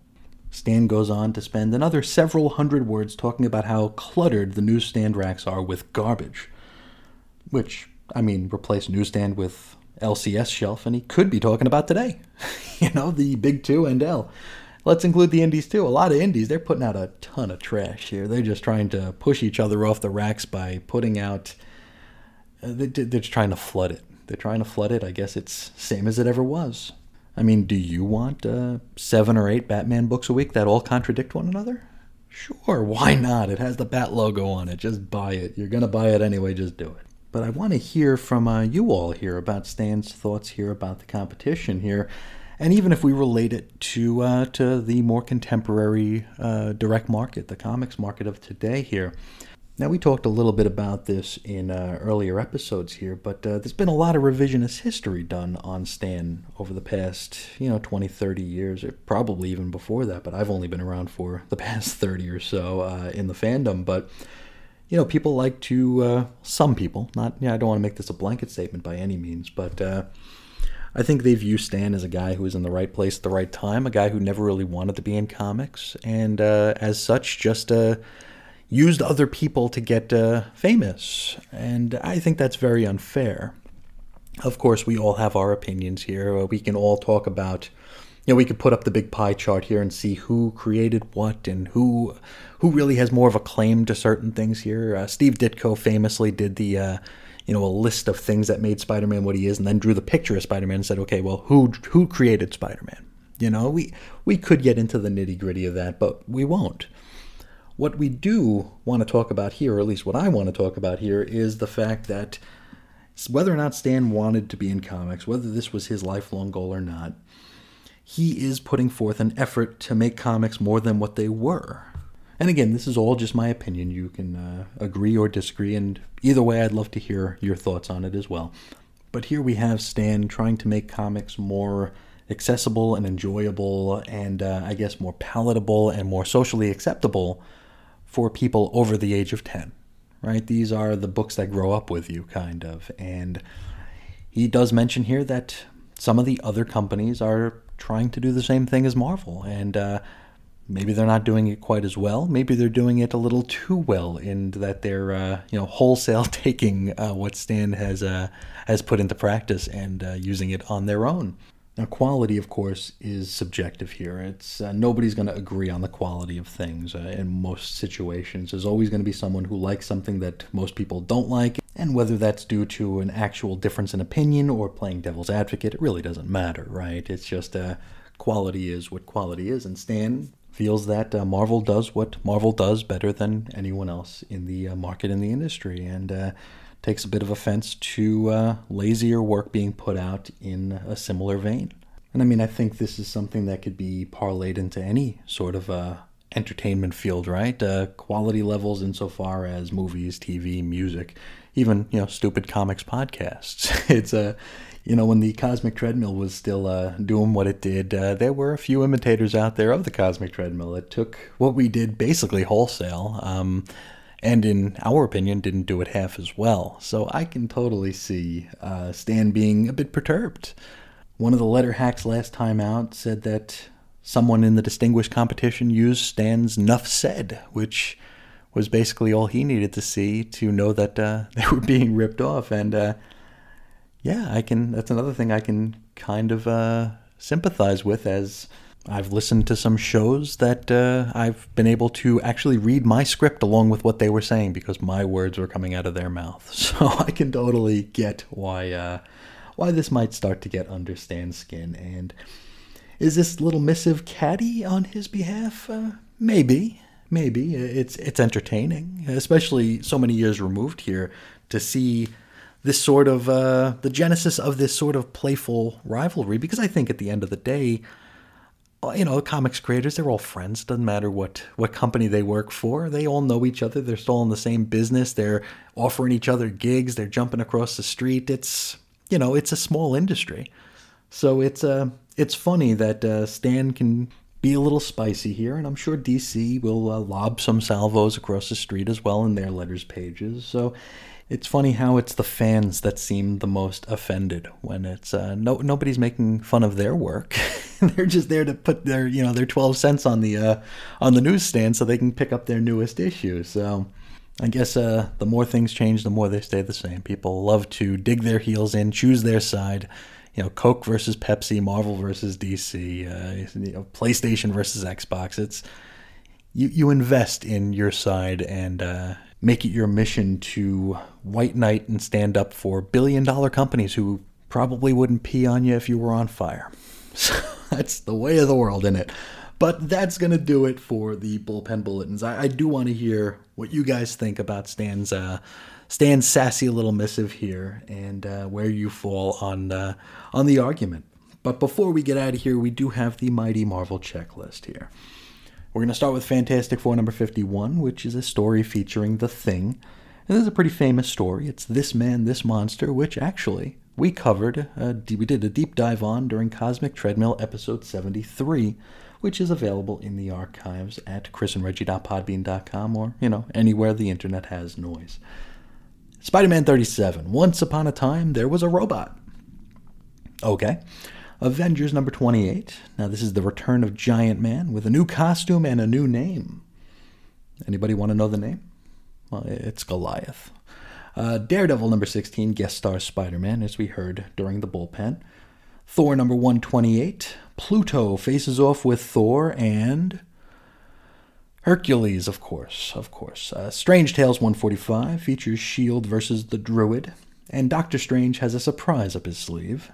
Stan goes on to spend another several hundred words talking about how cluttered the newsstand racks are with garbage. Which, I mean, replace newsstand with LCS shelf, and he could be talking about today. You know, the big two and L. Let's include the indies, too. A lot of indies, they're putting out a ton of trash here. They're just trying to push each other off the racks by putting out... They're just trying to flood it. They're trying to flood it. I guess it's same as it ever was. I mean, do you want 7 or 8 Batman books a week that all contradict one another? Sure, why not? It has the Bat logo on it. Just buy it. You're going to buy it anyway. Just do it. But I want to hear from you all here about Stan's thoughts here about the competition here. And even if we relate it to the more contemporary direct market, the comics market of today here. Now, we talked a little bit about this in earlier episodes here, but there's been a lot of revisionist history done on Stan over the past, 20, 30 years, or probably even before that, but I've only been around for the past 30 or so in the fandom. But, people like to, some people, I don't want to make this a blanket statement by any means, but... I think they view Stan as a guy who was in the right place at the right time, a guy who never really wanted to be in comics, and as such just used other people to get famous. And I think that's very unfair. Of course, we all have our opinions here. We can all talk about, we could put up the big pie chart here and see who created what and who really has more of a claim to certain things here. Steve Ditko famously did the... a list of things that made Spider-Man what he is, and then drew the picture of Spider-Man and said, okay, well, who created Spider-Man? We could get into the nitty-gritty of that, but we won't. What we do want to talk about here, or at least what I want to talk about here, is the fact that whether or not Stan wanted to be in comics, whether this was his lifelong goal or not, he is putting forth an effort to make comics more than what they were. And again, this is all just my opinion. You can agree or disagree, and either way, I'd love to hear your thoughts on it as well. But here we have Stan trying to make comics more accessible and enjoyable and, I guess, more palatable and more socially acceptable for people over the age of 10, right? These are the books that grow up with you, kind of. And he does mention here that some of the other companies are trying to do the same thing as Marvel, and... maybe they're not doing it quite as well. Maybe they're doing it a little too well in that they're, wholesale taking what Stan has put into practice and using it on their own. Now, quality, of course, is subjective here. It's nobody's going to agree on the quality of things in most situations. There's always going to be someone who likes something that most people don't like, and whether that's due to an actual difference in opinion or playing devil's advocate, it really doesn't matter, right? It's just quality is what quality is, and Stan... feels that Marvel does what Marvel does better than anyone else in the market, in the industry, and takes a bit of offense to lazier work being put out in a similar vein. And I mean, I think this is something that could be parlayed into any sort of entertainment field, right? Quality levels insofar as movies, TV, music, even, stupid comics podcasts. It's a... when the Cosmic Treadmill was still doing what it did, there were a few imitators out there of the Cosmic Treadmill. It took what we did basically wholesale, and in our opinion, didn't do it half as well. So I can totally see Stan being a bit perturbed. One of the letter hacks last time out said that someone in the distinguished competition used Stan's "nuff said," which was basically all he needed to see to know that they were being ripped off, and... yeah, that's another thing I can kind of sympathize with, as I've listened to some shows that I've been able to actually read my script along with what they were saying because my words were coming out of their mouth. So I can totally get why this might start to get under Stan's skin. And is this little missive catty on his behalf? Maybe. It's entertaining, especially so many years removed here, to see... this sort of, the genesis of this sort of playful rivalry, because I think at the end of the day, comics creators, they're all friends. Doesn't matter what company they work for. They all know each other. They're still in the same business. They're offering each other gigs. They're jumping across the street. It's, it's a small industry. So it's funny that Stan can be a little spicy here, and I'm sure DC will lob some salvos across the street as well in their letters pages. So it's funny how it's the fans that seem the most offended when it's nobody's making fun of their work. They're just there to put their their 12 cents on the newsstand so they can pick up their newest issue. So I guess the more things change, the more they stay the same. People love to dig their heels in, choose their side. Coke versus Pepsi, Marvel versus DC, PlayStation versus Xbox. It's you invest in your side and make it your mission to white knight and stand up for billion-dollar companies who probably wouldn't pee on you if you were on fire. So that's the way of the world, in it. But that's going to do it for the bullpen bulletins. I do want to hear what you guys think about Stan's sassy little missive here, and where you fall on the argument. But before we get out of here, we do have the mighty Marvel checklist here. We're going to start with Fantastic Four number 51, which is a story featuring the Thing. And this is a pretty famous story. It's This Man, This Monster, which actually we covered, we did a deep dive on during Cosmic Treadmill episode 73, which is available in the archives at chrisandreggie.podbean.com or, anywhere the internet has noise. Spider-Man 37, Once Upon a Time, There Was a Robot. Okay. Avengers number 28. Now this is the return of Giant Man with a new costume and a new name. Anybody want to know the name? Well, it's Goliath. Daredevil number 16, guest stars Spider-Man, as we heard during the bullpen. Thor number 128. Pluto faces off with Thor and Hercules, of course. Strange Tales 145 features S.H.I.E.L.D. versus the Druid, and Doctor Strange has a surprise up his sleeve.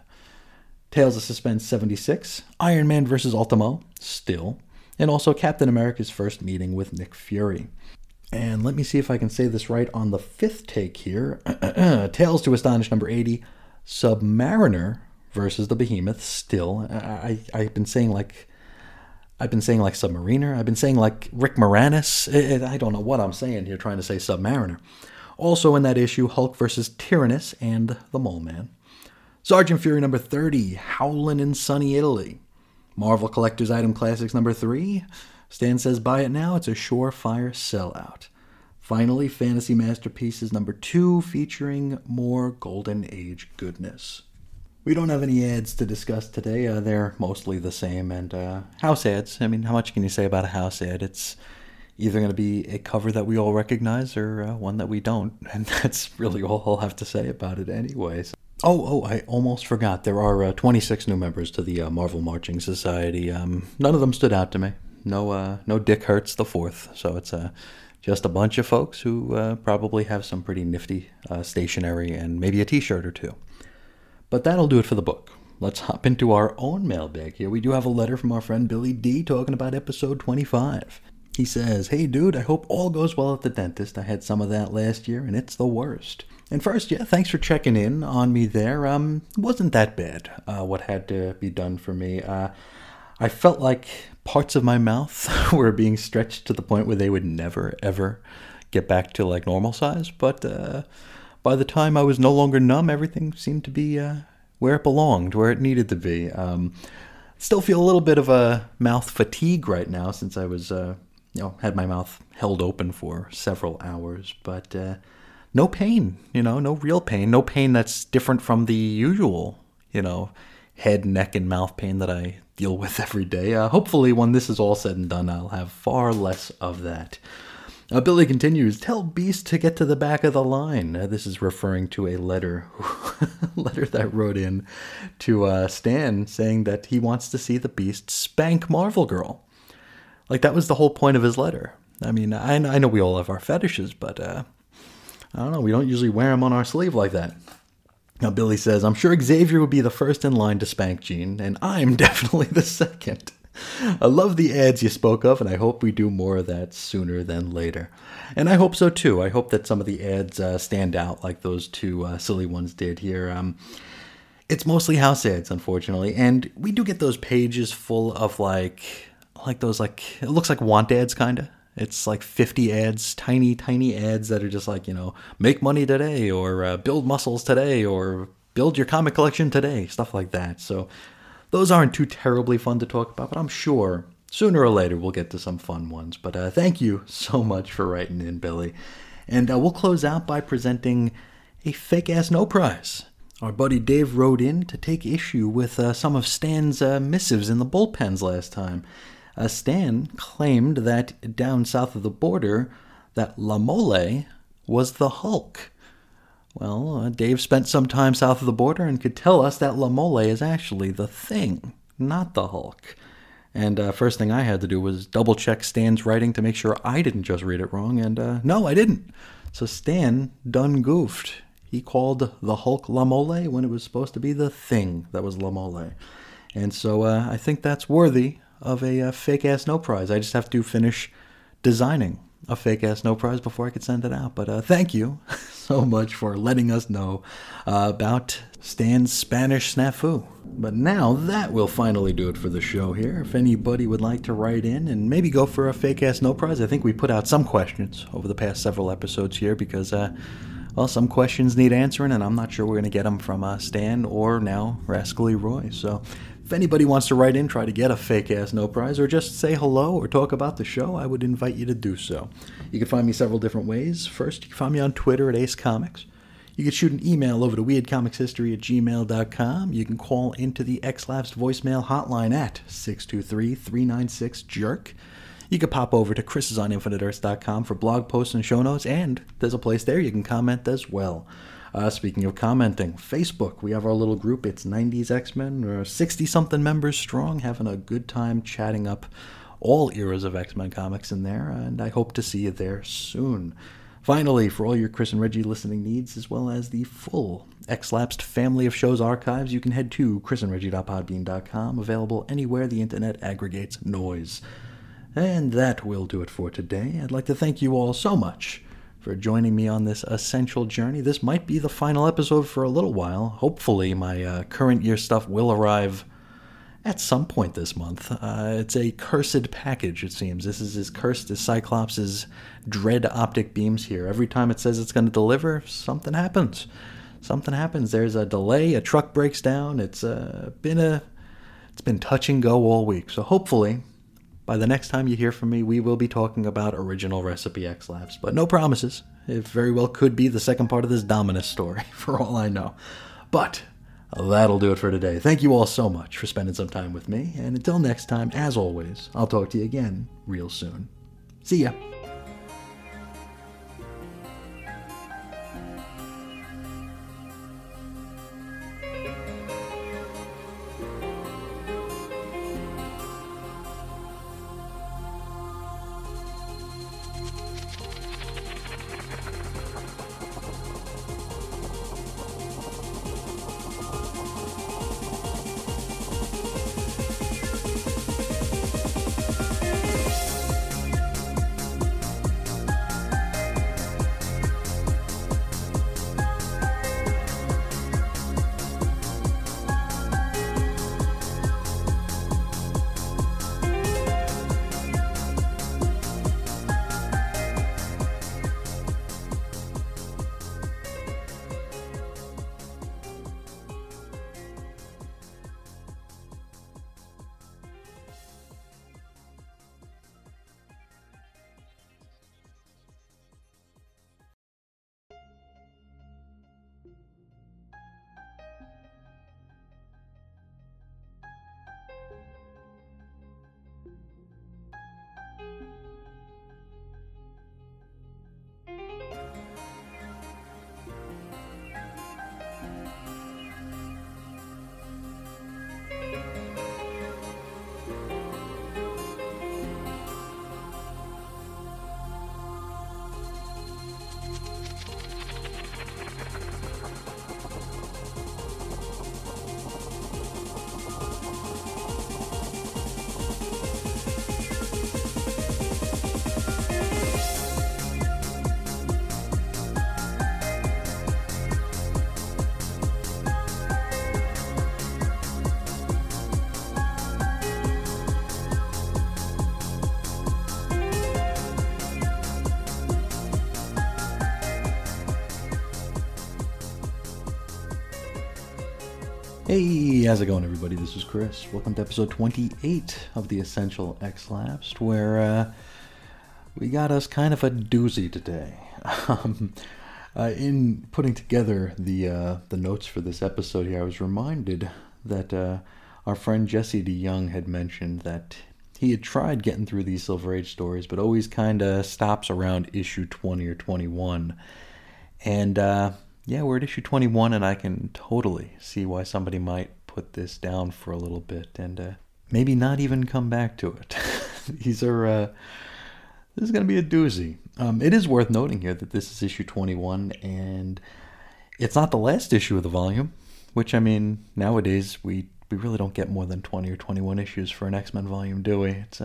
Tales of Suspense 76, Iron Man versus Ultimo, still, and also Captain America's first meeting with Nick Fury. And let me see if I can say this right on the fifth take here. Tales to Astonish number 80, Submariner versus the Behemoth, still. I've been saying like Submariner. I've been saying like Rick Moranis. I don't know what I'm saying here, trying to say Submariner. Also in that issue, Hulk versus Tyrannus and the Mole Man. Sergeant Fury number 30, Howlin' in Sunny Italy. Marvel Collector's Item Classics number 3. Stan says buy it now. It's a surefire sellout. Finally, Fantasy Masterpieces number 2, featuring more Golden Age goodness. We don't have any ads to discuss today. They're mostly the same. And house ads, how much can you say about a house ad? It's either going to be a cover that we all recognize or one that we don't. And that's really all I'll have to say about it anyways. Oh, I almost forgot. There are 26 new members to the Marvel Marching Society. None of them stood out to me. No Dick Hertz the Fourth. So it's just a bunch of folks who probably have some pretty nifty stationery and maybe a t-shirt or two. But that'll do it for the book. Let's hop into our own mailbag here. We do have a letter from our friend Billy D talking about episode 25. He says, "Hey dude, I hope all goes well at the dentist. I had some of that last year and it's the worst. And first, thanks for checking in on me there. Wasn't that bad, what had to be done for me. I felt like parts of my mouth were being stretched to the point where they would never, ever get back to like normal size. But, by the time I was no longer numb, everything seemed to be where it belonged, where it needed to be. Still feel a little bit of a mouth fatigue right now since I was, had my mouth held open for several hours. But no pain, no real pain. No pain that's different from the usual, head, neck, and mouth pain that I deal with every day. Hopefully when this is all said and done, I'll have far less of that." Billy continues, "Tell Beast to get to the back of the line." This is referring to a letter that wrote in to Stan saying that he wants to see the Beast spank Marvel Girl. Like, that was the whole point of his letter. I know we all have our fetishes, but I don't know. We don't usually wear them on our sleeve like that. Now, Billy says, "I'm sure Xavier would be the first in line to spank Jean, and I'm definitely the second. I love the ads you spoke of, and I hope we do more of that sooner than later." And I hope so, too. I hope that some of the ads stand out like those two silly ones did here. It's mostly house ads, unfortunately. And we do get those pages full of, it looks like want ads, kind of. It's like 50 ads, tiny, tiny ads that are just like, make money today, or build muscles today, or build your comic collection today, stuff like that. So those aren't too terribly fun to talk about, but I'm sure sooner or later we'll get to some fun ones. But thank you so much for writing in, Billy. And we'll close out by presenting a fake-ass no prize. Our buddy Dave wrote in to take issue with some of Stan's missives in the bullpens last time. Stan claimed that down south of the border, that La Mole was the Hulk. Well, Dave spent some time south of the border and could tell us that La Mole is actually the Thing, not the Hulk. And first thing I had to do was double-check Stan's writing to make sure I didn't just read it wrong, and no, I didn't. So Stan done goofed. He called the Hulk La Mole when it was supposed to be the Thing that was La Mole. And so I think that's worthy of a fake-ass no prize. I just have to finish designing a fake-ass no prize before I could send it out. But thank you so much for letting us know about Stan's Spanish snafu. But now that will finally do it for the show here. If anybody would like to write in and maybe go for a fake-ass no prize, I think we put out some questions over the past several episodes here because, well, some questions need answering, and I'm not sure we're going to get them from Stan or now Rascally Roy. So if anybody wants to write in, try to get a fake-ass no prize, or just say hello or talk about the show, I would invite you to do so. You can find me several different ways. First, you can find me on Twitter at Ace Comics. You can shoot an email over to weirdcomicshistory@gmail.com. You can call into the X-Lapsed voicemail hotline at 623-396-JERK. You can pop over to chrisisoninfiniteearths.com for blog posts and show notes, and there's a place there you can comment as well. Speaking of commenting, Facebook, we have our little group. It's 90s X-Men, or 60-something members strong, having a good time chatting up all eras of X-Men comics in there, and I hope to see you there soon. Finally, for all your Chris and Reggie listening needs, as well as the full X-Lapsed family of shows archives, you can head to chrisandreggie.podbean.com, available anywhere the internet aggregates noise. And that will do it for today. I'd like to thank you all so much for joining me on this essential journey. This might be the final episode for a little while. Hopefully my current year stuff will arrive at some point this month. It's a cursed package, it seems. This is as cursed as Cyclops' dread optic beams here. Every time it says it's going to deliver, something happens. Something happens. There's a delay. A truck breaks down. It's been touch and go all week. So hopefully by the next time you hear from me, we will be talking about original recipe X-Labs, but no promises. It very well could be the second part of this Dominus story, for all I know. But that'll do it for today. Thank you all so much for spending some time with me, and until next time, as always, I'll talk to you again real soon. See ya! Hey, how's it going, everybody? This is Chris. Welcome to episode 28 of the Essential X Lapsed, where we got us kind of a doozy today. In putting together the notes for this episode here, I was reminded that our friend Jesse DeYoung had mentioned that he had tried getting through these Silver Age stories, but always kind of stops around issue 20 or 21. And yeah, we're at issue 21, and I can totally see why somebody might put this down for a little bit and maybe not even come back to it. This is going to be a doozy. It is worth noting here that this is issue 21, and it's not the last issue of the volume, which, I mean, nowadays we really don't get more than 20 or 21 issues for an X-Men volume, do we? It's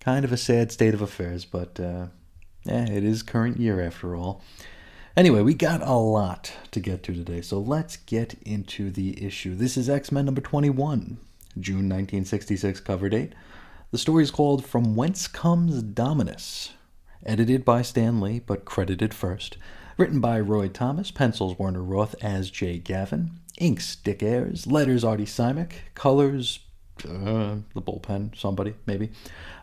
kind of a sad state of affairs, but yeah, it is current year after all. Anyway, we got a lot to get to today, so let's get into the issue. This is X-Men number 21, June 1966 cover date. The story is called From Whence Comes Dominus, edited by Stan Lee, but credited first. Written by Roy Thomas, pencils Werner Roth as Jay Gavin. Inks, Dick Ayers. Letters, Artie Simic. Colors, the bullpen, somebody, maybe.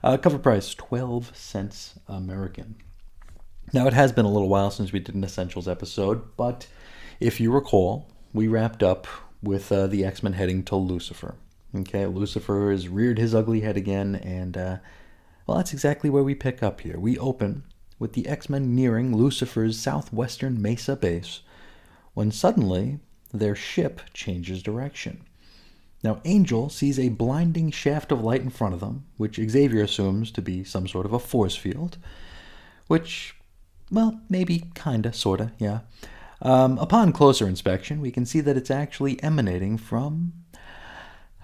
Cover price, 12 cents American. Now, it has been a little while since we did an Essentials episode, but if you recall, we wrapped up with the X-Men heading to Lucifer. Okay, Lucifer has reared his ugly head again, and, well, that's exactly where we pick up here. We open with the X-Men nearing Lucifer's southwestern Mesa base, when suddenly their ship changes direction. Now, Angel sees a blinding shaft of light in front of them, which Xavier assumes to be some sort of a force field, which, well, maybe, kinda, sorta, yeah. Upon closer inspection, we can see that it's actually emanating from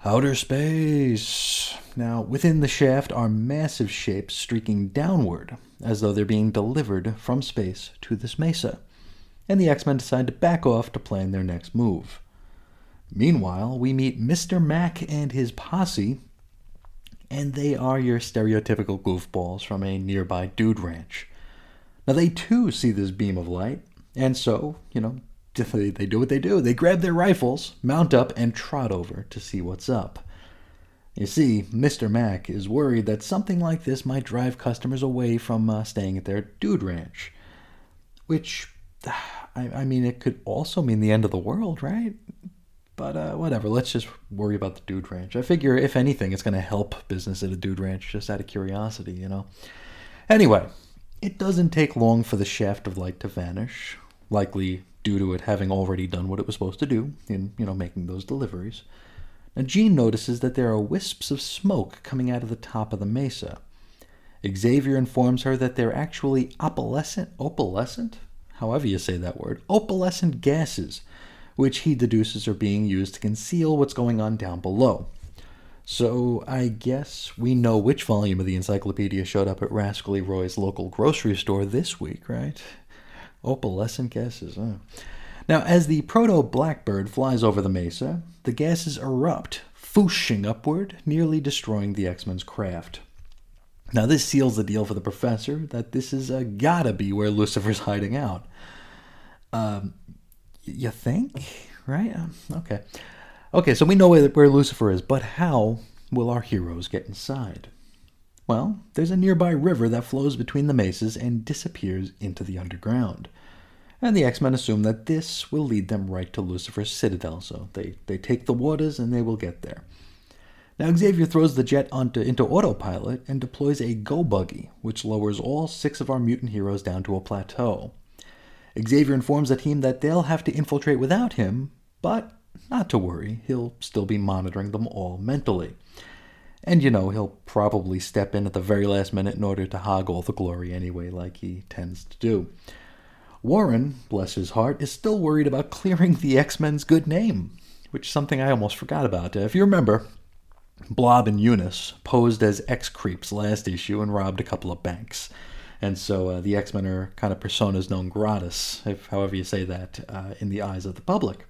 outer space. Now, within the shaft are massive shapes streaking downward, as though they're being delivered from space to this mesa. And the X-Men decide to back off to plan their next move. Meanwhile, we meet Mr. Mack and his posse, and they are your stereotypical goofballs from a nearby dude ranch. Now, they too see this beam of light, and so, you know, they do what they do. They grab their rifles, mount up, and trot over to see what's up. You see, Mr. Mack is worried that something like this might drive customers away from staying at their dude ranch. Which, I mean, it could also mean the end of the world, right? But whatever, let's just worry about the dude ranch. I figure, if anything, it's going to help business at a dude ranch, just out of curiosity, you know? Anyway, it doesn't take long for the shaft of light to vanish, likely due to it having already done what it was supposed to do in, you know, making those deliveries. Now, Jean notices that there are wisps of smoke coming out of the top of the mesa. Xavier informs her that they're actually opalescent? However you say that word, opalescent gases, which he deduces are being used to conceal what's going on down below. So I guess we know which volume of the encyclopedia showed up at Rascally Roy's local grocery store this week, right? Opalescent gases, huh? Now, as the proto-blackbird flies over the mesa, the gases erupt, fooshing upward, nearly destroying the X-Men's craft. Now, this seals the deal for the professor that this is gotta be where Lucifer's hiding out. You think? Right? Okay, so we know where Lucifer is, but how will our heroes get inside? Well, there's a nearby river that flows between the mesas and disappears into the underground. And the X-Men assume that this will lead them right to Lucifer's citadel, so they take the waters and they will get there. Now, Xavier throws the jet into autopilot and deploys a go buggy, which lowers all six of our mutant heroes down to a plateau. Xavier informs the team that they'll have to infiltrate without him, but not to worry, he'll still be monitoring them all mentally. And, you know, he'll probably step in at the very last minute in order to hog all the glory anyway, like he tends to do. Warren, bless his heart, is still worried about clearing the X-Men's good name, which is something I almost forgot about. If you remember, Blob and Unus posed as X-Creeps last issue and robbed a couple of banks. And so the X-Men are kind of personas non gratis, however you say that, in the eyes of the public.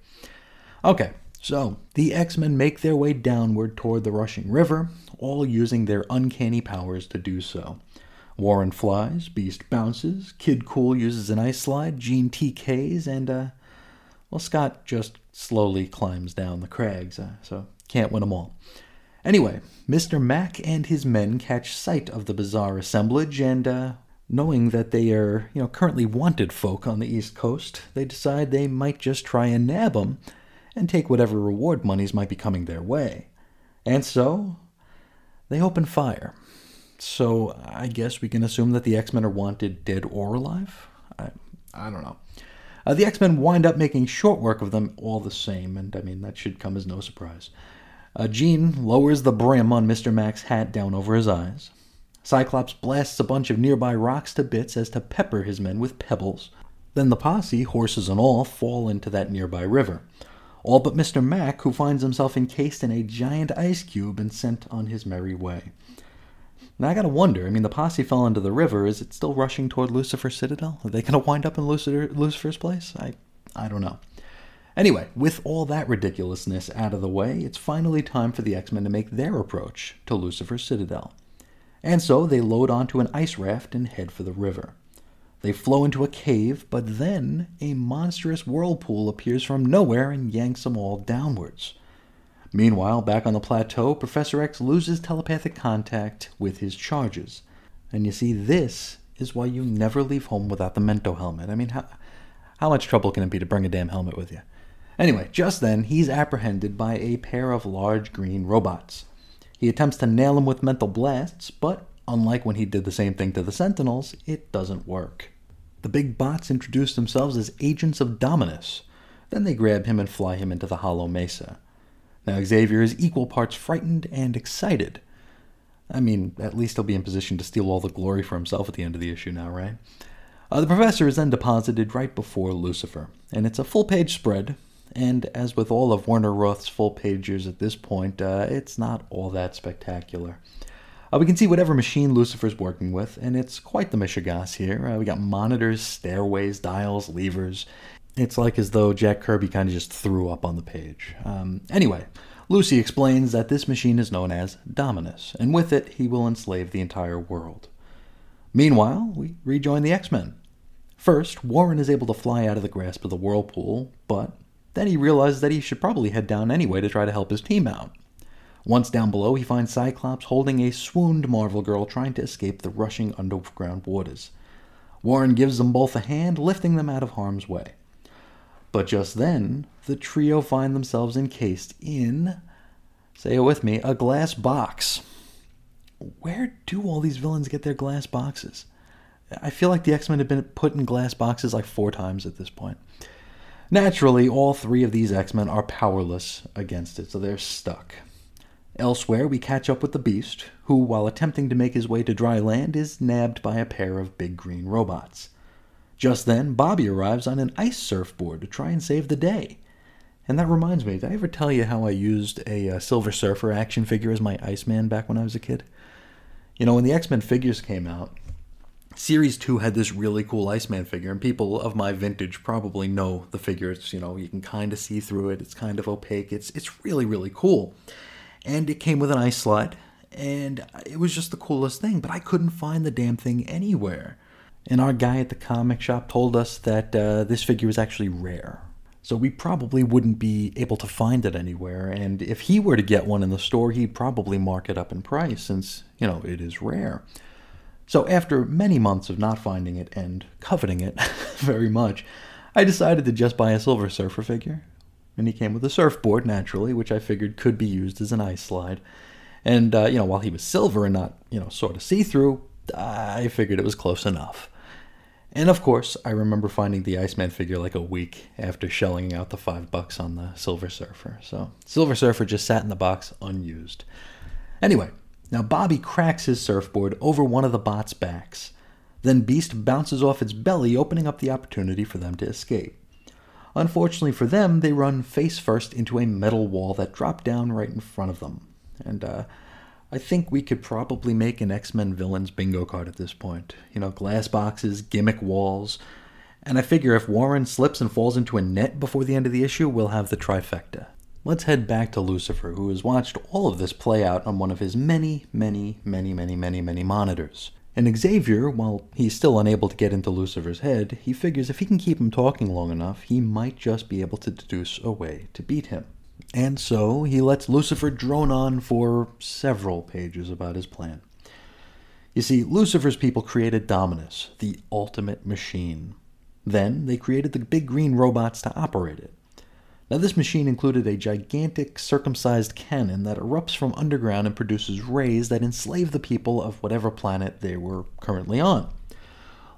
Okay, so the X-Men make their way downward toward the rushing river, all using their uncanny powers to do so. Warren flies, Beast bounces, Kid Cool uses an ice slide, Jean TKs, and, well, Scott just slowly climbs down the crags, so can't win them all. Anyway, Mr. Mack and his men catch sight of the bizarre assemblage, and knowing that they are, currently wanted folk on the East Coast, they decide they might just try and nab them and take whatever reward monies might be coming their way. And so, they open fire. So, I guess we can assume that the X-Men are wanted dead or alive? I don't know. The X-Men wind up making short work of them all the same, and that should come as no surprise. Jean lowers the brim on Mr. Mack's hat down over his eyes. Cyclops blasts a bunch of nearby rocks to bits as to pepper his men with pebbles. Then the posse, horses and all, fall into that nearby river. All but Mr. Mack, who finds himself encased in a giant ice cube and sent on his merry way. Now, I gotta wonder, the posse fell into the river. Is it still rushing toward Lucifer's Citadel? Are they gonna wind up in Lucifer's place? I don't know. Anyway, with all that ridiculousness out of the way, it's finally time for the X-Men to make their approach to Lucifer's Citadel. And so they load onto an ice raft and head for the river. They flow into a cave, but then a monstrous whirlpool appears from nowhere and yanks them all downwards. Meanwhile, back on the plateau, Professor X loses telepathic contact with his charges. And you see, this is why you never leave home without the Mento helmet. How much trouble can it be to bring a damn helmet with you? Anyway, just then, he's apprehended by a pair of large green robots. He attempts to nail them with mental blasts, but unlike when he did the same thing to the Sentinels, it doesn't work. The big bots introduce themselves as agents of Dominus. Then they grab him and fly him into the Hollow Mesa. Now, Xavier is equal parts frightened and excited. At least he'll be in position to steal all the glory for himself at the end of the issue now, right? The Professor is then deposited right before Lucifer, and it's a full-page spread, and as with all of Werner Roth's full-pagers at this point, it's not all that spectacular. We can see whatever machine Lucifer's working with, and it's quite the mishigas here. We got monitors, stairways, dials, levers. It's like as though Jack Kirby kind of just threw up on the page. Anyway, Lucy explains that this machine is known as Dominus, and with it, he will enslave the entire world. Meanwhile, we rejoin the X-Men. First, Warren is able to fly out of the grasp of the whirlpool, but then he realizes that he should probably head down anyway to try to help his team out. Once down below, he finds Cyclops holding a swooned Marvel Girl trying to escape the rushing underground waters. Warren gives them both a hand, lifting them out of harm's way. But just then, the trio find themselves encased in, say it with me, a glass box. Where do all these villains get their glass boxes? I feel like the X-Men have been put in glass boxes like 4 times at this point. Naturally, all 3 of these X-Men are powerless against it, so they're stuck. Elsewhere, we catch up with the Beast, who, while attempting to make his way to dry land, is nabbed by a pair of big green robots. Just then, Bobby arrives on an ice surfboard to try and save the day. And that reminds me, did I ever tell you how I used a Silver Surfer action figure as my Iceman back when I was a kid? When the X-Men figures came out, Series 2 had this really cool Iceman figure, and people of my vintage probably know the figure. It's, you can kind of see through it, it's kind of opaque, it's really, really cool. And it came with an ice slide, and it was just the coolest thing, but I couldn't find the damn thing anywhere. And our guy at the comic shop told us that this figure was actually rare. So we probably wouldn't be able to find it anywhere. And if he were to get one in the store, he'd probably mark it up in price since, it is rare. So after many months of not finding it and coveting it very much, I decided to just buy a Silver Surfer figure. And he came with a surfboard, naturally, which I figured could be used as an ice slide. And, while he was silver and not, sort of see-through, I figured it was close enough. And of course, I remember finding the Iceman figure like a week after shelling out the $5 on the Silver Surfer. So, Silver Surfer just sat in the box unused. Anyway, now Bobby cracks his surfboard over one of the bot's backs. Then Beast bounces off its belly, opening up the opportunity for them to escape. Unfortunately for them, they run face first into a metal wall that dropped down right in front of them. And, I think we could probably make an X-Men villains bingo card at this point. Glass boxes, gimmick walls. And I figure if Warren slips and falls into a net before the end of the issue, we'll have the trifecta. Let's head back to Lucifer, who has watched all of this play out on one of his many monitors. And Xavier, while he's still unable to get into Lucifer's head, he figures if he can keep him talking long enough, he might just be able to deduce a way to beat him. And so he lets Lucifer drone on for several pages about his plan. You see, Lucifer's people created Dominus, the ultimate machine. Then they created the big green robots to operate it. Now this machine included a gigantic circumcised cannon that erupts from underground and produces rays that enslave the people of whatever planet they were currently on.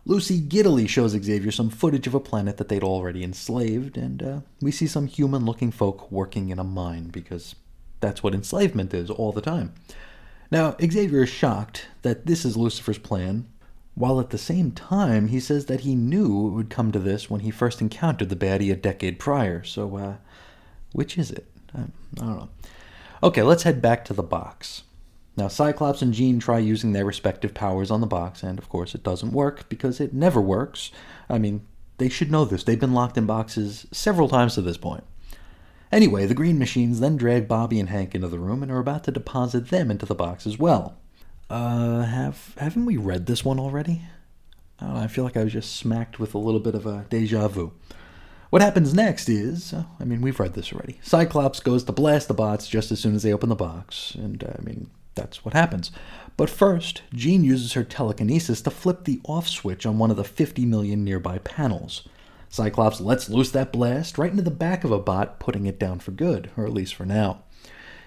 Lucy giddily shows Xavier some footage of a planet that they'd already enslaved, and we see some human-looking folk working in a mine, because that's what enslavement is all the time. Now Xavier is shocked that this is Lucifer's plan, while at the same time, he says that he knew it would come to this when he first encountered the baddie a decade prior. So, which is it? I don't know. Okay, let's head back to the box. Now, Cyclops and Jean try using their respective powers on the box, and of course it doesn't work, because it never works. I mean, they should know this. They've been locked in boxes several times to this point. Anyway, the green machines then drag Bobby and Hank into the room and are about to deposit them into the box as well. Haven't we read this one already? I don't know, I feel like I was just smacked with a little bit of a déjà vu. What happens next is, we've read this already. Cyclops goes to blast the bots just as soon as they open the box, and that's what happens. But first, Jean uses her telekinesis to flip the off switch on one of the 50 million nearby panels. Cyclops lets loose that blast right into the back of a bot, putting it down for good, or at least for now.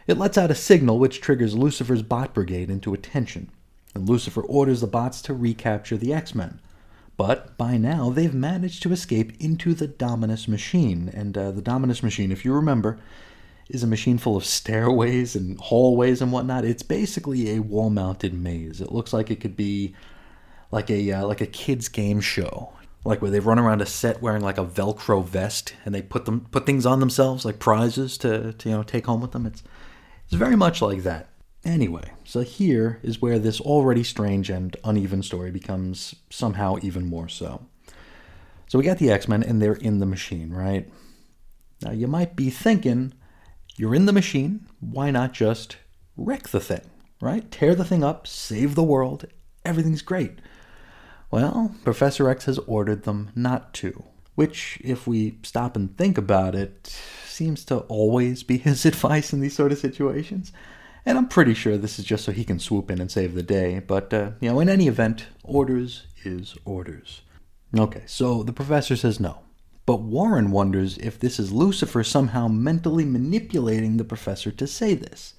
It lets out a signal which triggers Lucifer's bot brigade into attention, and Lucifer orders the bots to recapture the X-Men. But by now, they've managed to escape into the Dominus machine, and the Dominus machine, if you remember, is a machine full of stairways and hallways and whatnot. It's basically a wall-mounted maze. It looks like it could be like a kids' game show, like where they run around a set wearing like a Velcro vest, and they put things on themselves like prizes to take home with them. It's very much like that. Anyway, so here is where this already strange and uneven story becomes somehow even more so. So we got the X-Men, and they're in the machine, right? Now you might be thinking, you're in the machine, why not just wreck the thing, right? Tear the thing up, save the world, everything's great. Well, Professor X has ordered them not to, which, if we stop and think about it, seems to always be his advice in these sort of situations. And I'm pretty sure this is just so he can swoop in and save the day. But, in any event, orders is orders. Okay, so the professor says no. But Warren wonders if this is Lucifer somehow mentally manipulating the professor to say this.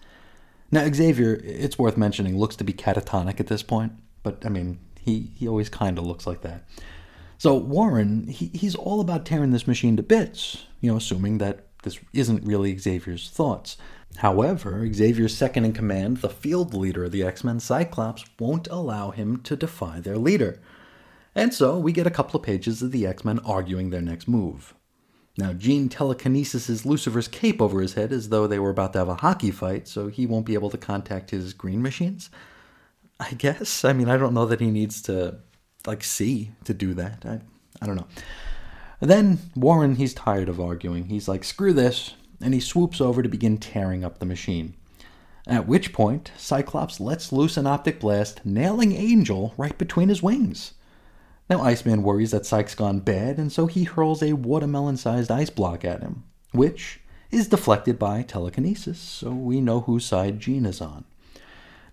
Now, Xavier, it's worth mentioning, looks to be catatonic at this point. But, he always kind of looks like that. So Warren, he's all about tearing this machine to bits, assuming that this isn't really Xavier's thoughts. However, Xavier's second-in-command, the field leader of the X-Men, Cyclops, won't allow him to defy their leader. And so we get a couple of pages of the X-Men arguing their next move. Now, Jean telekinesis Lucifer's cape over his head as though they were about to have a hockey fight, so he won't be able to contact his green machines, I guess. I don't know that he needs to, see to do that. I don't know. Then Warren, he's tired of arguing. He's like, screw this, and he swoops over to begin tearing up the machine. At which point, Cyclops lets loose an optic blast, nailing Angel right between his wings. Now Iceman worries that Syke's gone bad, and so he hurls a watermelon-sized ice block at him, which is deflected by telekinesis, so we know whose side Jean is on.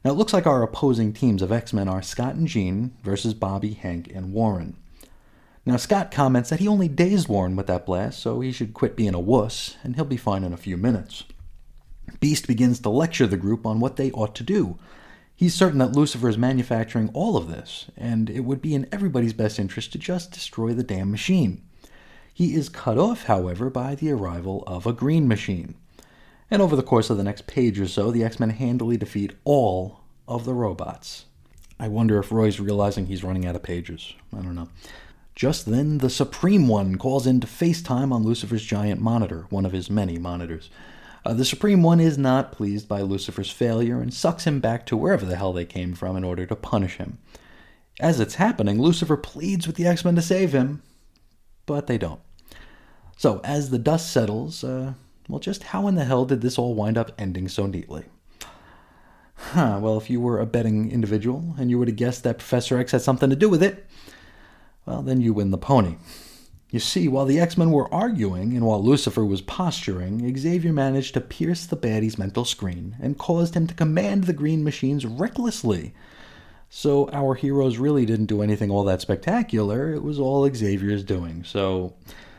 Now it looks like our opposing teams of X-Men are Scott and Jean versus Bobby, Hank, and Warren. Now, Scott comments that he only dazed Warren with that blast, so he should quit being a wuss, and he'll be fine in a few minutes. Beast begins to lecture the group on what they ought to do. He's certain that Lucifer is manufacturing all of this, and it would be in everybody's best interest to just destroy the damn machine. He is cut off, however, by the arrival of a green machine. And over the course of the next page or so, the X-Men handily defeat all of the robots. I wonder if Roy's realizing he's running out of pages. I don't know. Just then, the Supreme One calls in to FaceTime on Lucifer's giant monitor, one of his many monitors. The Supreme One is not pleased by Lucifer's failure and sucks him back to wherever the hell they came from in order to punish him. As it's happening, Lucifer pleads with the X-Men to save him, but they don't. So, as the dust settles, just how in the hell did this all wind up ending so neatly? Huh, well, if you were a betting individual and you were to guess that Professor X had something to do with it, well, then you win the pony. You see, while the X-Men were arguing and while Lucifer was posturing, Xavier managed to pierce the baddie's mental screen and caused him to command the green machines recklessly. So our heroes really didn't do anything all that spectacular. It was all Xavier's doing, so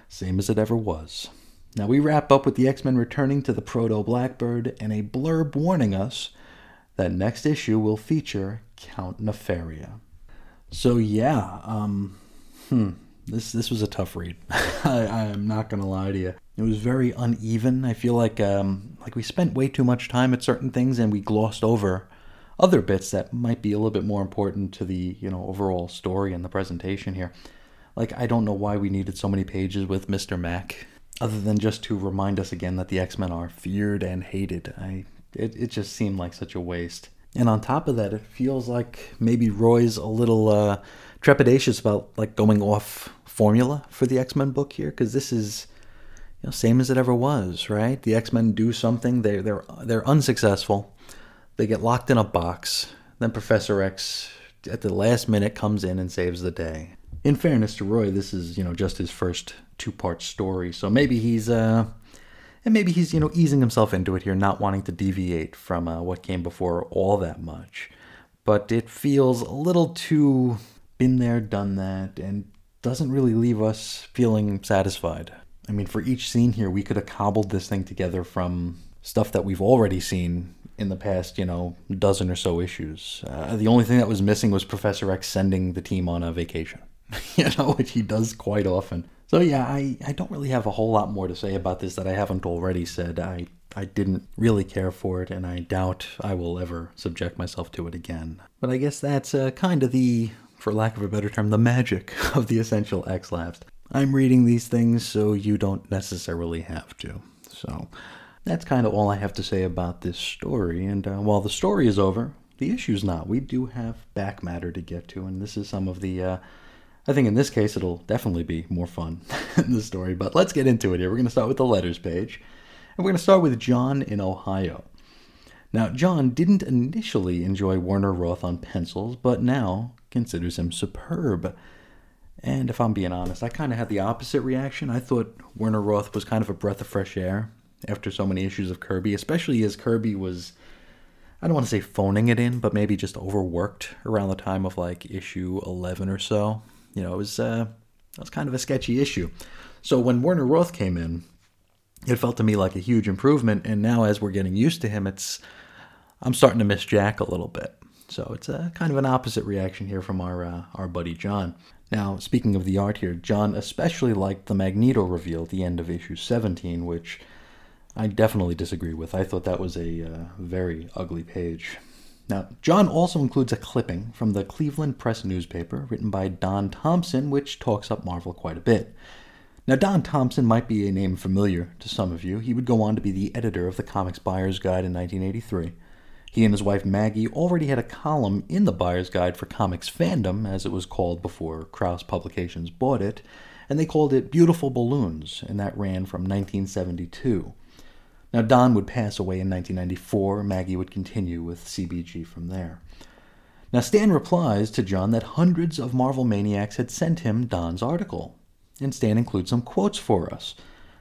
same as it ever was. Now we wrap up with the X-Men returning to the Proto-Blackbird and a blurb warning us that next issue will feature Count Nefaria. So yeah, This was a tough read. I'm not going to lie to you. It was very uneven. I feel like we spent way too much time at certain things and we glossed over other bits that might be a little bit more important to the, you know, overall story and the presentation here. Like, I don't know why we needed so many pages with Mr. Mac, other than just to remind us again that the X-Men are feared and hated. It just seemed like such a waste. And on top of that, it feels like maybe Roy's a little trepidatious about like going off formula for the X-Men book here, because this is, you know, same as it ever was, right? The X-Men do something, they're unsuccessful, they get locked in a box, then Professor X at the last minute comes in and saves the day. In fairness to Roy, this is, you know, just his first two-part story, so maybe he's you know, easing himself into it here, not wanting to deviate from what came before all that much. But it feels a little too been there, done that, and doesn't really leave us feeling satisfied. I mean, for each scene here, we could have cobbled this thing together from stuff that we've already seen in the past, you know, dozen or so issues. The only thing that was missing was Professor X sending the team on a vacation, you know, which he does quite often. So yeah, I don't really have a whole lot more to say about this that I haven't already said. I didn't really care for it, and I doubt I will ever subject myself to it again. But I guess that's kind of the, for lack of a better term, the magic of the Essential X-Labs. I'm reading these things so you don't necessarily have to. So that's kind of all I have to say about this story. And while the story is over, the issue's not. We do have back matter to get to, and this is some of the I think in this case it'll definitely be more fun in the story, but let's get into it here. We're going to start with the letters page, and we're going to start with John in Ohio. Now, John didn't initially enjoy Werner Roth on pencils, but now considers him superb. And if I'm being honest, I kind of had the opposite reaction. I thought Werner Roth was kind of a breath of fresh air after so many issues of Kirby, especially as Kirby was, I don't want to say phoning it in, but maybe just overworked around the time of like issue 11 or so. You know, it was kind of a sketchy issue. So when Werner Roth came in, it felt to me like a huge improvement. And now as we're getting used to him, I'm starting to miss Jack a little bit. So it's a kind of an opposite reaction here from our buddy John. Now, speaking of the art here, John especially liked the Magneto reveal at the end of issue 17, which I definitely disagree with. I thought that was a very ugly page. Now, John also includes a clipping from the Cleveland Press newspaper written by Don Thompson, which talks up Marvel quite a bit. Now, Don Thompson might be a name familiar to some of you. He would go on to be the editor of the Comics Buyer's Guide in 1983. He and his wife Maggie already had a column in the Buyer's Guide for Comics Fandom, as it was called before Krauss Publications bought it, and they called it Beautiful Balloons, and that ran from 1972. Now, Don would pass away in 1994. Maggie would continue with CBG from there. Now, Stan replies to John that hundreds of Marvel maniacs had sent him Don's article. And Stan includes some quotes for us.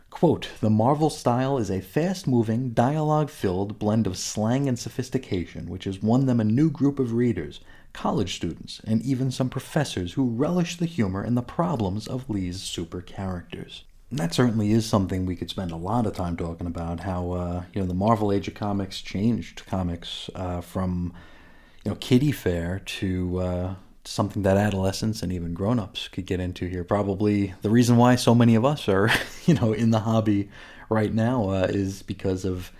Quote, "The Marvel style is a fast-moving, dialogue-filled blend of slang and sophistication, which has won them a new group of readers, college students, and even some professors who relish the humor and the problems of Lee's super characters." And that certainly is something we could spend a lot of time talking about, how you know, the Marvel Age of Comics changed comics from, you know, kiddie fare to something that adolescents and even grown-ups could get into here. Probably the reason why so many of us are, you know, in the hobby right now is because of,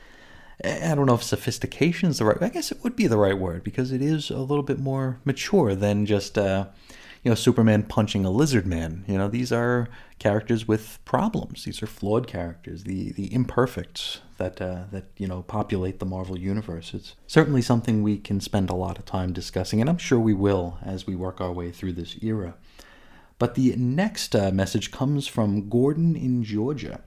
I don't know if sophistication is the right, I guess it would be the right word, because it is a little bit more mature than just you know, Superman punching a lizard man. You know, these are characters with problems. These are flawed characters, the imperfects that you know, populate the Marvel universe. It's certainly something we can spend a lot of time discussing, and I'm sure we will as we work our way through this era. But the next message comes from Gordon in Georgia,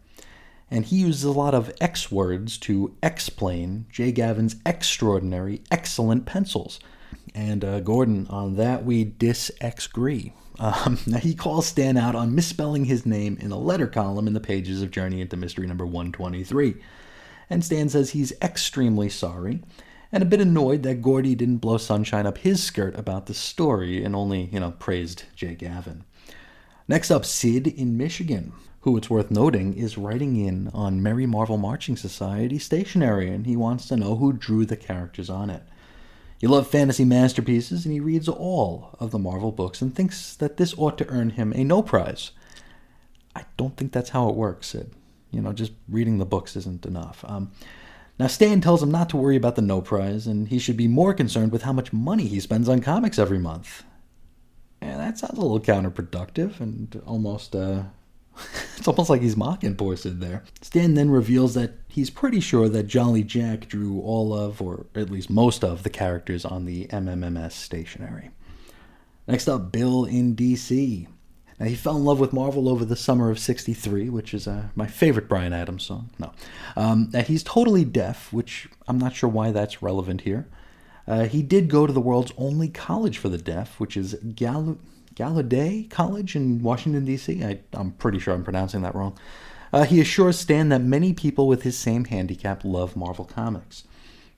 and he uses a lot of X words to explain J. Gavin's extraordinary, excellent pencils. And Gordon, on that we dis-ex-gree. Now he calls Stan out on misspelling his name in the letter column in the pages of Journey into Mystery number 123. And Stan says he's extremely sorry, and a bit annoyed that Gordy didn't blow sunshine up his skirt about the story and only, praised J. Gavin. Next up, Sid in Michigan, who, it's worth noting, is writing in on Merry Marvel Marching Society stationery, and he wants to know who drew the characters on it. He loves fantasy masterpieces, and he reads all of the Marvel books and thinks that this ought to earn him a no prize. I don't think that's how it works, Sid. Just reading the books isn't enough. Now, Stan tells him not to worry about the no prize, and he should be more concerned with how much money he spends on comics every month. And that sounds a little counterproductive, and almost, it's almost like he's mocking poor Sid there. Stan then reveals that he's pretty sure that Jolly Jack drew all of, or at least most of, the characters on the MMMS stationery. Next up, Bill in D.C. Now, he fell in love with Marvel over the summer of '63, which is my favorite Bryan Adams song. No. Now, he's totally deaf, which I'm not sure why that's relevant here. He did go to the world's only college for the deaf, which is Gallaudet College in Washington, D.C. I'm pretty sure I'm pronouncing that wrong. He assures Stan that many people with his same handicap love Marvel Comics.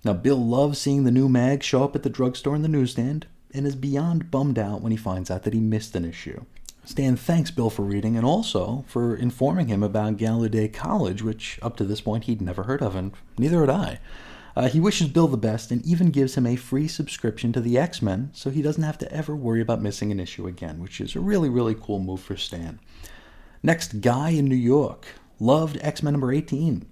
Now, Bill loves seeing the new mag show up at the drugstore and the newsstand, and is beyond bummed out when he finds out that he missed an issue. Stan thanks Bill for reading and also for informing him about Gallaudet College, which up to this point he'd never heard of, and neither had I. He wishes Bill the best and even gives him a free subscription to the X-Men, so he doesn't have to ever worry about missing an issue again, which is a really, really cool move for Stan. Next, Guy in New York loved X-Men number 18.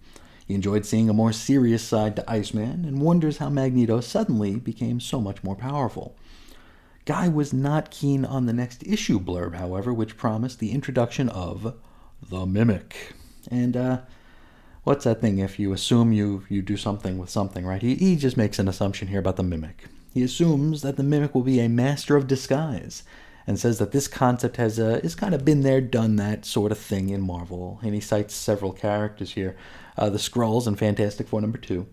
He enjoyed seeing a more serious side to Iceman and wonders how Magneto suddenly became so much more powerful. Guy was not keen on the next issue blurb, however, which promised the introduction of the Mimic. And, what's that thing if you assume you do something with something, right? He just makes an assumption here about the Mimic. He assumes that the Mimic will be a master of disguise, and says that this concept is kind of been there, done that sort of thing in Marvel. And he cites several characters here. The Skrulls in Fantastic Four number 2,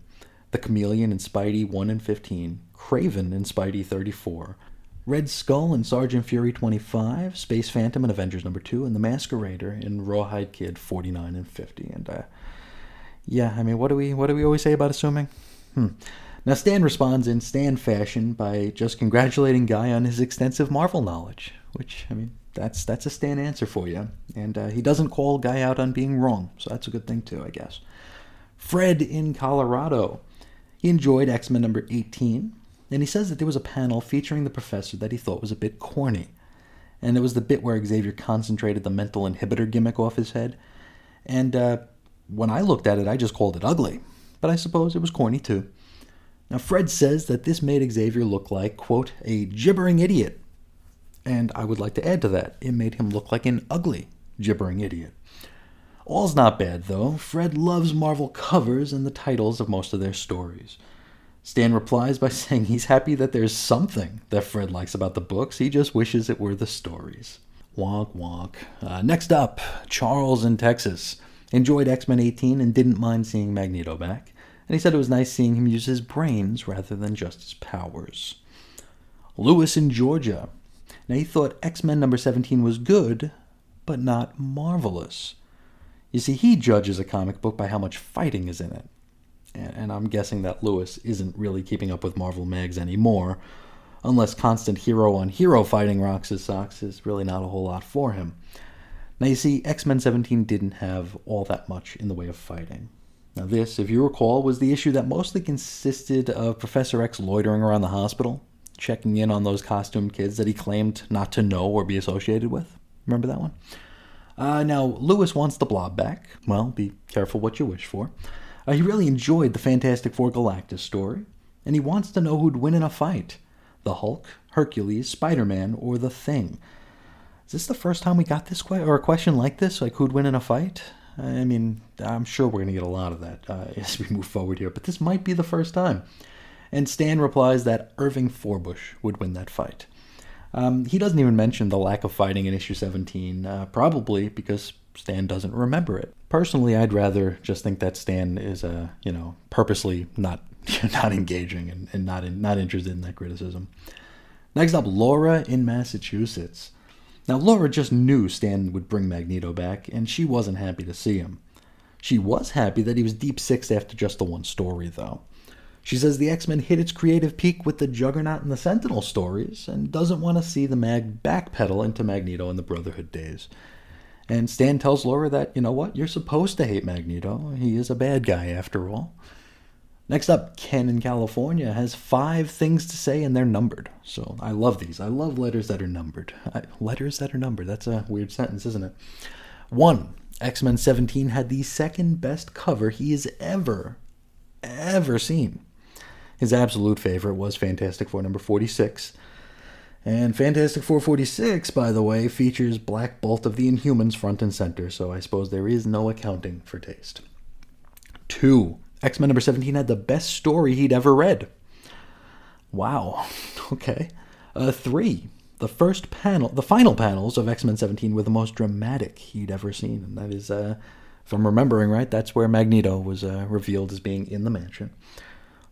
the Chameleon in Spidey 1 and 15, Kraven in Spidey 34, Red Skull in Sergeant Fury 25, Space Phantom in Avengers number 2, and the Masquerader in Rawhide Kid 49 and 50. And, what do we always say about assuming? Now, Stan responds in Stan fashion by just congratulating Guy on his extensive Marvel knowledge, which, that's a Stan answer for you. And he doesn't call Guy out on being wrong, so that's a good thing too, I guess. Fred in Colorado. He enjoyed X-Men number 18, and he says that there was a panel featuring the professor that he thought was a bit corny. And it was the bit where Xavier concentrated the mental inhibitor gimmick off his head. And when I looked at it, I just called it ugly. But I suppose it was corny, too. Now, Fred says that this made Xavier look like, quote, a gibbering idiot. And I would like to add to that, it made him look like an ugly gibbering idiot. All's not bad, though. Fred loves Marvel covers and the titles of most of their stories. Stan replies by saying he's happy that there's something that Fred likes about the books. He just wishes it were the stories. Wonk, wonk. Next up, Charles in Texas. Enjoyed X-Men 18 and didn't mind seeing Magneto back. And he said it was nice seeing him use his brains rather than just his powers. Lewis in Georgia. Now, he thought X-Men number 17 was good, but not marvelous. You see, he judges a comic book by how much fighting is in it. And I'm guessing that Lewis isn't really keeping up with Marvel mags anymore, unless constant hero-on-hero fighting rocks his socks is really not a whole lot for him. Now, you see, X-Men 17 didn't have all that much in the way of fighting. Now, this, if you recall, was the issue that mostly consisted of Professor X loitering around the hospital, checking in on those costumed kids that he claimed not to know or be associated with. Remember that one? Now, Lewis wants the Blob back. Well, be careful what you wish for. He really enjoyed the Fantastic Four Galactus story, and he wants to know who'd win in a fight. The Hulk, Hercules, Spider-Man, or the Thing. Is this the first time we got this question like this? Like, who'd win in a fight? I'm sure we're going to get a lot of that as we move forward here, but this might be the first time. And Stan replies that Irving Forbush would win that fight. He doesn't even mention the lack of fighting in issue 17, probably because Stan doesn't remember it. Personally, I'd rather just think that Stan is, purposely not engaging and not interested in that criticism. Next up, Laura in Massachusetts. Now, Laura just knew Stan would bring Magneto back, and she wasn't happy to see him. She was happy that he was deep six after just the one story, though. She says the X-Men hit its creative peak with the Juggernaut and the Sentinel stories, and doesn't want to see the Mag backpedal into Magneto and the Brotherhood days. And Stan tells Laura that, you know what, you're supposed to hate Magneto. He is a bad guy, after all. Next up, Ken in California has 5 things to say, and they're numbered. So I love these. I love letters that are numbered. Letters that are numbered. That's a weird sentence, isn't it? 1. X-Men 17 had the second best cover he has ever seen. His absolute favorite was Fantastic Four number 46. And Fantastic Four 46, by the way, features Black Bolt of the Inhumans front and center, so I suppose there is no accounting for taste. 2. X-Men number 17 had the best story he'd ever read. Wow. Okay. 3. The final panels of X-Men 17 were the most dramatic he'd ever seen, and that is, if I'm remembering right, that's where Magneto was revealed as being in the mansion.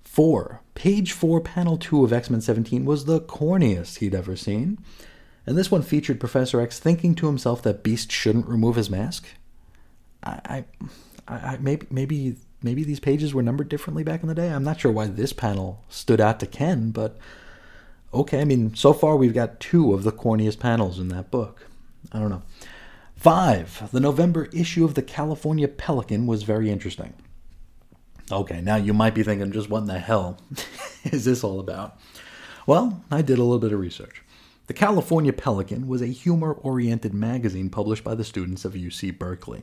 4. Page 4, panel 2 of X-Men 17 was the corniest he'd ever seen, and this one featured Professor X thinking to himself that Beast shouldn't remove his mask. Maybe these pages were numbered differently back in the day. I'm not sure why this panel stood out to Ken, but. Okay, I mean, so far we've got 2 of the corniest panels in that book. I don't know. 5. The November issue of the California Pelican was very interesting. Okay, now you might be thinking, just what in the hell is this all about? Well, I did a little bit of research. The California Pelican was a humor-oriented magazine published by the students of UC Berkeley.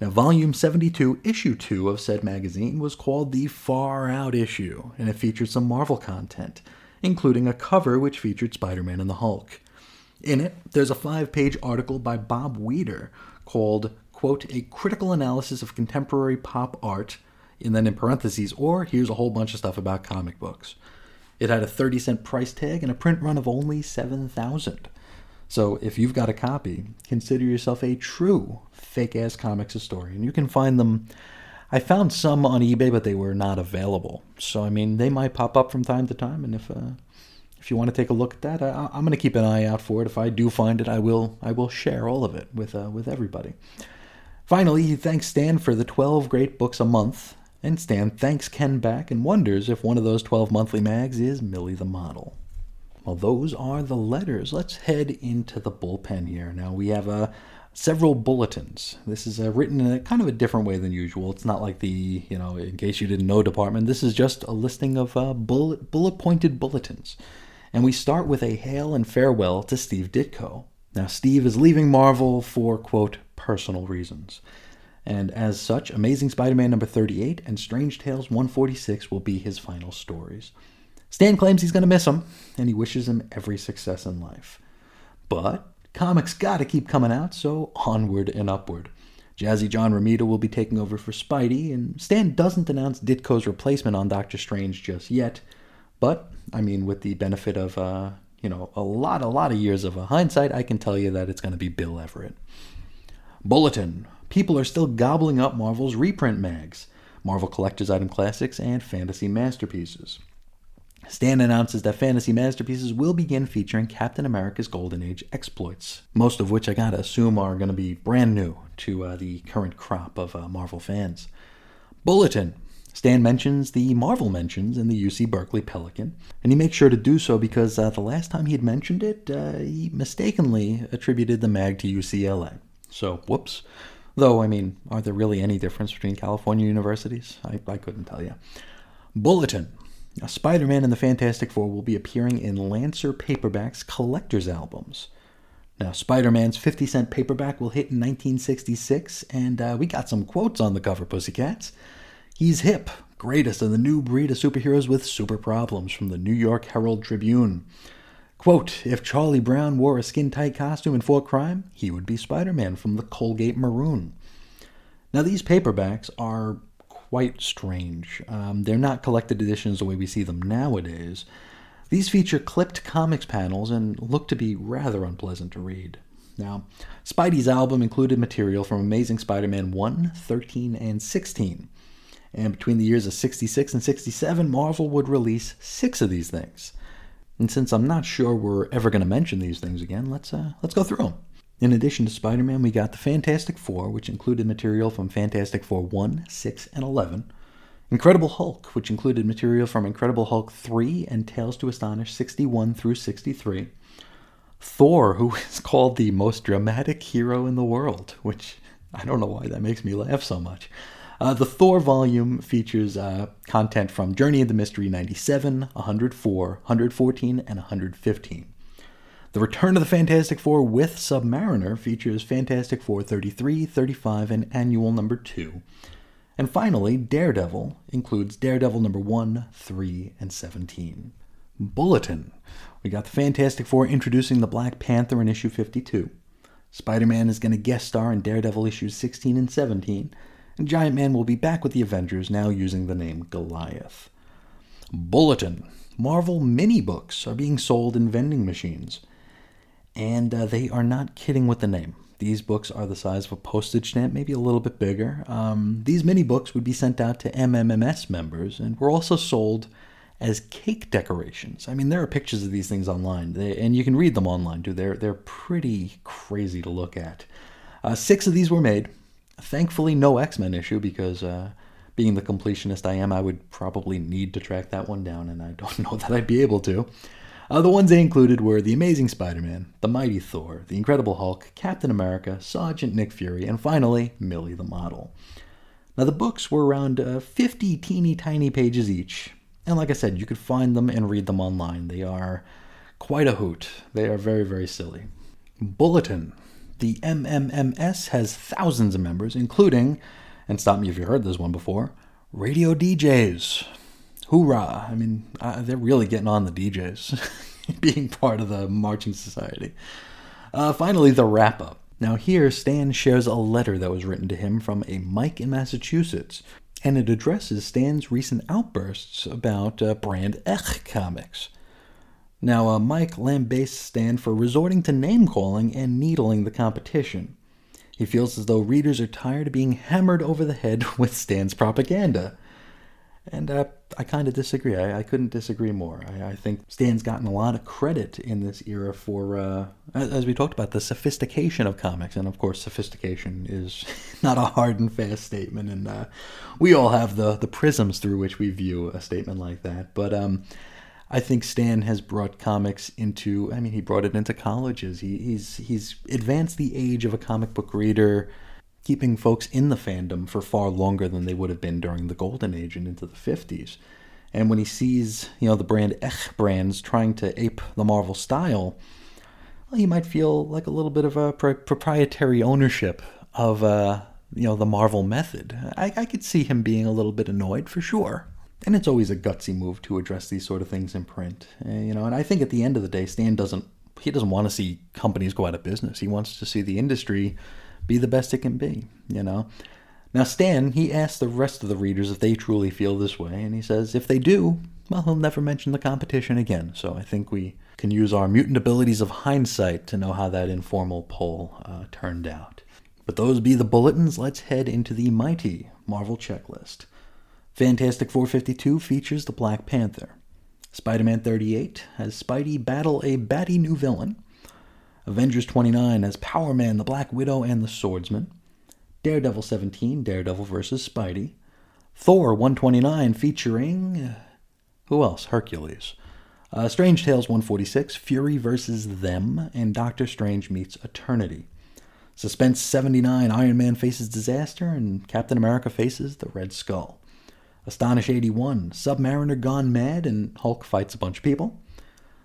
Now, Volume 72, Issue 2 of said magazine was called the Far Out Issue, and it featured some Marvel content, including a cover which featured Spider-Man and the Hulk. In it, there's a 5-page article by Bob Weeder called, quote, "A Critical Analysis of Contemporary Pop Art," and then in parentheses, or here's a whole bunch of stuff about comic books. It had a 30-cent price tag and a print run of only 7,000. So if you've got a copy, consider yourself a true fake-ass comics historian. You can find them. I found some on eBay, but they were not available. So, I mean, they might pop up from time to time. And if you want to take a look at that, I'm going to keep an eye out for it. If I do find it, I will share all of it with everybody. Finally, he thanks Stan for the 12 great books a month. And Stan thanks Ken back and wonders if one of those 12 monthly mags is Millie the Model. Well, those are the letters. Let's head into the bullpen here. Now, we have several bulletins. This is written in a kind of a different way than usual. It's not like the, in case you didn't know department. This is just a listing of bullet-pointed bulletins. And we start with a hail and farewell to Steve Ditko. Now, Steve is leaving Marvel for, quote, personal reasons. And as such, Amazing Spider-Man number 38 and Strange Tales 146 will be his final stories. Stan claims he's going to miss him, and he wishes him every success in life. But comics gotta keep coming out, so onward and upward. Jazzy John Romita will be taking over for Spidey, and Stan doesn't announce Ditko's replacement on Doctor Strange just yet. But, I mean, with the benefit of, a lot of years of hindsight, I can tell you that it's going to be Bill Everett. Bulletin. People are still gobbling up Marvel's reprint mags, Marvel Collector's Item Classics, and Fantasy Masterpieces. Stan announces that Fantasy Masterpieces will begin featuring Captain America's Golden Age exploits, most of which I gotta assume are gonna be brand new to the current crop of Marvel fans. Bulletin. Stan mentions the Marvel mentions in the UC Berkeley Pelican, and he makes sure to do so because the last time he'd mentioned it, he mistakenly attributed the mag to UCLA. So, whoops. Though, I mean, are there really any difference between California universities? I couldn't tell you. Bulletin. Now, Spider-Man and the Fantastic Four will be appearing in Lancer Paperback's collector's albums. Now, Spider-Man's 50-cent paperback will hit in 1966, and we got some quotes on the cover, Pussycats. "He's hip, greatest of the new breed of superheroes with super problems," from the New York Herald Tribune. Quote, "If Charlie Brown wore a skin-tight costume and fought crime, he would be Spider-Man," from the Colgate Maroon. Now, these paperbacks are quite strange. They're not collected editions the way we see them nowadays. These feature clipped comics panels and look to be rather unpleasant to read. Now, Spidey's album included material from Amazing Spider-Man 1, 13, and 16. And between the years of 66 and 67, Marvel would release 6 of these things. And since I'm not sure we're ever going to mention these things again, let's go through them. In addition to Spider-Man, we got the Fantastic Four, which included material from Fantastic Four 1, 6, and 11. Incredible Hulk, which included material from Incredible Hulk 3 and Tales to Astonish 61 through 63. Thor, who is called the most dramatic hero in the world, which I don't know why that makes me laugh so much. The Thor volume features content from Journey into Mystery 97, 104, 114, and 115. The Return of the Fantastic Four with Submariner features Fantastic Four 33, 35, and Annual Number 2. And finally, Daredevil includes Daredevil Number 1, 3, and 17. Bulletin. We got the Fantastic Four introducing the Black Panther in issue 52. Spider-Man is going to guest star in Daredevil issues 16 and 17. And Giant Man will be back with the Avengers, now using the name Goliath. Bulletin. Marvel mini-books are being sold in vending machines. And they are not kidding with the name. These books are the size of a postage stamp, maybe a little bit bigger. These mini-books would be sent out to MMMS members and were also sold as cake decorations. I mean, there are pictures of these things online, and you can read them online, too. They're pretty crazy to look at. 6 of these were made. Thankfully, no X-Men issue, because being the completionist I am, I would probably need to track that one down, and I don't know that I'd be able to. The ones they included were The Amazing Spider-Man, The Mighty Thor, The Incredible Hulk, Captain America, Sergeant Nick Fury, and finally, Millie the Model. Now, the books were around 50 teeny tiny pages each, and like I said, you could find them and read them online. They are quite a hoot. They are very, very silly. Bulletin. The MMMS has thousands of members, including, and stop me if you heard this one before, radio DJs. Hoorah! I mean, they're really getting on the DJs, being part of the Marching Society. Finally, the wrap-up. Now here, Stan shares a letter that was written to him from a Mike in Massachusetts, and it addresses Stan's recent outbursts about Brand Ech comics. Now, Mike lambasts Stan for resorting to name-calling and needling the competition. He feels as though readers are tired of being hammered over the head with Stan's propaganda. And I kind of disagree. I couldn't disagree more. I think Stan's gotten a lot of credit in this era for, as we talked about, the sophistication of comics. And, of course, sophistication is not a hard and fast statement. And we all have the prisms through which we view a statement like that. But I think Stan has brought comics into, I mean, he brought it into colleges. He's advanced the age of a comic book reader, keeping folks in the fandom for far longer than they would have been during the Golden Age and into the 50s. And when he sees, you know, the brand Ech brands trying to ape the Marvel style, well, he might feel like a little bit of a proprietary ownership of, you know, the Marvel method. I could see him being a little bit annoyed for sure. And it's always a gutsy move to address these sort of things in print. You know, and I think at the end of the day, Stan doesn't want to see companies go out of business. He wants to see the industry be the best it can be, you know. Now, Stan, he asks the rest of the readers if they truly feel this way, and he says if they do, well, he'll never mention the competition again. So I think we can use our mutant abilities of hindsight to know how that informal poll turned out. But those be the bulletins. Let's head into the mighty Marvel checklist. Fantastic 452 features the Black Panther. Spider-Man 38 has Spidey battle a batty new villain. Avengers 29 has Power Man, the Black Widow, and the Swordsman. Daredevil 17, Daredevil vs. Spidey. Thor 129 featuring, who else? Hercules. Strange Tales 146, Fury vs. Them, and Doctor Strange meets Eternity. Suspense 79, Iron Man faces disaster, and Captain America faces the Red Skull. Astonish 81, Submariner gone mad, and Hulk fights a bunch of people.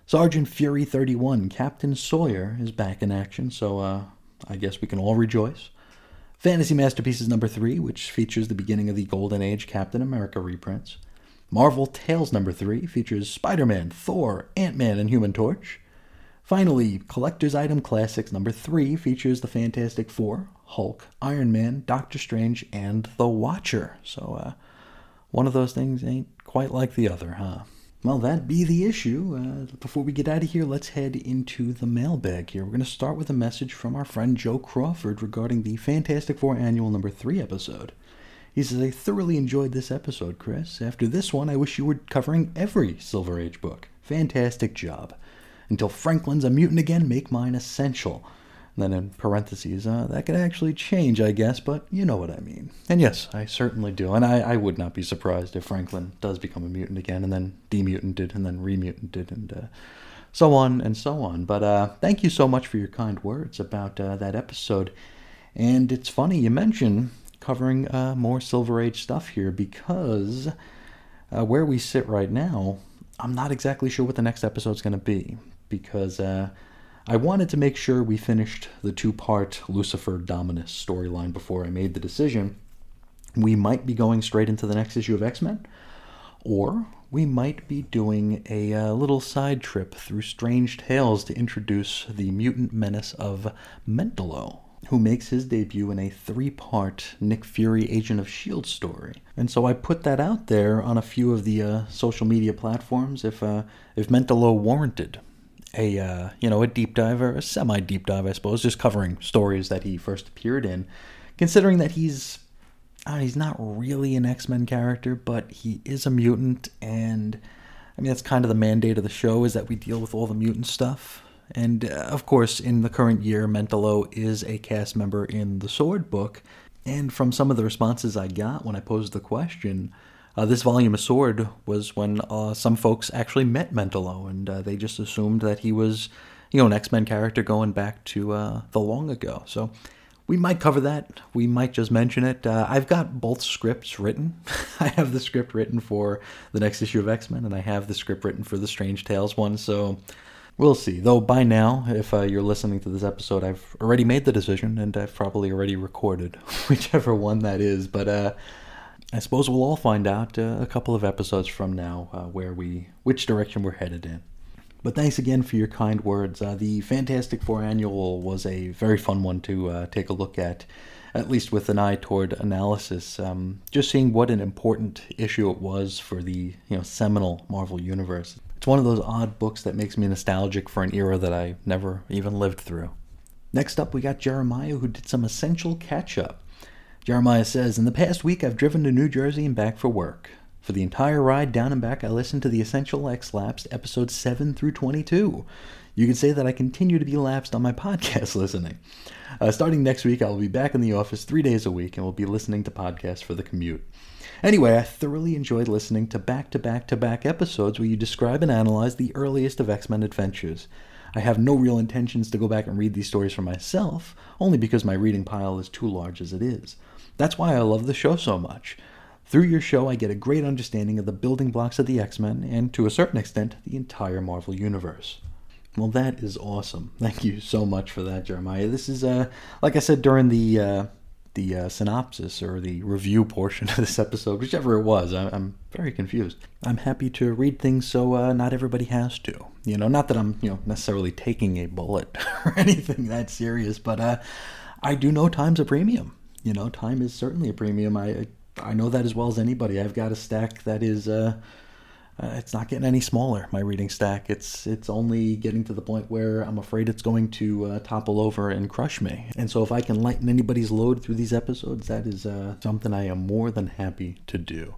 Sergeant Fury 31, Captain Sawyer is back in action, so I guess we can all rejoice. Fantasy Masterpieces number 3, which features the beginning of the Golden Age Captain America reprints. Marvel Tales number 3 features Spider-Man, Thor, Ant-Man, and Human Torch. Finally, Collector's Item Classics number 3 features the Fantastic Four, Hulk, Iron Man, Doctor Strange, and The Watcher. So one of those things ain't quite like the other, huh? Well, that'd be the issue. Before we get out of here, let's head into the mailbag here. We're going to start with a message from our friend Joe Crawford regarding the Fantastic Four Annual number 3 episode. He says, I thoroughly enjoyed this episode, Chris. After this one, I wish you were covering every Silver Age book. Fantastic job. Until Franklin's a mutant again, make mine essential. And then in parentheses, that could actually change, I guess, but you know what I mean. And yes, I certainly do. And I would not be surprised if Franklin does become a mutant again, and then demutanted, and then remutanted, and so on and so on. But thank you so much for your kind words about that episode. And it's funny you mention covering more Silver Age stuff here, because where we sit right now, I'm not exactly sure what the next episode's going to be, because I wanted to make sure we finished the 2-part Lucifer Dominus storyline before I made the decision. We might be going straight into the next issue of X-Men, or we might be doing a little side trip through Strange Tales to introduce the mutant menace of Mentalo, who makes his debut in a 3-part Nick Fury Agent of S.H.I.E.L.D. story. And so I put that out there on a few of the social media platforms if Mentalo warranted a deep dive, or a semi-deep dive, I suppose, just covering stories that he first appeared in, considering that he's not really an X-Men character, but he is a mutant, and I mean, that's kind of the mandate of the show, is that we deal with all the mutant stuff. And, of course, in the current year, Mentalo is a cast member in the Sword book, and from some of the responses I got when I posed the question, this volume of Sword was when some folks actually met Mentalo, and they just assumed that he was, an X-Men character going back to the long ago. So we might cover that. We might just mention it. I've got both scripts written. I have the script written for the next issue of X-Men, and I have the script written for the Strange Tales one, so we'll see. Though by now, if you're listening to this episode, I've already made the decision, and I've probably already recorded whichever one that is, but I suppose we'll all find out a couple of episodes from now which direction we're headed in. But thanks again for your kind words. The Fantastic Four Annual was a very fun one to take a look at least with an eye toward analysis. Just seeing what an important issue it was for the seminal Marvel Universe. It's one of those odd books that makes me nostalgic for an era that I never even lived through. Next up, we got Jeremiah, who did some essential catch-up. Jeremiah says, in the past week, I've driven to New Jersey and back for work. For the entire ride down and back, I listened to the Essential X Lapsed episodes 7 through 22. You could say that I continue to be lapsed on my podcast listening. Starting next week, I will be back in the office 3 days a week and will be listening to podcasts for the commute. Anyway, I thoroughly enjoyed listening to back-to-back-to-back episodes where you describe and analyze the earliest of X-Men adventures. I have no real intentions to go back and read these stories for myself, only because my reading pile is too large as it is. That's why I love the show so much. Through your show, I get a great understanding of the building blocks of the X-Men, and to a certain extent, the entire Marvel Universe. Well, that is awesome. Thank you so much for that, Jeremiah. This is, like I said during the synopsis or the review portion of this episode, whichever it was. I'm very confused. I'm happy to read things so not everybody has to. Not that I'm necessarily taking a bullet or anything that serious, but I do know time's a premium. Time is certainly a premium. I know that as well as anybody. I've got a stack that is, it's not getting any smaller, my reading stack. It's only getting to the point where I'm afraid it's going to topple over and crush me. And so if I can lighten anybody's load through these episodes, that is something I am more than happy to do.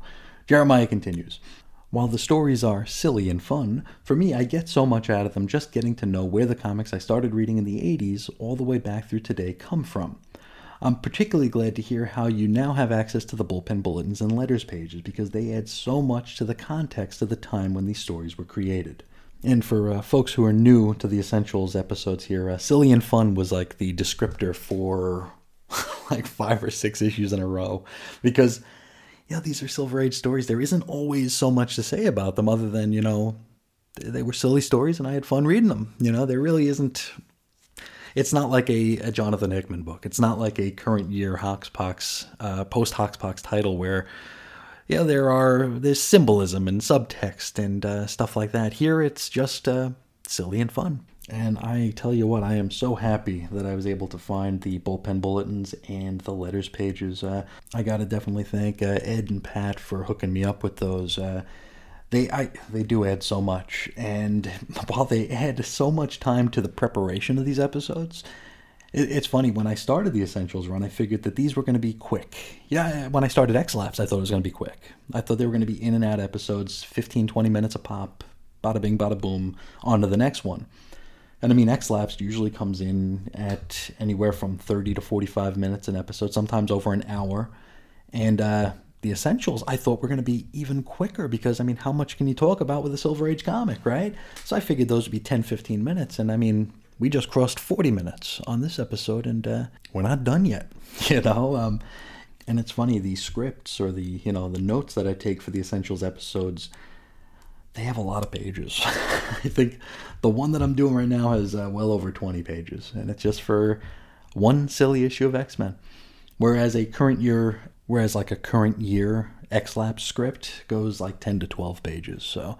Jeremiah continues. While the stories are silly and fun, for me, I get so much out of them just getting to know where the comics I started reading in the 80s all the way back through today come from. I'm particularly glad to hear how you now have access to the bullpen bulletins and letters pages, because they add so much to the context of the time when these stories were created. And for folks who are new to the Essentials episodes here, Silly and Fun was like the descriptor for like 5 or 6 issues in a row, because these are Silver Age stories. There isn't always so much to say about them other than, they were silly stories and I had fun reading them. There really isn't. It's not like a Jonathan Hickman book. It's not like a current year Hox Pox, post-Hox Pox title where, there's symbolism and subtext and stuff like that. Here it's just silly and fun. And I tell you what, I am so happy that I was able to find the bullpen bulletins and the letters pages. I got to definitely thank Ed and Pat for hooking me up with those. They do add so much, and while they add so much time to the preparation of these episodes, it's funny, when I started the Essentials run, I figured that these were going to be quick. Yeah, when I started X-Labs, I thought it was going to be quick. I thought they were going to be in and out episodes, 15, 20 minutes a pop, bada bing, bada boom, on to the next one. And I mean, X-Labs usually comes in at anywhere from 30 to 45 minutes an episode, sometimes over an hour, and the Essentials, I thought, were going to be even quicker because, I mean, how much can you talk about with a Silver Age comic, right? So I figured those would be 10, 15 minutes, and I mean, we just crossed 40 minutes on this episode, and we're not done yet, you know? And it's funny, the scripts or the, you know, the notes that I take for the Essentials episodes, they have a lot of pages. I think the one that I'm doing right now has well over 20 pages, and it's just for one silly issue of X-Men. Whereas like a current year X-Lab script goes like 10 to 12 pages. So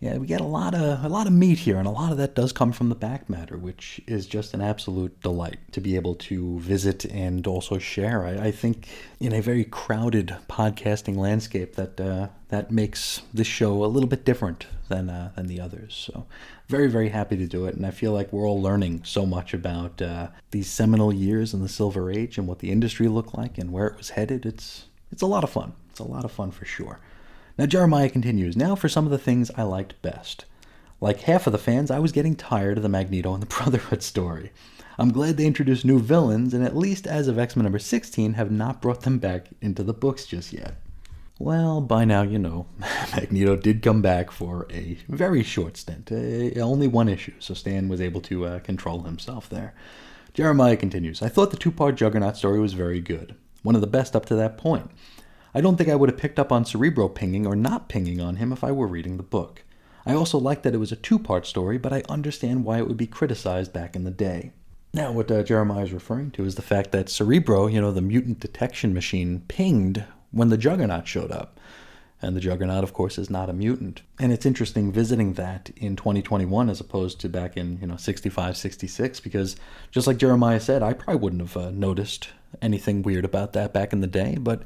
yeah, we get a lot of meat here, and a lot of that does come from the back matter, which is just an absolute delight to be able to visit and also share. I think in a very crowded podcasting landscape that makes this show a little bit different than the others. So very, very happy to do it, and I feel like we're all learning so much about these seminal years in the Silver Age and what the industry looked like and where it was headed. It's a lot of fun. It's a lot of fun for sure. Now, Jeremiah continues, now for some of the things I liked best. Like half of the fans, I was getting tired of the Magneto and the Brotherhood story. I'm glad they introduced new villains, and at least as of X-Men number 16, have not brought them back into the books just yet. Well, by now, you know, Magneto did come back for a very short stint, only one issue, so Stan was able to control himself there. Jeremiah continues, I thought the two-part Juggernaut story was very good, one of the best up to that point. I don't think I would have picked up on Cerebro pinging or not pinging on him if I were reading the book. I also liked that it was a two-part story, but I understand why it would be criticized back in the day. Now, what Jeremiah is referring to is the fact that Cerebro, you know, the mutant detection machine, pinged when the Juggernaut showed up. And the Juggernaut, of course, is not a mutant. And it's interesting visiting that in 2021 as opposed to back in, you know, 65, 66, because just like Jeremiah said, I probably wouldn't have noticed anything weird about that back in the day, but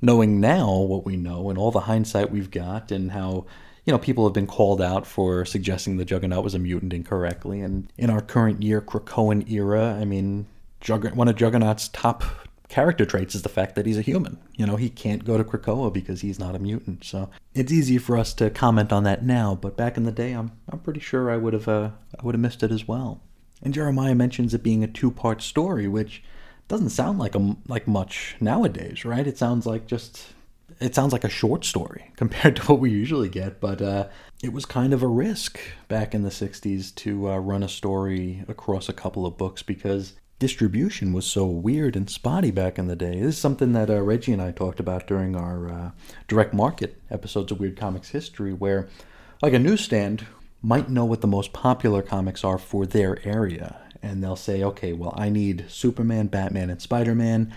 knowing now what we know and all the hindsight we've got and how, you know, people have been called out for suggesting the Juggernaut was a mutant incorrectly. And in our current year, Krakoan era, I mean, one of Juggernaut's top character traits is the fact that he's a human. You know, he can't go to Krakoa because he's not a mutant. So it's easy for us to comment on that now, but back in the day, I'm pretty sure I would have missed it as well. And Jeremiah mentions it being a two-part story, which doesn't sound like much nowadays, right? It sounds like a short story compared to what we usually get, but it was kind of a risk back in the 60s to run a story across a couple of books because distribution was so weird and spotty back in the day. This is something that Reggie and I talked about during our direct market episodes of Weird Comics History, where like a newsstand might know what the most popular comics are for their area. And they'll say, okay, well, I need Superman, Batman, and Spider-Man,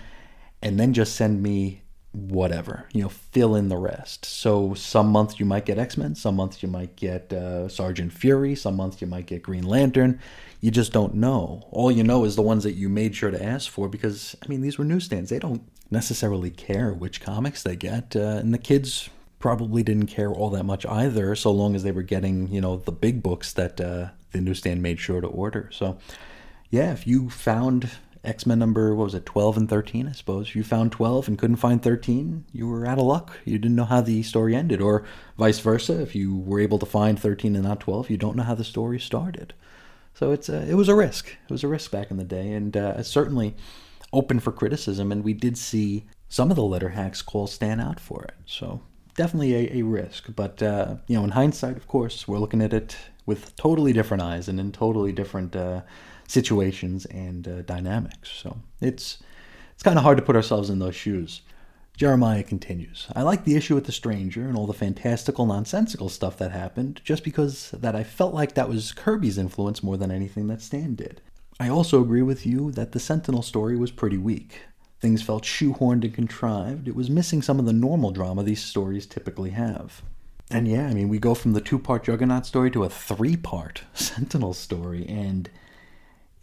and then just send me whatever, you know, fill in the rest. So some months you might get X-Men, some months you might get Sergeant Fury, some months you might get Green Lantern. You just don't know. All you know is the ones that you made sure to ask for because, I mean, these were newsstands. They don't necessarily care which comics they get, and the kids probably didn't care all that much either, so long as they were getting, you know, the big books that the newsstand made sure to order. So yeah, if you found X-Men number, 12 and 13, I suppose. If you found 12 and couldn't find 13, you were out of luck. You didn't know how the story ended, or vice versa. If you were able to find 13 and not 12, you don't know how the story started. So it was a risk. It was a risk back in the day, and certainly open for criticism, and we did see some of the letter hacks call Stan out for it. So definitely a risk, but you know, in hindsight, of course, we're looking at it with totally different eyes and in totally different situations and dynamics. So it's kind of hard to put ourselves in those shoes. Jeremiah continues, I like the issue with the Stranger and all the fantastical, nonsensical stuff that happened, just because that I felt like that was Kirby's influence more than anything that Stan did. I also agree with you that the Sentinel story was pretty weak. Things felt shoehorned and contrived. It was missing some of the normal drama these stories typically have. And yeah, I mean, we go from the two-part Juggernaut story to a three-part Sentinel story, and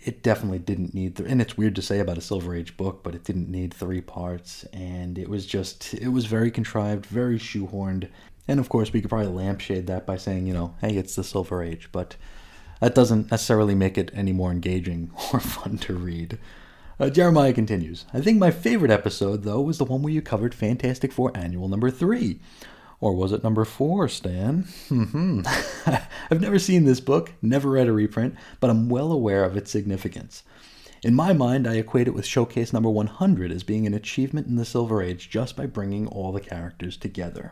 it definitely didn't need and it's weird to say about a Silver Age book, but it didn't need three parts, and it was very contrived, very shoehorned, And of course, we could probably lampshade that by saying, you know, hey, it's the Silver Age, but that doesn't necessarily make it any more engaging or fun to read. Jeremiah continues, I think my favorite episode, though, was the one where you covered Fantastic Four Annual number 3. Or was it number 4, Stan? I've never seen this book, never read a reprint, but I'm well aware of its significance. In my mind, I equate it with Showcase number 100 as being an achievement in the Silver Age just by bringing all the characters together.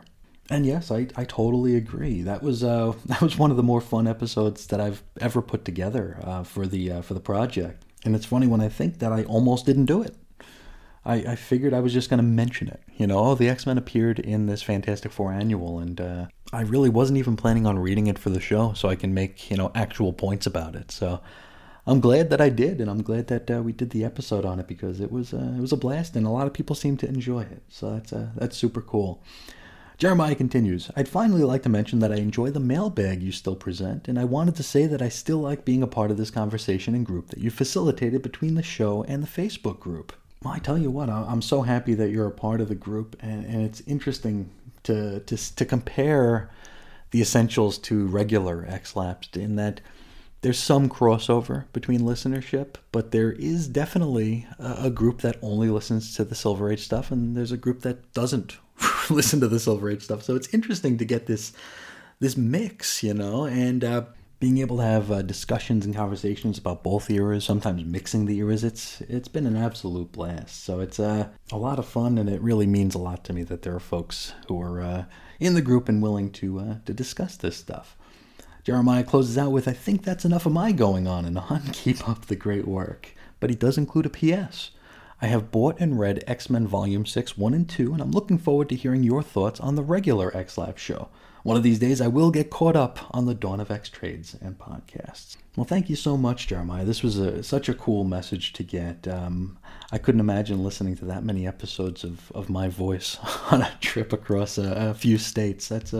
And yes, I totally agree. That was one of the more fun episodes that I've ever put together for the project. And it's funny, when I think that I almost didn't do it. I figured I was just going to mention it. You know, the X-Men appeared in this Fantastic Four Annual, and I really wasn't even planning on reading it for the show so I can make, you know, actual points about it. So I'm glad that I did, and I'm glad that we did the episode on it, because it was a blast, and a lot of people seemed to enjoy it. So that's super cool. Jeremiah continues, I'd finally like to mention that I enjoy the mailbag you still present, and I wanted to say that I still like being a part of this conversation and group that you facilitated between the show and the Facebook group. Well, I tell you what, I'm so happy that you're a part of the group, and it's interesting to compare the Essentials to regular X-Lapsed in that there's some crossover between listenership, but there is definitely a group that only listens to the Silver Age stuff, and there's a group that doesn't listen to the Silver Age stuff. So it's interesting to get this mix, you know, and being able to have discussions and conversations about both eras, sometimes mixing the eras. It's been an absolute blast. So it's a lot of fun, and it really means a lot to me that there are folks who are in the group and willing to discuss this stuff. Jeremiah closes out with, I think that's enough of my going on and on. Keep up the great work. But he does include a P.S. I have bought and read X-Men Volume 6, 1, and 2, and I'm looking forward to hearing your thoughts on the regular X-Lab show. One of these days, I will get caught up on the Dawn of X trades and podcasts. Well, thank you so much, Jeremiah. This was such a cool message to get. I couldn't imagine listening to that many episodes of my voice on a trip across a few states. That's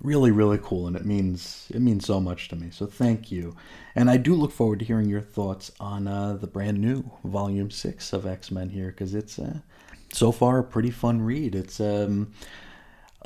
really, really cool, and it means so much to me. So thank you. And I do look forward to hearing your thoughts on the brand new Volume 6 of X-Men here, because it's so far a pretty fun read. It's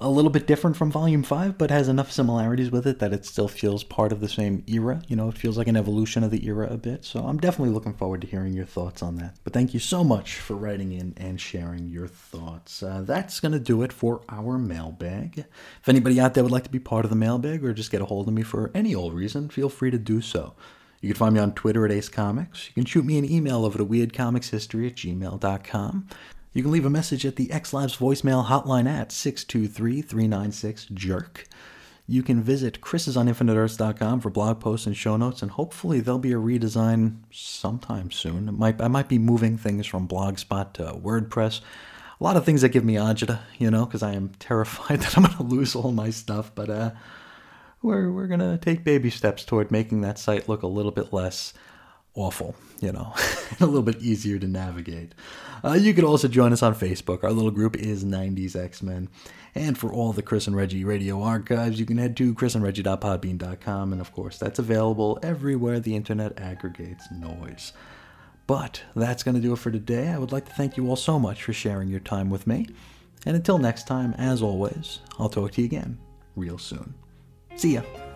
a little bit different from Volume 5, but has enough similarities with it that it still feels part of the same era. You know, it feels like an evolution of the era a bit. So I'm definitely looking forward to hearing your thoughts on that. But thank you so much for writing in and sharing your thoughts. That's going to do it for our mailbag. If anybody out there would like to be part of the mailbag or just get a hold of me for any old reason, feel free to do so. You can find me on Twitter at Ace Comics. You can shoot me an email over to weirdcomicshistory@gmail.com. You can leave a message at the X-Labs voicemail hotline at 623-396-JERK. You can visit chrisisoninfiniteearths.com for blog posts and show notes, and hopefully there'll be a redesign sometime soon. I might be moving things from Blogspot to WordPress. A lot of things that give me agita, you know, because I am terrified that I'm going to lose all my stuff, but we're going to take baby steps toward making that site look a little bit less awful, you know, a little bit easier to navigate. You could also join us on Facebook. Our little group is 90s X-Men. And for all the Chris and Reggie radio archives, you can head to chrisandreggie.podbean.com. And of course, that's available everywhere the internet aggregates noise. But that's going to do it for today. I would like to thank you all so much for sharing your time with me. And until next time, as always, I'll talk to you again real soon. See ya.